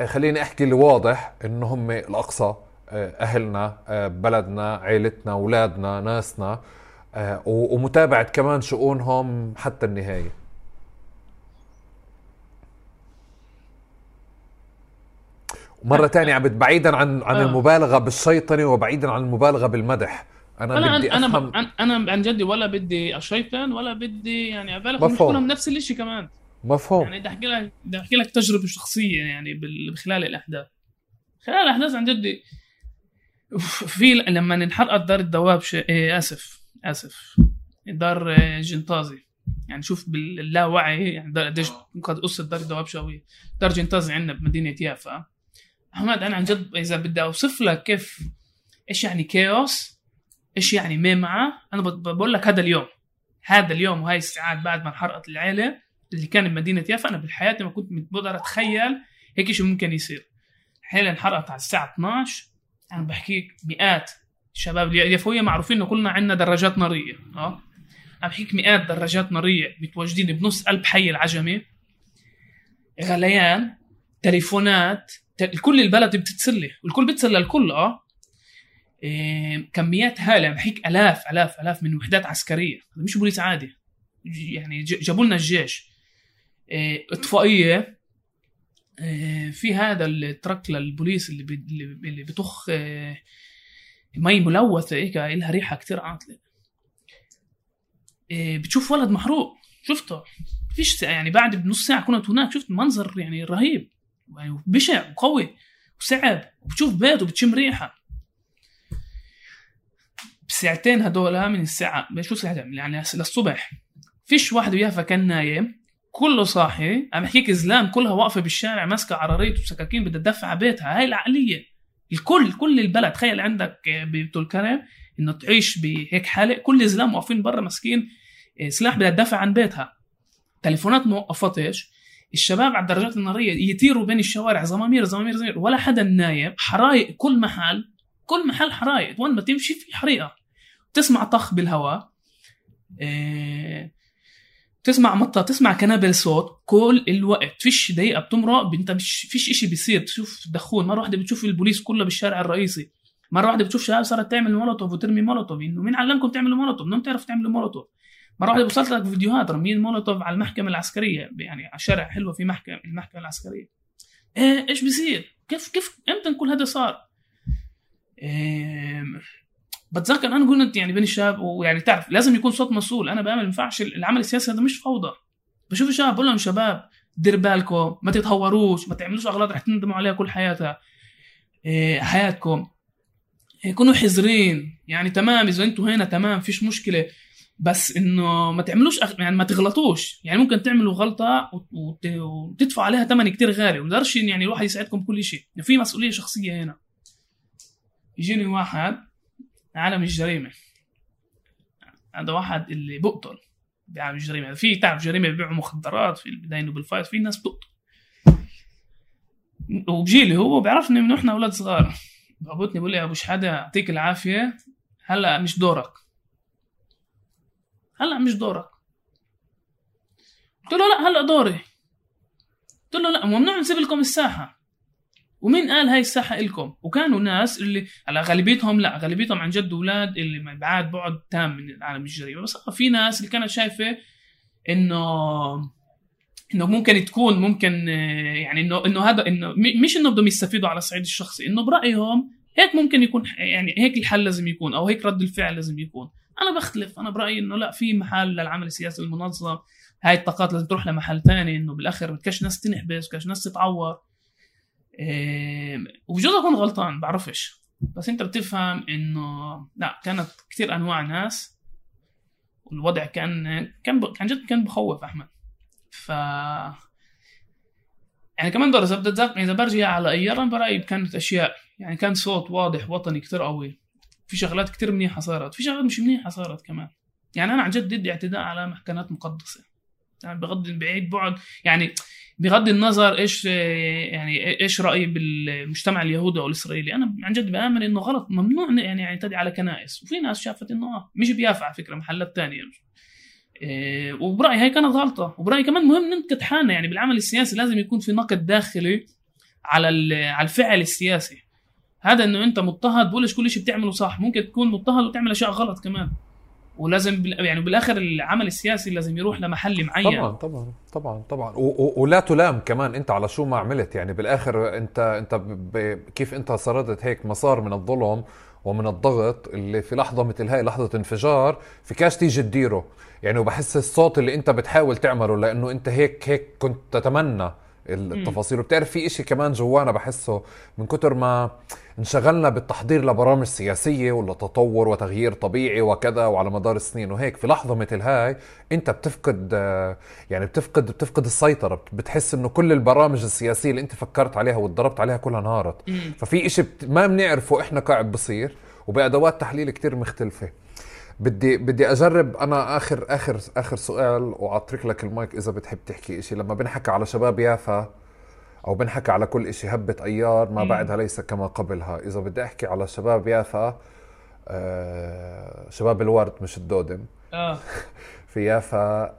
خليني أحكي اللي واضح إنه هم الأقصى، أهلنا، بلدنا، عيلتنا، أولادنا، ناسنا، ومتابعة كمان شؤونهم حتى النهاية. مرة تانية عبد، بعيدا عن المبالغة بالشيطنة وبعيدا عن المبالغة بالمدح، أنا عن جدي ولا بدي الشيطان ولا بدي يعني أبالغ، هم كلهم نفس الإشي كمان، مفهوم. يعني بدي أحكي لك تجربة شخصية يعني خلال الأحداث عن جدي، في لما انحرقت دار الدوابشة، آسف دار جنطازي، يعني شوف باللاوعي يعني قديش قد قصة دار الدوابشة قوية. دار جنطازي عندنا بمدينة يافا أحمد، أنا عن جد إذا بدي أوصف لك كيف إيش يعني كيوس، إيش يعني ميمعة، أنا بقول لك هذا اليوم وهاي الساعات بعد ما انحرقت العيلة اللي كانت بمدينة يافا، أنا بالحياة ما كنت بقدر أتخيل هيك شيء ممكن يصير. العيلة انحرقت على الساعة 12، أنا بحكيك مئات الشباب اليافوية معروفين إنه كلنا عندنا دراجات نارية، أنا بحكيك مئات دراجات نارية متواجدين بنص قلب حي العجمي، غليان، تليفونات، كل البلد بتتسلي والكل بتسلى الكل، كميات هائلة، بحكي آلاف من وحدات عسكرية، مش بوليس عادي، يعني جابوا لنا الجيش اطفائيه في هذا الترك للبوليس اللي بتخ مي ملوثه هيك لها ريحه كتير عاطله. بتشوف ولد محروق، شفته فيش يعني بعد بنص ساعه كنا هناك، شفت منظر يعني رهيب يعني بشع وقوي وصعب، وبتشوف بيت وبتشم ريحه. بساعتين هدول من الساعه شو ساعتين يعني للصبح فيش واحد وياها، كان نايم كله صاحي. عم احكيك زلام كلها واقفه بالشارع ماسكه عراريت وسكاكين بدها تدفع بيتها. هاي العقليه كل البلد. تخيل عندك ببيت الكرم انه تعيش بهيك حاله، كل زلام واقفين برا ماسكين سلاح بدها تدافع عن بيتها، تليفونات موقفتش، الشباب على الدرجات الناريه يطيروا بين الشوارع، زمامير زمامير زمامير، ولا حدا نايم، حرايق كل محل حرايق، وين ما تمشي في حريقه، تسمع طخ بالهواء، تسمع مطه، تسمع كنابل صوت كل الوقت، فيش دقيقه بتمرق انت، فيش اشي بيصير. تشوف دخون، مره واحده بتشوف البوليس كله بالشارع الرئيسي، مره واحده بتشوف شباب صارت تعمل مولوتوف وترمي مولوتوف، انه مين علمكم تعملوا مولوتوف؟ انتم بتعرفوا تعملوا مولوتوف. مره واحده وصلت لك فيديوهات رميين مولوتوف على المحكمه العسكريه، يعني على شارع حلوه في المحكمه العسكريه. ايش بيصير؟ كيف امتى كل هذا صار؟ بتذكر انا قلت يعني بين الشباب، ويعني تعرف لازم يكون صوت مسؤول. انا بعمل ينفعش العمل السياسي هذا مش فوضى. بشوف الشباب بقول لهم شباب دير بالكم، ما تتهوروش، ما تعملوش اغلاط رح تندموا عليها كل حياتها حياتكم. كونوا حذرين يعني، تمام اذا انتوا هنا تمام فيش مشكله، بس انه ما تعملوش يعني ما تغلطوش، يعني ممكن تعملوا غلطه وتدفع عليها ثمن كتير غالي، وما قدرش يعني الواحد يساعدكم بكل شيء، يعني في مسؤوليه شخصيه هنا. يجيني واحد عالم الجريمه، هذا واحد اللي بقتل بعالم الجريمه، في تعرف جريمه بيبيعوا مخدرات في البدايه بالفايت، في ناس بتقتل، وبجيلي هو بيعرفني من احنا اولاد صغار، بابوتني بيقول لي ابو شحاده يعطيك العافيه، هلا مش دورك، هلا مش دورك. قلت له لا هلا دوري، قلت له لا ممنوع نسيب لكم الساحه، ومين قال هاي الساحه لكم؟ وكانوا ناس اللي على غالبيتهم، لا غالبيتهم عن جد اولاد اللي بعد تام من العالم الجريمه، بس في ناس اللي كانت شايفه انه ممكن تكون ممكن يعني انه هذا انه مش انه بدهم يستفيدوا على الصعيد الشخصي، انه برايهم هيك ممكن يكون، يعني هيك الحل لازم يكون، او هيك رد الفعل لازم يكون. انا بختلف، انا برايي انه لا، في محل للعمل السياسي المنظم، هاي الطاقات لازم تروح لمحل ثاني، انه بالاخر بدكش ناس تنحبس، بدكش ناس تتعور. وجوز اكون غلطان بعرفش، بس انت بتفهم انه لا، كانت كتير انواع ناس، والوضع كان بخوف احمد. ف يعني كمان دور اذا بدك، اذا برجع على ايام برايي كانت اشياء، يعني كان صوت واضح وطني كتير قوي، في شغلات كتير منيحه صارت، في شغلات مش منيحه صارت كمان. يعني انا عن جد ضد اعتداء على محكمات مقدسه، يعني بعيد بعد يعني بغض النظر ايش رايي بالمجتمع اليهودي او الاسرائيلي، انا عن جد بامن انه غلط، ممنوع يعني يعتدي على كنائس. وفي ناس شافت انه مش بيافع على فكره محلات ثانيه، وبرايي هي كانت غلطه. وبرايي كمان مهم ننقد حالنا، يعني بالعمل السياسي لازم يكون في نقد داخلي على الفعل السياسي هذا، انه انت مضطهد بقولش كل شيء بتعمله صح، ممكن تكون مضطهد وتعمل اشياء غلط كمان، ولازم يعني بالاخر العمل السياسي لازم يروح لمحل معين. طبعا ولا تلام كمان انت على شو ما عملت، يعني بالاخر انت كيف انت سردت هيك مسار من الظلم ومن الضغط اللي في لحظه مثل هاي، لحظه انفجار في كاش تيجي تديره يعني. وبحس الصوت اللي انت بتحاول تعمله، لانه انت هيك كنت تتمنى التفاصيل. وبتعرف في اشي كمان جوانا بحسه، من كتر ما انشغلنا بالتحضير لبرامج سياسية ولا تطور وتغيير طبيعي وكذا وعلى مدار السنين وهيك، في لحظة مثل هاي انت بتفقد، يعني بتفقد السيطرة، بتحس انه كل البرامج السياسية اللي انت فكرت عليها واتضربت عليها كلها انهارت. ففي اشي ما بنعرفه احنا قاعد بصير، وبأدوات تحليل كتير مختلفة. بدي اجرب انا اخر سؤال واعطيك لك المايك اذا بتحب تحكي اشي. لما بنحكي على شباب يافا او بنحكي على كل اشي هبت ايار ما بعدها ليس كما قبلها، اذا بدي احكي على شباب يافا، شباب الورد مش الدودم في يافا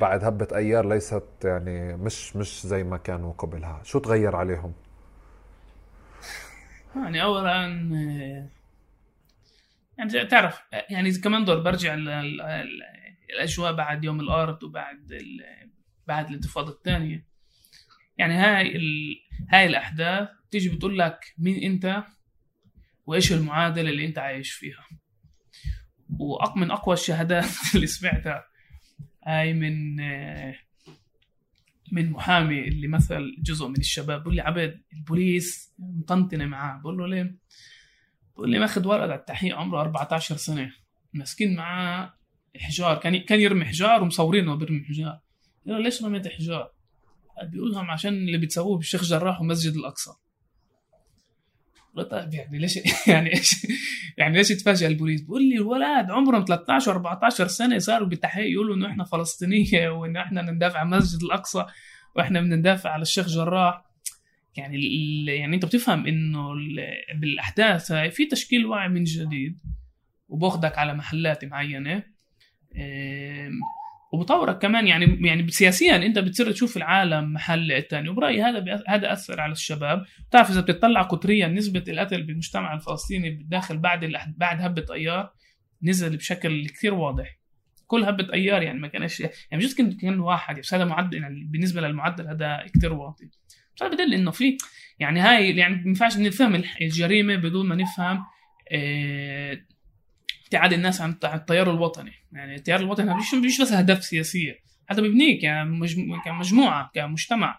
بعد هبت ايار ليست يعني مش زي ما كانوا قبلها، شو تغير عليهم؟ يعني اولا يعني تعرف يعني كمان دور برجع الأجواء بعد يوم الأرض وبعد بعد الانتفاضة الثانية. يعني هاي الأحداث تيجي بتقول لك مين أنت وإيش المعادلة اللي أنت عايش فيها. ومن أقوى الشهادات اللي سمعتها هاي من محامي اللي مثل جزء من الشباب. بقول لي عبد البوليس مطنطنة معاه. بقول له ليه؟ بقول لي ماخد ورقة التحقيق عمره 14 سنة ماسكين معاه حجار، كان يرمي حجار ومصورينه بيرمي حجار. قال له ليش رميت حجار؟ بيقولهم عشان اللي بتسووه بالشيخ جراح ومسجد الأقصى. طيب يعني ليش ليش تفاجئ البوليس؟ بقول لي الولاد عمرهم 13 14 سنه صاروا بالتحقيق يقولوا انه احنا فلسطينيه وان احنا ندافع عن مسجد الاقصى واحنا بندافع على الشيخ جراح. يعني انت بتفهم انه بالاحداث هاي في تشكيل وعي من جديد، وباخدك على محلات معينه وبطورك كمان يعني سياسيا. انت بتصير تشوف العالم محل الثاني، وبرايي هذا اثر على الشباب. بتعرف اذا بتطلع قطريا نسبه القتل بالمجتمع الفلسطيني بالداخل بعد هبه ايار نزل بشكل كثير واضح. كل هبه ايار يعني ما كانش يعني مش كان واحد، بس هذا معدل يعني بالنسبه للمعدل هذا كثير واطي. بس بدل انه في يعني هاي يعني ما ينفعش نفهم الجريمه بدون ما نفهم ابتعاد الناس عن التيار الوطني. يعني التيار الوطني مش بس اهداف سياسيه، حتى ببنيك كمجموعه كمجتمع،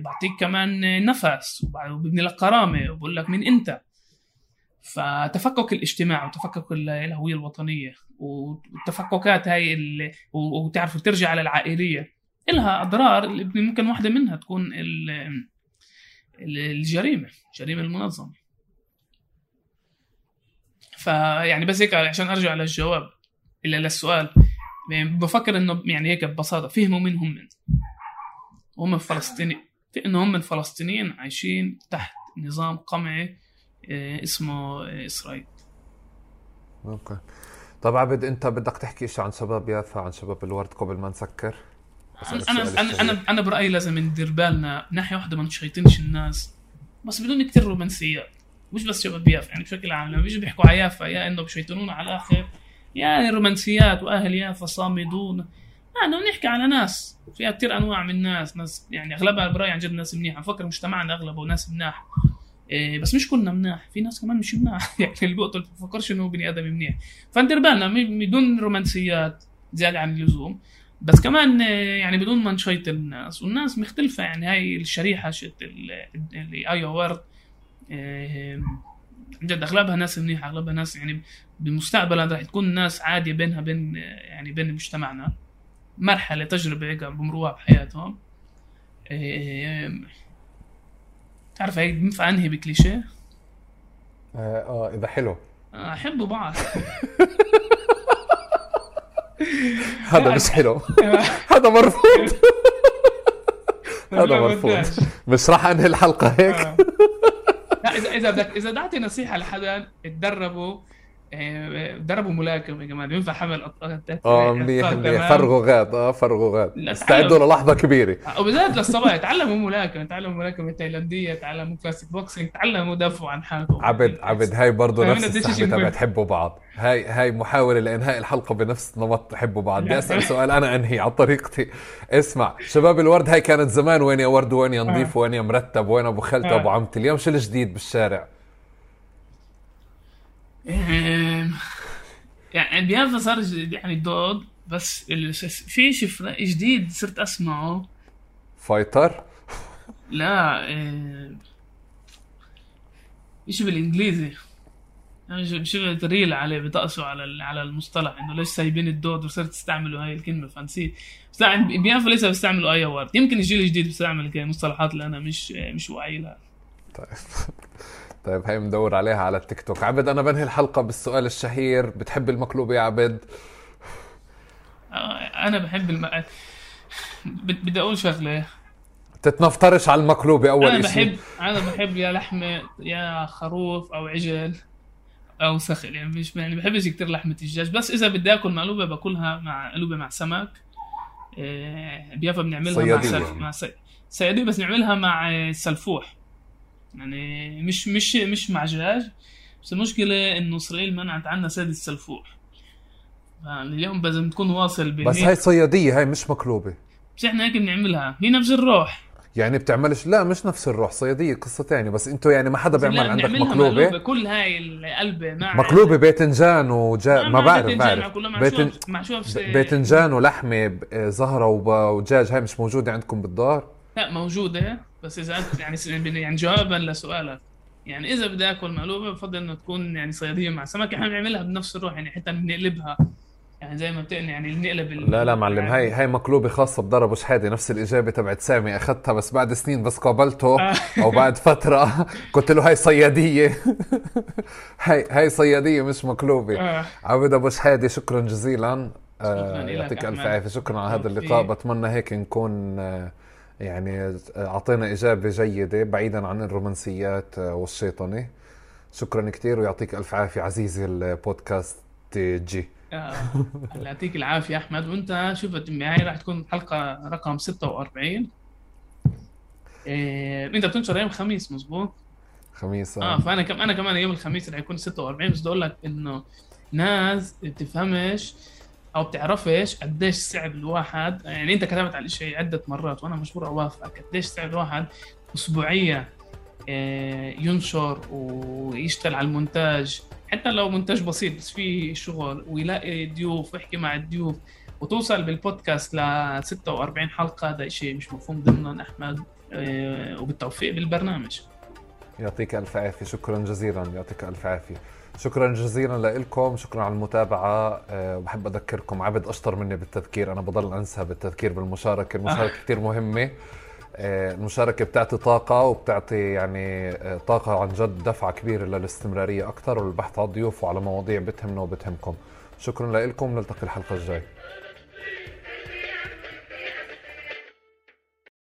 بعطيك كمان نفس وببني لك كرامه وبقول لك من انت. فتفكك الاجتماع وتفكك الهويه الوطنيه والتفككات هاي وتعرفوا ترجع على العائليه لها اضرار اللي ممكن واحده منها تكون الجريمه المنظمه. فيعني بس هيك عشان ارجع للجواب الا للسؤال، بفكر انه يعني هيك ببساطه فهموا مين هم هم الفلسطينيين، انه هم الفلسطينيين عايشين تحت نظام قمعي اسمه اسرائيل. اوكي. طب عبد انت بدك تحكي شيء عن شباب يافا، عن شباب الورد قبل ما نسكر؟ انا برايي لازم ندير بالنا ناحيه واحده ما نشيطنش الناس، بس بدون كثير رومانسيات. مش بس شباب يافا، يعني بشكل عام لما بيجوا بيحكوا على يافا يا انه بشيطنون على الاخر يعني رومانسيات واهل يافا صامدون. انه نحكي على ناس فيها كثير انواع من الناس، ناس يعني اغلبها برايي عن جد ناس منيحه. بفكر مجتمعنا اغلبه ناس مناح، بس مش كلنا مناح، في ناس كمان مش مناح. يعني اللي بقتل بفكرش انه بني ادم منيح. فندير بالنا بدون رومانسيات زياده عن اللزوم، بس كمان يعني بدون ما نشيط الناس. والناس مختلفه، يعني هاي الشريحه اللي ايوه ورد جد اغلبها ناس منيحه، اغلبها ناس يعني بالمستقبل راح تكون ناس عاديه بينها بين يعني بين مجتمعنا مرحله تجربه هيك بمروها بحياتهم. تعرف هيك بنفع انهي بكليشيه اذا حلو احبوا بعض. هذا مش حلو، هذا مرفوض، هذا مرفوض. مش راح انهي الحلقه هيك. اذا دعت نصيحه لحدا تدربوا ملاكمه يا جماعه، بينفع حمل منيح منيح. فرغوا غاد استعدوا للحظه كبيره، وبالذات للصبايا تعلموا ملاكمه تايلانديه، تعلموا كلاسيك بوكسينج، تعلموا دافعوا عن حالكم. عبد هاي برضه نفس السحبه تبع تحبوا بعض. هاي محاوله لانهاء الحلقه بنفس نمط تحبوا بعض. بدي اسال سؤال انا انهي على طريقتي. اسمع شباب الورد، هاي كانت زمان وين يا ورد وين يا نظيف وين يا مرتب وين ابو خالته ابو عمتي. اليوم شو الجديد بالشارع؟ يعني بيافا صار يعني ضد، بس في شيء جديد صرت اسمعه فايتر. لا ايش بالانجليزي انا شو تريل عليه، بيطقسوا على المصطلح انه ليش سايبين الدود وصرت تستعملوا هاي الكلمه فانسيت. بس بيافا لسه بيستعملوا اي وورد، يمكن الجيل الجديد بيستعمل مصطلحات اللي انا مش واعي لها. طيب هاي مدور عليها على التيك توك. عبد أنا بنهي الحلقة بالسؤال الشهير، بتحب المقلوب يا عبد؟ أنا بحب بدي أقول شغلة تتنفطرش على المقلوب. أول أنا اسم أنا بحب يا لحمة يا خروف أو عجل أو سخل، يعني مش يعني بحبش كتير لحمة الدجاج. بس إذا بدي أكل مقلوبة بأكلها مع قلوبة مع سمك. بيافا بنعملها صيادية. صيادية بس نعملها مع سلفوح، يعني مش مع دجاج. بس المشكله انه اسرائيل منعت عنا سد السلفوح، يعني اليوم لازم تكون واصل بين. بس هاي صيادية، هاي مش مقلوبة. مش احنا هيك بنعملها، هي نفس الروح يعني. بتعملش؟ لا مش نفس الروح، صيادية قصة تانية. بس انتو يعني ما حدا بيعمل عندك مقلوبة. كل هاي القلبة مع مقلوبة باذنجان وجا ما بعرف باذنجان ولحمة زهرة ودجاج، هاي مش موجودة عندكم بالدار؟ لا موجودة، بس اذا انت يعني جوابا لسؤالك يعني اذا بدي اكل مقلوبة بفضل انه تكون يعني صيادية مع سمك. احنا بنعملها بنفس الروح يعني، حتى بنقلبها يعني زي ما بتقني يعني نقلب. لا لا معلم، هاي مقلوبة خاصة بدار أبو شحادي. نفس الإجابة تبعت سامي أخذتها بس بعد سنين، بس قابلته أو بعد فترة قلت له هاي صيادية. هاي صيادية مش مقلوبة. عبد أبو شحادي شكرا جزيلا، يعطيك ألف عافية. شكرا على هذا اللقاء، بتمنى هيك نكون يعني أعطينا إجابة جيدة بعيدا عن الرومانسيات والشيطنة. شكرا كتير ويعطيك ألف عافية عزيزي البودكاست جي. الله يعطيك العافية أحمد. وأنت شفت معي راح تكون حلقة رقم 46. أنت بتنشر يوم الخميس مظبوط؟ خميس. فأنا كمان يوم الخميس راح يكون 46. بس بدي أقول لك إنه ناس بتفهمش أو بتعرفش قديش صعب الواحد. يعني أنت كتبت على الشيء عدة مرات وأنا مشكور أوافقك، قديش صعب الواحد أسبوعية ينشر ويشتغل على المونتاج، حتى لو منتج بسيط بس فيه شغل، ويلاقي ضيوف ويحكي مع الضيوف، وتوصل بالبودكاست ل 46 حلقة. ده شيء مش مفهوم ضمن أحمد، وبالتوفيق بالبرنامج. يعطيك ألف عافية، شكرا جزيلا. يعطيك ألف عافية، شكرا جزيلا لكم، شكرا على المتابعة. بحب أذكركم، عبد أشطر مني بالتذكير، أنا بضل أنسى بالتذكير بالمشاركة. المشاركة كتير مهمة، المشاركة بتعطي طاقة وبتعطي يعني طاقة عن جد، دفعة كبيرة للاستمرارية أكتر والبحث عن ضيوف وعلى مواضيع بتهمنا وبتهمكم. شكرا لكم، نلتقي الحلقة الجاي.